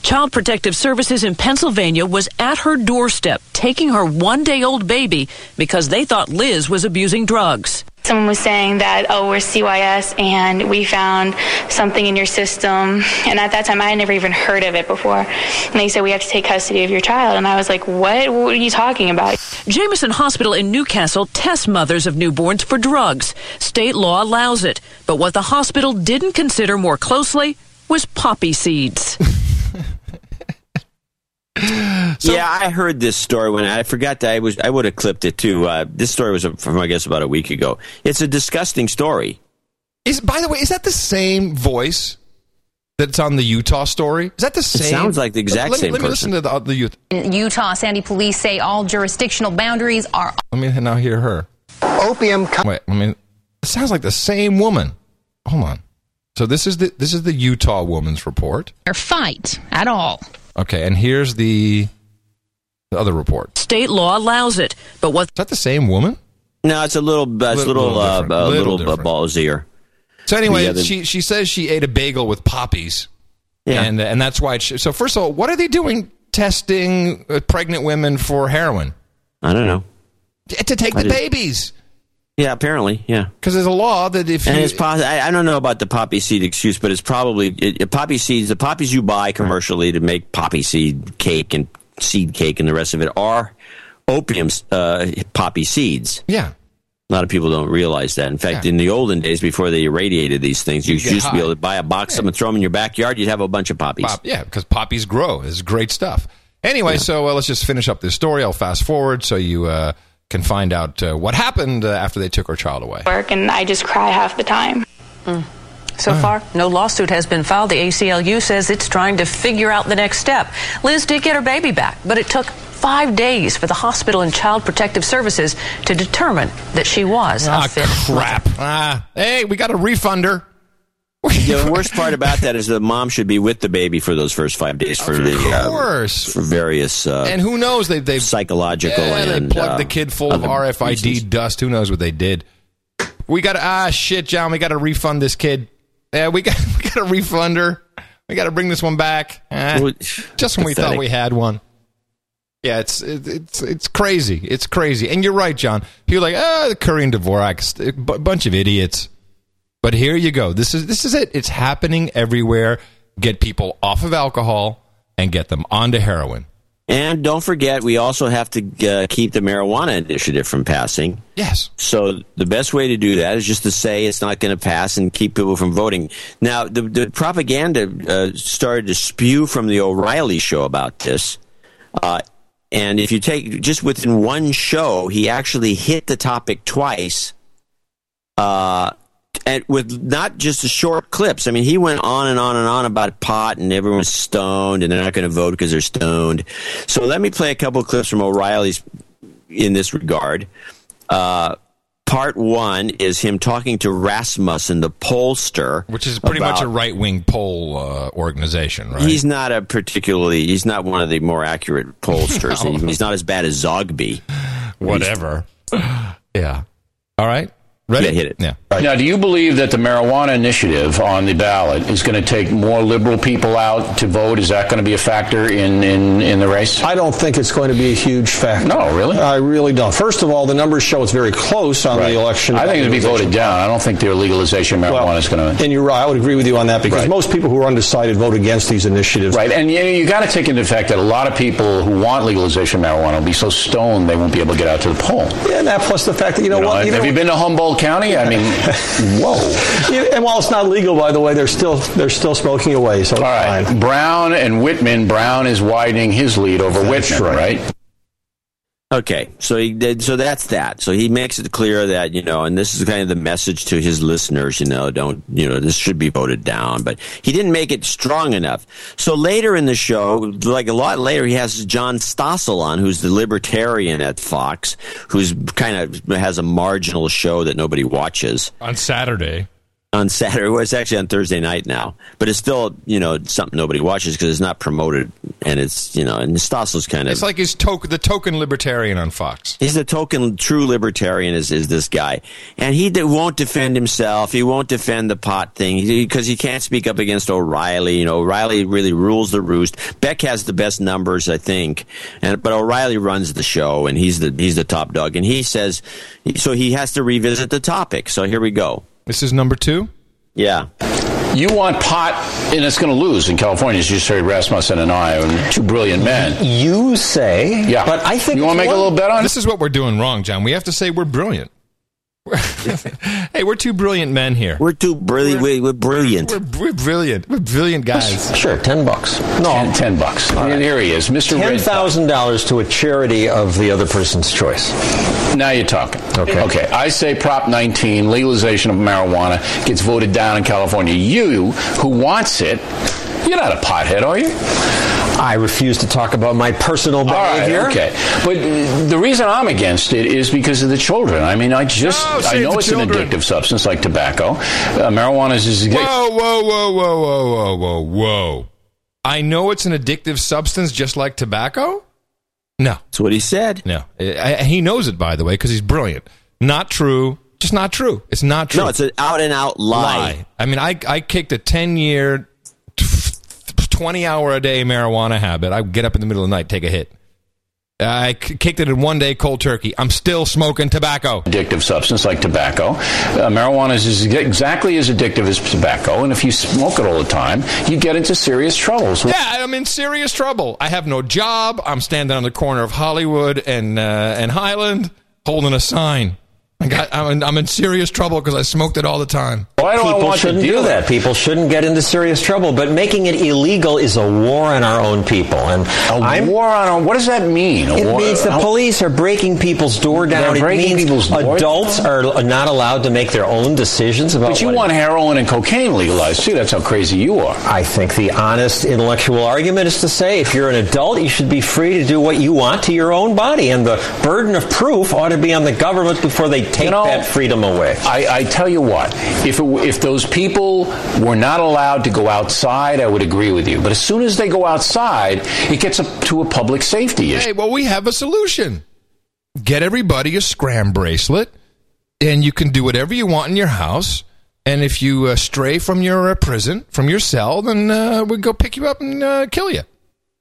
Child Protective Services in Pennsylvania was at her doorstep, taking her one-day-old baby because they thought Liz was abusing drugs. Someone was saying that, oh, we're C Y S and we found something in your system. And at that time, I had never even heard of it before. And they said, we have to take custody of your child. And I was like, what? What are you talking about? Jameson Hospital in Newcastle tests mothers of newborns for drugs. State law allows it. But what the hospital didn't consider more closely was poppy seeds. So, yeah, I heard this story when I forgot that I was I would have clipped it too. Uh, this story was from I guess about a week ago. It's a disgusting story. Is by the way, is that the same voice that's on the Utah story? Is that the same? It sounds like the exact let, same let me, person. Let me listen to the, the Utah. In Utah, Sandy police say all jurisdictional boundaries are. Let me now hear her. Opium. Com- Wait, I mean, it sounds like the same woman. Hold on. So this is the this is the Utah woman's report. Or fight at all. Okay, and here's the, the other report. State law allows it, but what? Is that the same woman? No, it's a little, uh, it's little, little, uh, little, little, little uh, ballsier. So anyway, other... she she says she ate a bagel with poppies, yeah, and and that's why. It sh- so first of all, what are they doing testing pregnant women for heroin? I don't know. To take I the just... babies. Yeah, apparently, yeah. Because there's a law that if and you... it's poss- I, I don't know about the poppy seed excuse, but it's probably... It, it, poppy seeds, the poppies you buy commercially to make poppy seed cake and seed cake and the rest of it are opium uh, poppy seeds. Yeah. A lot of people don't realize that. In fact, yeah. in the olden days, before they irradiated these things, you, you used high. to be able to buy a box yeah. of them and throw them in your backyard. You'd have a bunch of poppies. Pop, yeah, because poppies grow. It's great stuff. Anyway, yeah. so uh, let's just finish up this story. I'll fast forward so you... Uh, can find out uh, what happened uh, after they took her child away. Work and I just cry half the time. Mm. So uh. far, no lawsuit has been filed. The A C L U says it's trying to figure out the next step. Liz did get her baby back, but it took five days for the hospital and Child Protective Services to determine that she was ah, a fit crap. Ah, hey, we got a refunder. The worst part about that is the mom should be with the baby for those first five days for the uh, for various uh, and who knows they they psychological yeah, and they plugged uh, the kid full of R F I D reasons. Dust. Who knows what they did? We got ah shit, John. We got to refund this kid. Yeah, we got we got to refund her. We got to bring this one back. Eh, well, just when pathetic. We thought we had one. Yeah, it's it, it's it's crazy. It's crazy, and you're right, John. You're like ah, oh, Curry and Dvorak, b- bunch of idiots. But here you go. This is this is it. It's happening everywhere. Get people off of alcohol and get them onto heroin. And don't forget, we also have to uh, keep the marijuana initiative from passing. Yes. So the best way to do that is just to say it's not going to pass and keep people from voting. Now, the, the propaganda uh, started to spew from the O'Reilly show about this. Uh, and if you take just within one show, he actually hit the topic twice. Uh And with not just the short clips. I mean, he went on and on and on about pot and everyone's stoned and they're not going to vote because they're stoned. So let me play a couple of clips from O'Reilly's in this regard. Uh, Part one is him talking to Rasmussen, the pollster. Which is pretty about, much a right-wing poll uh, organization, right? He's not a particularly, he's not one of the more accurate pollsters. No. He's not as bad as Zogby. Whatever. Yeah. All right. Ready? Yeah, hit it. Yeah. Right. Now, do you believe that the marijuana initiative on the ballot is going to take more liberal people out to vote? Is that going to be a factor in, in, in the race? I don't think it's going to be a huge factor. No, really? I really don't. First of all, the numbers show it's very close on right. the election. I think it'll be voted down. I don't think their legalization of marijuana well, is going to... And you're right. I would agree with you on that because right. most people who are undecided vote against these initiatives. Right. And you know, you got to take into effect that a lot of people who want legalization of marijuana will be so stoned they won't be able to get out to the poll. Yeah, and that plus the fact that, you know, you know what? Have you, know, have you been to Humboldt County? I mean, whoa. And while it's not legal, by the way, they're still they're still smoking away. So all right, fine. Brown and Whitman. Brown is widening his lead over that's Whitman, right. right? Okay, so he did. So that's that. So he makes it clear that, you know, and this is kind of the message to his listeners. You know, don't you know this should be voted down, but he didn't make it strong enough. So later in the show, like a lot later, he has John Stossel on, who's the libertarian at Fox, who's kind of has a marginal show that nobody watches on Saturday. On Saturday, well, it's actually on Thursday night now, but it's still, you know, something nobody watches because it's not promoted, and it's, you know, and Stossel's kind of... It's like his to- the token libertarian on Fox. He's the token true libertarian is, is this guy, and he de- won't defend himself, he won't defend the pot thing, because he, he can't speak up against O'Reilly, you know, O'Reilly really rules the roost. Beck has the best numbers, I think, and but O'Reilly runs the show, and he's the he's the top dog, and he says, so he has to revisit the topic, so here we go. This is number two? Yeah. You want pot, and it's going to lose in California. As you just heard Rasmussen and I, and two brilliant men. You say, yeah. But I think... You want to make one- a little bet on it? This is what we're doing wrong, John. We have to say we're brilliant. Hey, we're two brilliant men here. We're two brilliant. We're, we're brilliant. We're, we're brilliant. We're brilliant guys. Sure, ten bucks. No, ten, ten bucks. All right. Here he is, Mister Ten thousand dollars to a charity of the other person's choice. Now you're talking. Okay. Okay. I say Prop nineteen, legalization of marijuana, gets voted down in California. You, who wants it, you're not a pothead, are you? I refuse to talk about my personal behavior. All right, okay. But the reason I'm against it is because of the children. I mean, I just, oh, I know it's children. An addictive substance like tobacco. Uh, marijuana is... Whoa, whoa, whoa, whoa, whoa, whoa, whoa, whoa. I know it's an addictive substance just like tobacco? No. That's what he said. No. I, I, he knows it, by the way, because he's brilliant. Not true. Just not true. It's not true. No, it's an out-and-out lie. lie. I mean, I, I kicked a ten-year... twenty-hour-a-day marijuana habit. I get up in the middle of the night, take a hit. I kicked it in one day, cold turkey. I'm still smoking tobacco. Addictive substance like tobacco. Uh, marijuana is exactly as addictive as tobacco, and if you smoke it all the time, you get into serious troubles. Yeah, I'm in serious trouble. I have no job. I'm standing on the corner of Hollywood and uh, and Highland holding a sign. I got, I'm, in, I'm in serious trouble because I smoked it all the time. Why do People I want shouldn't to do that. It? People shouldn't get into serious trouble. But making it illegal is a war on our own people. And a I'm, war on our... What does that mean? A it war, means the how, police are breaking people's door down. It means adults door? are not allowed to make their own decisions about... But you want heroin and cocaine legalized, too. That's how crazy you are. I think the honest intellectual argument is to say, if you're an adult, you should be free to do what you want to your own body. And the burden of proof ought to be on the government before they take you know, that freedom away. I, I tell you what, if it, if those people were not allowed to go outside, I would agree with you. But as soon as they go outside, it gets up to a public safety issue. Hey, well, we have a solution. Get everybody a scram bracelet, and you can do whatever you want in your house. And if you uh, stray from your uh, prison, from your cell, then uh, we'll go pick you up and uh, kill you.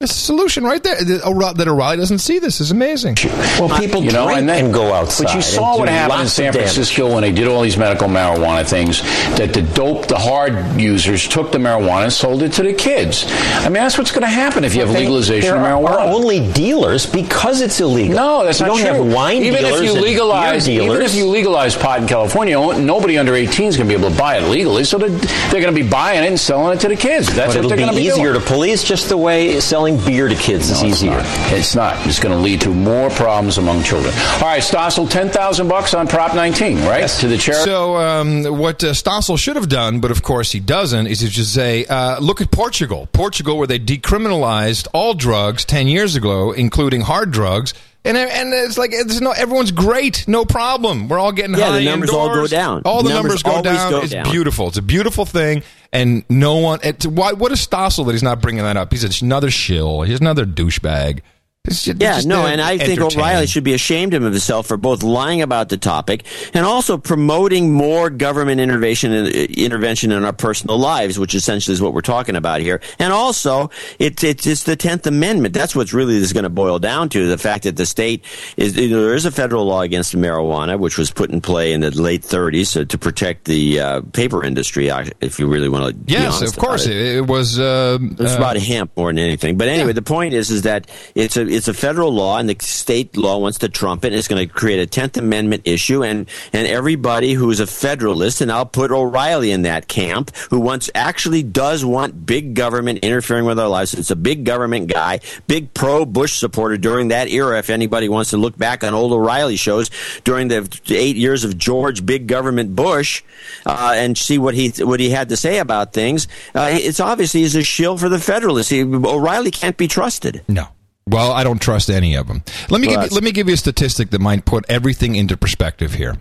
It's a solution right there. That O'Reilly doesn't see this is amazing. Well, people you know, drink and, then, and go outside. But you saw what happened in San Francisco damage. When they did all these medical marijuana things, that the dope, the hard users took the marijuana and sold it to the kids. I mean, that's what's going to happen if you have they, legalization of marijuana. There are only dealers because it's illegal. No, that's you not true. You don't have wine even dealers if you legalize, and beer dealers. Even if you legalize pot in California, nobody under eighteen is going to be able to buy it legally, so they're, they're going to be buying it and selling it to the kids. That's but what they're going to be doing. It'll be easier to police just the way selling beer to kids no, is easier. It's not. It's, it's going to lead to more problems among children. All right, Stossel, ten thousand bucks on Prop nineteen, right? Yes. To the chair. So um, what uh, Stossel should have done, but of course he doesn't, is to just say, uh, look at Portugal. Portugal, where they decriminalized all drugs ten years ago, including hard drugs, And and it's like there's no everyone's great, no problem. We're all getting yeah, high. Yeah, the numbers indoors. all go down. All the, the numbers, numbers go down. Go it's down. beautiful. It's a beautiful thing, and no one. It's, why? What is Stossel that he's not bringing that up? He's another shill. He's another douchebag. Just, yeah, no, and I think O'Reilly should be ashamed of himself for both lying about the topic and also promoting more government intervention intervention in our personal lives, which essentially is what we're talking about here. And also, it's it's, it's the tenth Amendment. That's what's really is going to boil down to, the fact that the state is you know, there is a federal law against marijuana, which was put in play in the late thirties so to protect the uh, paper industry. If you really want to, be yes, honest of course, it. It, it was. Uh, it was uh, about hemp more than anything. But anyway, yeah. the point is, is that it's a It's a federal law, and the state law wants to trump it. It's going to create a tenth Amendment issue, and, and everybody who's a federalist, and I'll put O'Reilly in that camp, who wants actually does want big government interfering with our lives. It's a big government guy, big pro-Bush supporter during that era. If anybody wants to look back on old O'Reilly shows during the eight years of George Big Government Bush uh, and see what he what he had to say about things, uh, it's obviously he's a shill for the Federalists. He, O'Reilly can't be trusted. No. Well, I don't trust any of them. Let me, well, give you, let me give you a statistic that might put everything into perspective here.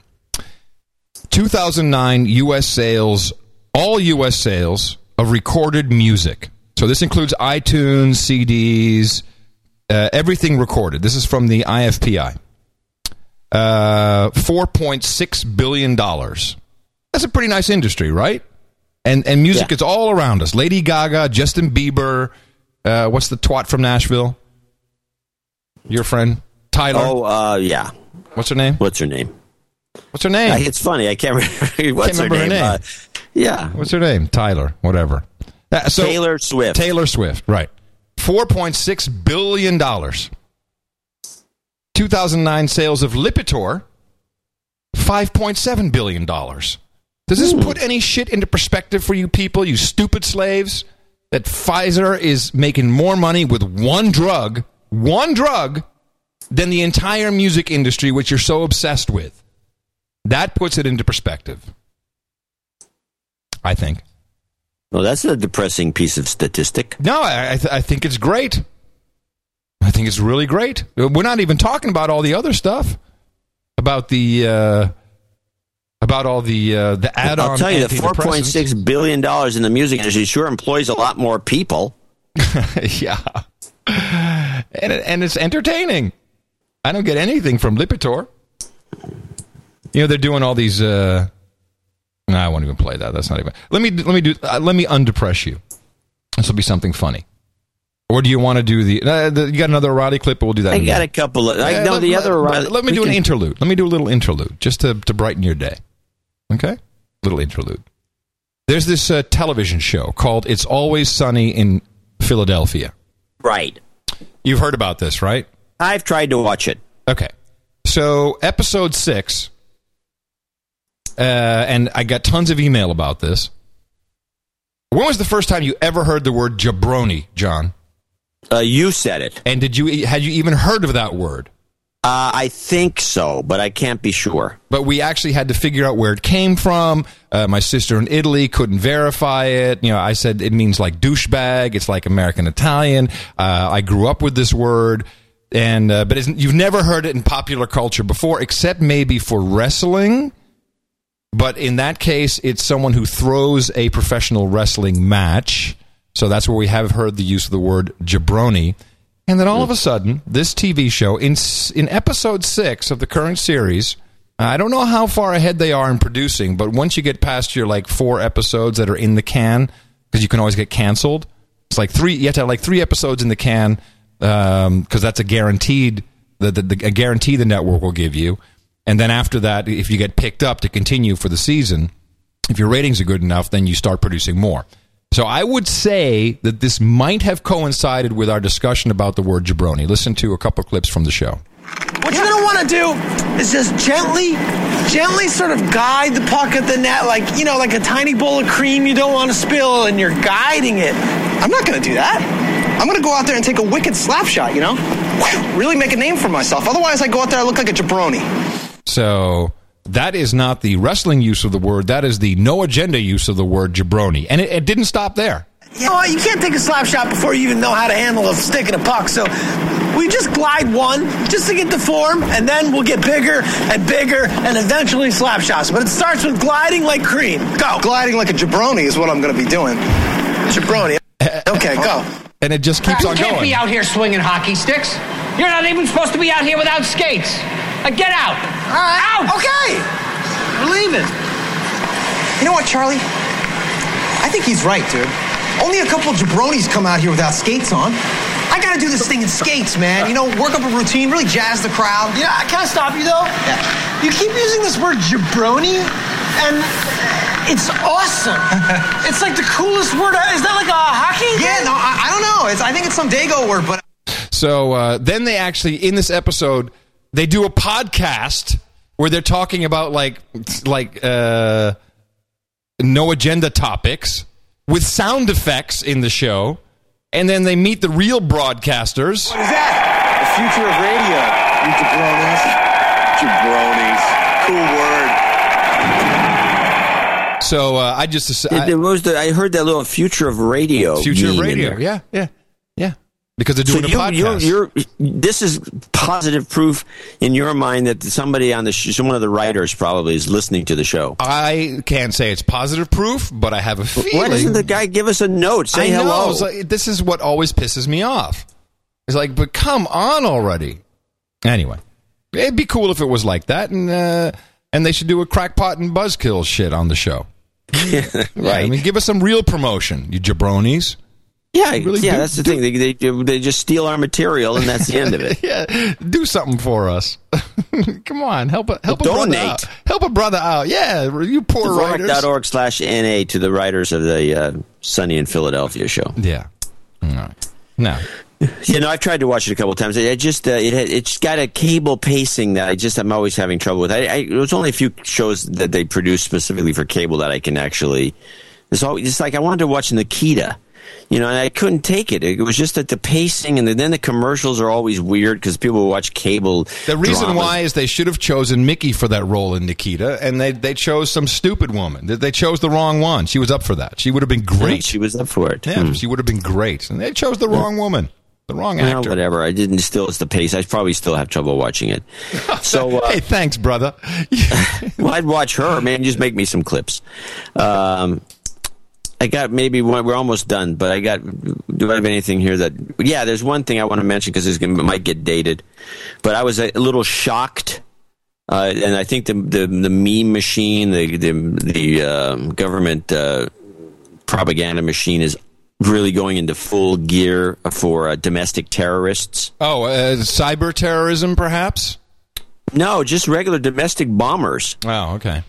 two thousand nine U S sales, all U S sales of recorded music. So this includes iTunes, C Ds, uh, everything recorded. This is from the I F P I. Uh, four point six billion dollars. That's a pretty nice industry, right? And and music yeah. is all around us. Lady Gaga, Justin Bieber, uh, what's the twat from Nashville? Your friend, Tyler. Oh, uh, yeah. What's her name? What's her name? What's her name? I, it's funny. I can't remember. What's can't remember her name? Her name. Uh, yeah. What's her name? Tyler, whatever. Uh, so, Taylor Swift. Taylor Swift, right. four point six billion dollars. two thousand nine sales of Lipitor, five point seven billion dollars. Does this Ooh. put any shit into perspective for you people, you stupid slaves, that Pfizer is making more money with one drug One drug than the entire music industry, which you're so obsessed with? That puts it into perspective, I think. Well, that's a depressing piece of statistic. No, I, th- I think it's great. I think it's really great. We're not even talking about all the other stuff about the uh, about all the uh, the add-on. I'll tell you, the four point six billion dollars in the music industry sure employs a lot more people. yeah. And it, and it's entertaining. I don't get anything from Lipitor. You know, they're doing all these. Uh, no, I won't even play that. That's not even. Let me let me do. Uh, let me undepress you. This will be something funny. Or do you want to do the? Uh, the you got another erotic clip? But we'll do that. I got minute. a couple of. I know uh, the let, other. Erotic, let, let me do can, an interlude. Let me do a little interlude just to to brighten your day. Okay, little interlude. There's this uh, television show called "It's Always Sunny in Philadelphia." Right. You've heard about this, right? I've tried to watch it. Okay. So, episode six, uh, and I got tons of email about this. When was the first time you ever heard the word jabroni, John? Uh, you said it. And did you had you even heard of that word? Uh, I think so, but I can't be sure. But we actually had to figure out where it came from. Uh, my sister in Italy couldn't verify it. You know, I said it means like douchebag. It's like American Italian. Uh, I grew up with this word, and uh, but it's, you've never heard it in popular culture before, except maybe for wrestling. But in that case, it's someone who throws a professional wrestling match. So that's where we have heard the use of the word jabroni. And then all of a sudden, this T V show, in in episode six of the current series, I don't know how far ahead they are in producing, but once you get past your, like, four episodes that are in the can, because you can always get canceled, it's like three, you have to have, like, three episodes in the can, because um, that's a guaranteed, the, the, the, a guarantee the network will give you. And then after that, if you get picked up to continue for the season, if your ratings are good enough, then you start producing more. So I would say that this might have coincided with our discussion about the word jabroni. Listen to a couple clips from the show. What you're going to want to do is just gently, gently sort of guide the puck at the net, like, you know, like a tiny bowl of cream you don't want to spill, and you're guiding it. I'm not going to do that. I'm going to go out there and take a wicked slap shot, you know? Really make a name for myself. Otherwise, I go out there, I look like a jabroni. So... that is not the wrestling use of the word. That is the no-agenda use of the word jabroni. And it, it didn't stop there. You know, you can't take a slap shot before you even know how to handle a stick and a puck. So We just glide one just to get the form, and then we'll get bigger and bigger and eventually slap shots. But it starts with gliding like cream. Go. Gliding like a jabroni is what I'm going to be doing. Jabroni. Okay, go. And it just keeps you on going. You can't be out here swinging hockey sticks. You're not even supposed to be out here without skates. Like, get out. All right. Out. Okay. We're leaving. You know what, Charlie? I think he's right, dude. Only a couple of jabronis come out here without skates on. I gotta do this thing in skates, man. You know, work up a routine, really jazz the crowd. Yeah, I can't stop you, though. Yeah. You keep using this word jabroni, and... it's awesome. It's like the coolest word. Is that like a hockey game? Yeah, no, I, I don't know. It's, I think it's some Dago word. But So uh, then they actually, in this episode, they do a podcast where they're talking about like like uh, no agenda topics with sound effects in the show. And then they meet the real broadcasters. What is that? The future of radio. You jabronis. Jabronis. Cool word. So uh, I just I, there was the, I heard that little future of radio. Future of radio, yeah, yeah, yeah. Because they're doing so a you, podcast. You're, you're, this is positive proof in your mind that somebody on the sh- one of the writers probably is listening to the show. I can't say it's positive proof, but I have a feeling. Why doesn't the guy give us a note? Say I hello. Know. Like, this is what always pisses me off. It's like, but come on already. Anyway, it'd be cool if it was like that, and uh, and they should do a crackpot and buzzkill shit on the show. Yeah, right. Yeah, I mean, give us some real promotion, you jabronis. Yeah, really yeah. Do, that's the do, thing. They, they they just steal our material, and that's the end of it. Yeah, do something for us. Come on, help a help well, a donate. Brother out. Help a brother out. Yeah, you poor Dvorak. Writers. Dvorak dot org slash N A to the writers of the uh, Sunny in Philadelphia show. Yeah. All right. No. You know, I've tried to watch it a couple of times. It, it just uh, it it's got a cable pacing that I just I'm always having trouble with. I, I there's only a few shows that they produce specifically for cable that I can actually. It's always just like I wanted to watch Nikita, you know, and I couldn't take it. It was just that the pacing and the, then the commercials are always weird because people watch cable. The reason dramas. Why is they should have chosen Mickey for that role in Nikita, and they they chose some stupid woman. They chose the wrong one. She was up for that. She would have been great. Yeah, she was up for it. Yeah, hmm. She would have been great, and they chose the wrong woman. The wrong actor. Well, whatever. I didn't. Still, it's the pace. I probably still have trouble watching it. So, uh, hey, thanks, brother. Well, I'd watch her, man. Just make me some clips. Um, I got maybe one, we're almost done, but I got. Do I have anything here that? Yeah, there's one thing I want to mention because it might get dated, but I was a little shocked, uh, and I think the the, the meme machine, the the, the uh, government uh, propaganda machine is. Really going into full gear for uh, domestic terrorists. Oh, uh, cyber terrorism, perhaps? No, just regular domestic bombers. Oh, okay.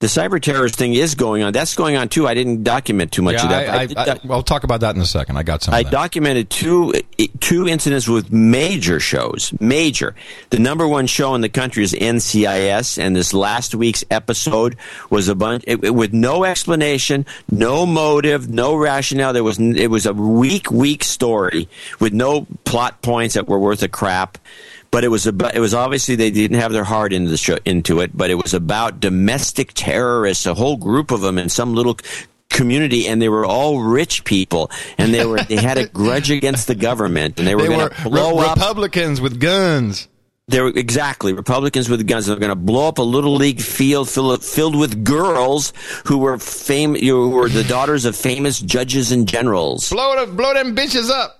The cyber terrorist thing is going on. That's going on, too. I didn't document too much yeah, of that. I, I, I did, I, I'll talk about that in a second. I got some I of that. documented two, two incidents with major shows. Major. The number one show in the country is N C I S, and this last week's episode was a bunch it, it, with no explanation, no motive, no rationale. There was It was a weak, weak story with no plot points that were worth a crap. But it was about, it was obviously they didn't have their heart into the show, into it, but it was about domestic terrorists, a whole group of them in some little community, and they were all rich people, and they were they had a grudge against the government, and they were going to blow up Republicans with guns. They were exactly Republicans with guns. They're going to blow up a little league field filled, filled with girls who were fam- who were the daughters of famous judges and generals. Blow it up, blow them bitches up.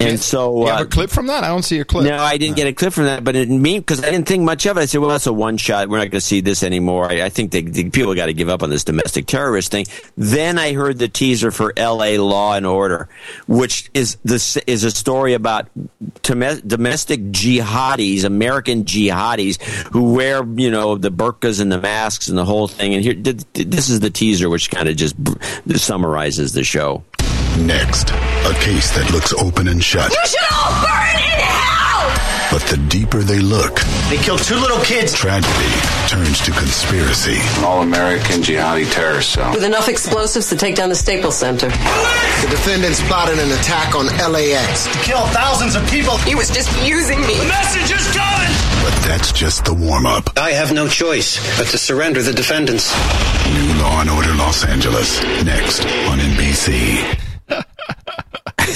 And so, you have uh, a clip from that? I don't see a clip. No, I didn't get a clip from that, but it mean because I didn't think much of it. I said, "Well, that's a one shot. We're not going to see this anymore." I, I think they, the people got to give up on this domestic terrorist thing. Then I heard the teaser for L A Law and Order, which is this is a story about tom- domestic jihadis, American jihadis who wear you know the burqas and the masks and the whole thing. And here, this is the teaser, which kind of just summarizes the show. Next, a case that looks open and shut. You should all burn in hell! But the deeper they look... They killed two little kids. Tragedy turns to conspiracy. An all-American jihadi terrorist cell. With enough explosives to take down the Staples Center. Police! The defendants plotted an attack on L A X. To kill thousands of people. He was just using me. The message is coming! But that's just the warm-up. I have no choice but to surrender the defendants. New Law and Order Los Angeles. Next on N B C.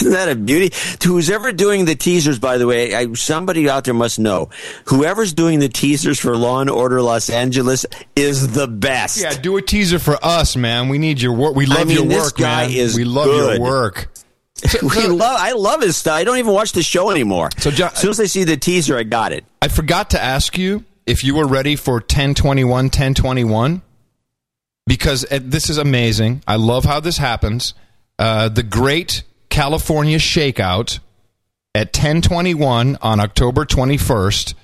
Isn't that a beauty? To who's ever doing the teasers, by the way, I, somebody out there must know. Whoever's doing the teasers for Law and Order Los Angeles is the best. Yeah, do a teaser for us, man. We need your work. We love I mean, your this work, guy man. Is we love good. your work. So, we so, love. I love his stuff. I don't even watch the show anymore. So, John, as soon as I see the teaser, I got it. I forgot to ask you if you were ready for ten twenty-one, ten twenty-one, because this is amazing. I love how this happens. Uh, the Great California Shakeout at ten twenty-one on October twenty-first,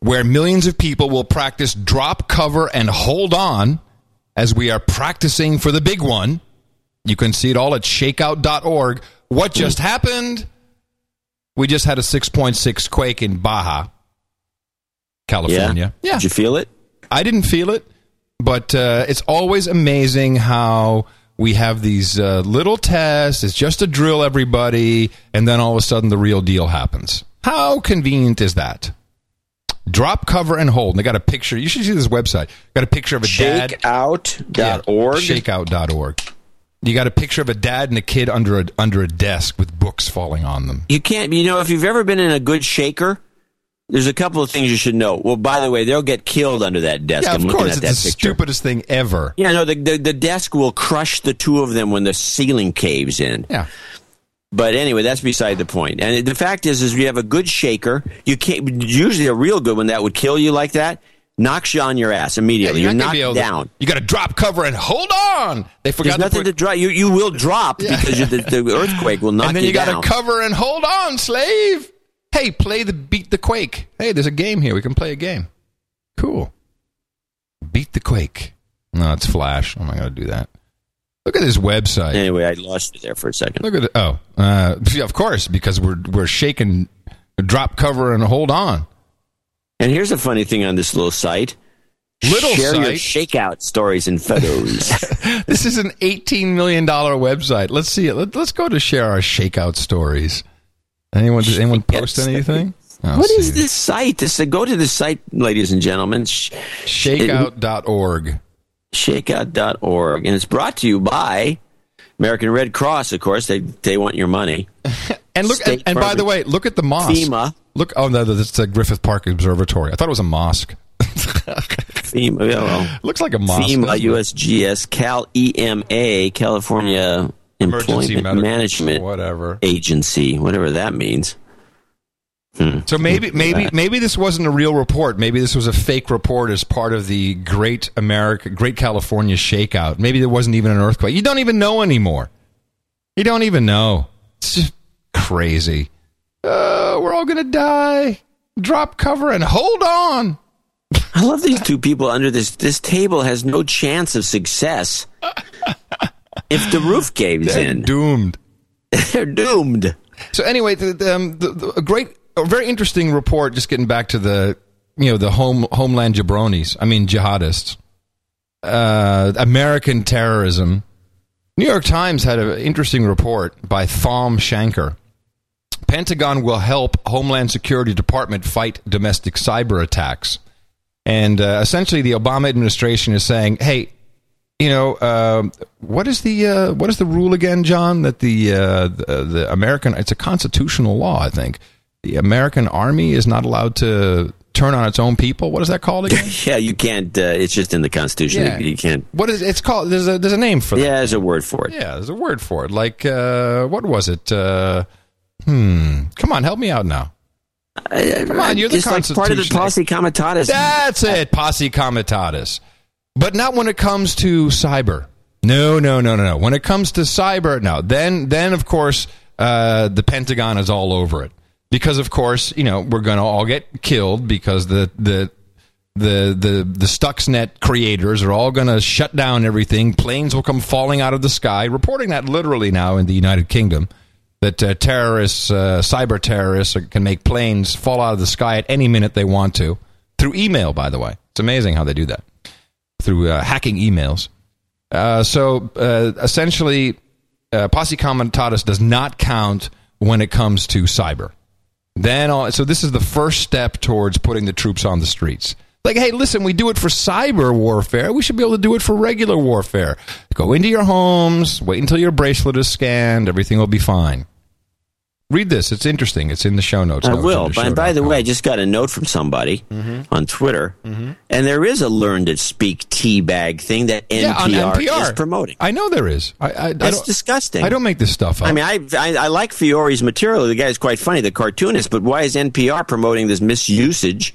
where millions of people will practice drop, cover, and hold on as we are practicing for the big one. You can see it all at shakeout dot org. What just happened? We just had a six point six quake in Baja, California. Yeah. yeah. Did you feel it? I didn't feel it, but uh, it's always amazing how we have these uh, little tests. It's just a drill, everybody, and then all of a sudden the real deal happens. How convenient is that? Drop, cover, and hold. And they got a picture. You should see this website. Got a picture of a dad. shakeout dot org? shakeout dot org. You got a picture of a dad and a kid under a under a desk with books falling on them. You can't, you know, if you've ever been in a good shaker, there's a couple of things you should know. Well, by the way, they'll get killed under that desk. Yeah, I'm of course, at it's that the picture. Stupidest thing ever. Yeah, no, the, the the desk will crush the two of them when the ceiling caves in. Yeah. But anyway, that's beside the point. And the fact is, is if you have a good shaker, you can't usually a real good one that would kill you like that. Knocks you on your ass immediately. Yeah, you're you're knocked down. To, you got to drop, cover, and hold on. They forgot There's nothing to, put, to drop. You you will drop yeah. because you, the, the earthquake will knock you down. And then you, you got to cover and hold on, slave. Hey, play the beat the quake. Hey, there's a game here. We can play a game. Cool. Beat the quake. No, it's Flash. I'm not going to do that. Look at this website. Anyway, I lost you there for a second. Look at it. Oh, uh, yeah, of course, because we're we're shaking, drop, cover, and hold on. And here's a funny thing on this little site. Little Share site. Your shakeout stories and photos. This is an eighteen million dollars website. Let's see it. Let, let's go to share our shakeout stories. Anyone, does anyone post anything? I'll what is this, this site? This, uh, go to this site, ladies and gentlemen. Sh- shakeout dot org. shakeout dot org. And it's brought to you by American Red Cross, of course. They they want your money. And look, State and, and by the way, look at the mosque. FEMA. Look, oh no, that's the Griffith Park Observatory. I thought it was a mosque. FEMA, yeah, well, looks like a mosque. FEMA, U S G S, Cal E M A, California Emergency Employment Management whatever. Agency, whatever that means. Hmm. So maybe, maybe, maybe this wasn't a real report. Maybe this was a fake report as part of the Great America, Great California Shakeout. Maybe there wasn't even an earthquake. You don't even know anymore. You don't even know. It's just crazy. Uh, we're all going to die. Drop, cover, and hold on. I love these two people under this. This table has no chance of success. If the roof caves They're in. They're doomed. They're doomed. So anyway, the, the, um, the, the, a great, a very interesting report, just getting back to the, you know, the home homeland jabronis. I mean, jihadists. Uh, American terrorism. New York Times had an interesting report by Thom Shanker. Pentagon will help Homeland Security Department fight domestic cyber attacks. And uh, essentially the Obama administration is saying, hey, you know, uh, what is the uh, what is the rule again, John, that the, uh, the the American, it's a constitutional law, I think. The American army is not allowed to turn on its own people. What is that called again? Yeah, you can't, uh, it's just in the Constitution. Yeah. You can't. What is it's called? There's a, there's a name for that. Yeah, there's a word for it. Yeah, there's a word for it. Like, uh, what was it? Uh... Hmm. Come on, help me out now. Come on, you're the it's Constitution. It's like part of the posse comitatus. That's it, posse comitatus. But not when it comes to cyber. No, no, no, no, no. When it comes to cyber, no. Then, then of course, uh, the Pentagon is all over it. Because, of course, you know, we're going to all get killed because the the the the, the Stuxnet creators are all going to shut down everything. Planes will come falling out of the sky. Reporting that literally now in the United Kingdom. That uh, terrorists, uh, cyber terrorists, are, can make planes fall out of the sky at any minute they want to. Through email, by the way. It's amazing how they do that. Through uh, hacking emails. Uh, so, uh, essentially, uh, posse comitatus does not count when it comes to cyber. Then, all, So this is the first step towards putting the troops on the streets. Like, hey, listen, we do it for cyber warfare. We should be able to do it for regular warfare. Go into your homes, wait until your bracelet is scanned, everything will be fine. Read this. It's interesting. It's in the show notes. I will. By, by the way, I just got a note from somebody mm-hmm. on Twitter, mm-hmm. and there is a Learn to Speak teabag thing that N P R, yeah, on N P R is promoting. I know there is. I, I, That's I disgusting. I don't make this stuff up. I mean, I, I I like Fiore's material. The guy's quite funny, the cartoonist, but why is N P R promoting this misusage,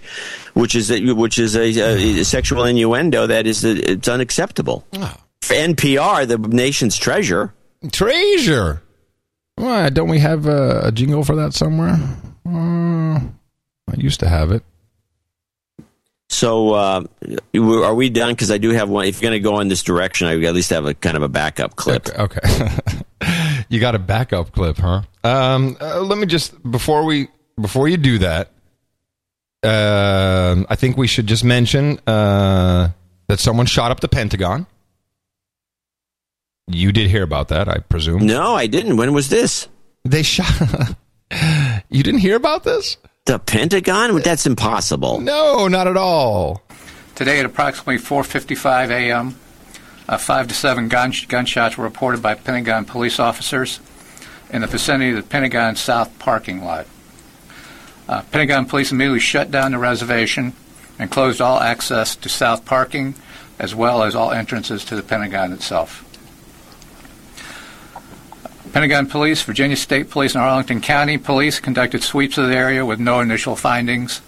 which is a, which is a, a, a sexual innuendo that is a, it's unacceptable? Oh. For N P R, the nation's treasure. Treasure. Why don't we have a, a jingle for that somewhere? Uh, I used to have it. So uh, are we done? Because I do have one. If you're going to go in this direction, I at least have a kind of a backup clip. Okay. okay. You got a backup clip, huh? Um, uh, let me just before we before you do that, uh, I think we should just mention uh, that someone shot up the Pentagon. You did hear about that, I presume. No, I didn't. When was this? They shot... You didn't hear about this? The Pentagon? That's impossible. No, not at all. Today at approximately four fifty-five a.m., uh, five to seven gun- gunshots were reported by Pentagon police officers in the vicinity of the Pentagon South parking lot. Uh, Pentagon police immediately shut down the reservation and closed all access to South parking, as well as all entrances to the Pentagon itself. Pentagon Police, Virginia State Police, and Arlington County Police conducted sweeps of the area with no initial findings.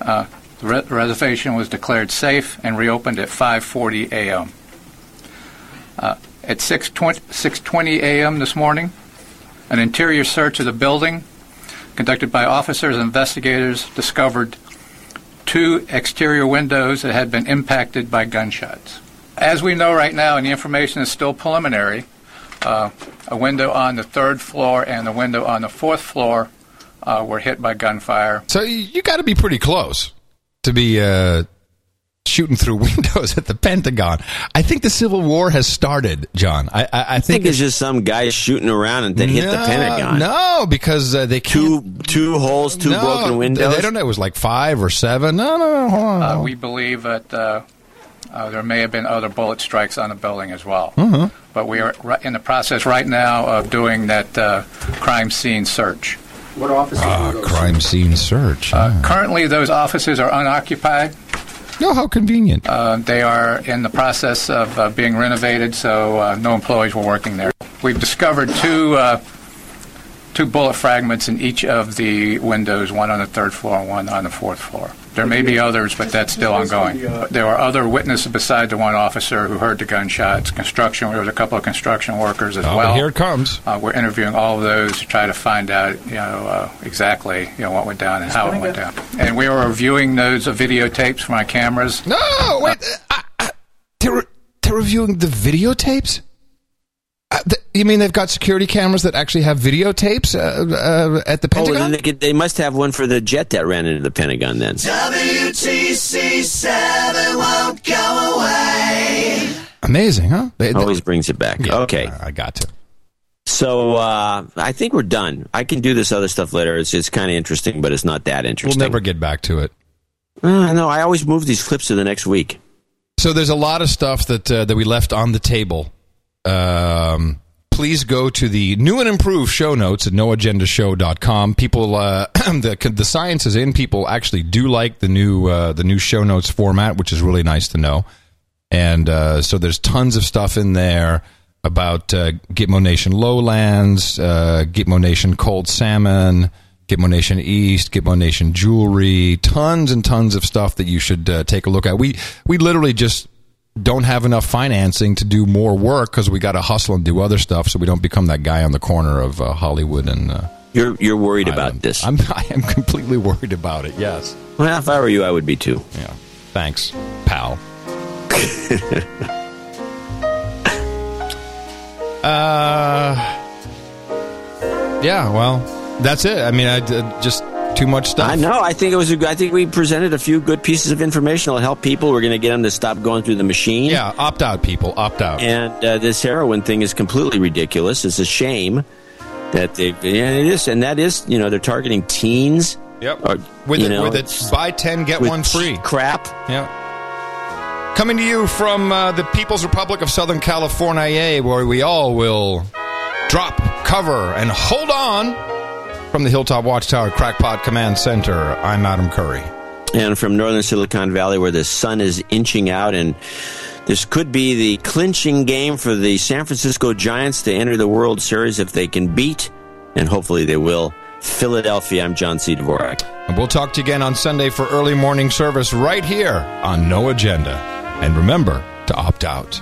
Uh, the re- reservation was declared safe and reopened at five forty a.m. Uh, at six twenty a.m. this morning, an interior search of the building conducted by officers and investigators discovered two exterior windows that had been impacted by gunshots. As we know right now, and the information is still preliminary, Uh, a window on the third floor and a window on the fourth floor uh, were hit by gunfire. So you got to be pretty close to be uh, shooting through windows at the Pentagon. I think the Civil War has started, John. I, I, I think, think it's, it's just some guy shooting around and then no, hit the Pentagon. No, because uh, they can't. Two, two holes, two no, broken windows? They don't know. It was like five or seven. No, no, no. Hold on. Uh, we believe that... Uh, Uh, there may have been other bullet strikes on the building as well. Mm-hmm. But we are in the process right now of doing that uh, crime scene search. What offices uh, are those? Crime scene search. Uh, ah. Currently, those offices are unoccupied. No, oh, how convenient. Uh, they are in the process of uh, being renovated, so uh, no employees were working there. We've discovered two uh, two bullet fragments in each of the windows, one on the third floor and one on the fourth floor. There may be others, but that's still ongoing. There are other witnesses besides the one officer who heard the gunshots. Construction, there was a couple of construction workers as oh, well. Here it comes. Uh, we're interviewing all of those to try to find out, you know, uh, exactly, you know, what went down and how it went down. And we were reviewing those uh, videotapes from our cameras. No, wait, uh, I, I, they're they're reviewing the videotapes. Uh, th- you mean they've got security cameras that actually have videotapes uh, uh, at the Pentagon? Oh, well, then they, could, they must have one for the jet that ran into the Pentagon then. W T C seven won't go away. Amazing, huh? They, they, Always brings it back. Yeah, okay. I got to. So uh, I think we're done. I can do this other stuff later. It's, it's kind of interesting, but it's not that interesting. We'll never get back to it. Uh, no, I always move these clips to the next week. So there's a lot of stuff that uh, that we left on the table. Um, please go to the new and improved show notes at no agenda show dot com. People, uh, the the science is in. People actually do like the new uh, the new show notes format, which is really nice to know. And uh, so there's tons of stuff in there about uh, Gitmo Nation Lowlands, uh, Gitmo Nation Cold Salmon, Gitmo Nation East, Gitmo Nation Jewelry, tons and tons of stuff that you should uh, take a look at. We we literally just don't have enough financing to do more work because we got to hustle and do other stuff so we don't become that guy on the corner of uh, Hollywood and uh, You're you're worried Island. About this. I'm I am completely worried about it. Yes. Well, if I were you, I would be too. Yeah. Thanks, pal. uh Yeah, well, that's it. I mean, I uh, just too much stuff. I know. I think it was. A, I think we presented a few good pieces of information that'll help people. We're going to get them to stop going through the machine. Yeah, opt out, people. Opt out. And uh, this heroin thing is completely ridiculous. It's a shame that they. And it is. And that is. You know, they're targeting teens. Yep. Or, with it, know, with it, buy ten get one free crap. Yeah. Coming to you from uh, the People's Republic of Southern California, where we all will drop, cover, and hold on. From the Hilltop Watchtower, Crackpot Command Center, I'm Adam Curry. And from northern Silicon Valley, where the sun is inching out, and this could be the clinching game for the San Francisco Giants to enter the World Series if they can beat, and hopefully they will, Philadelphia. I'm John C. Dvorak. And we'll talk to you again on Sunday for early morning service right here on No Agenda. And remember to opt out.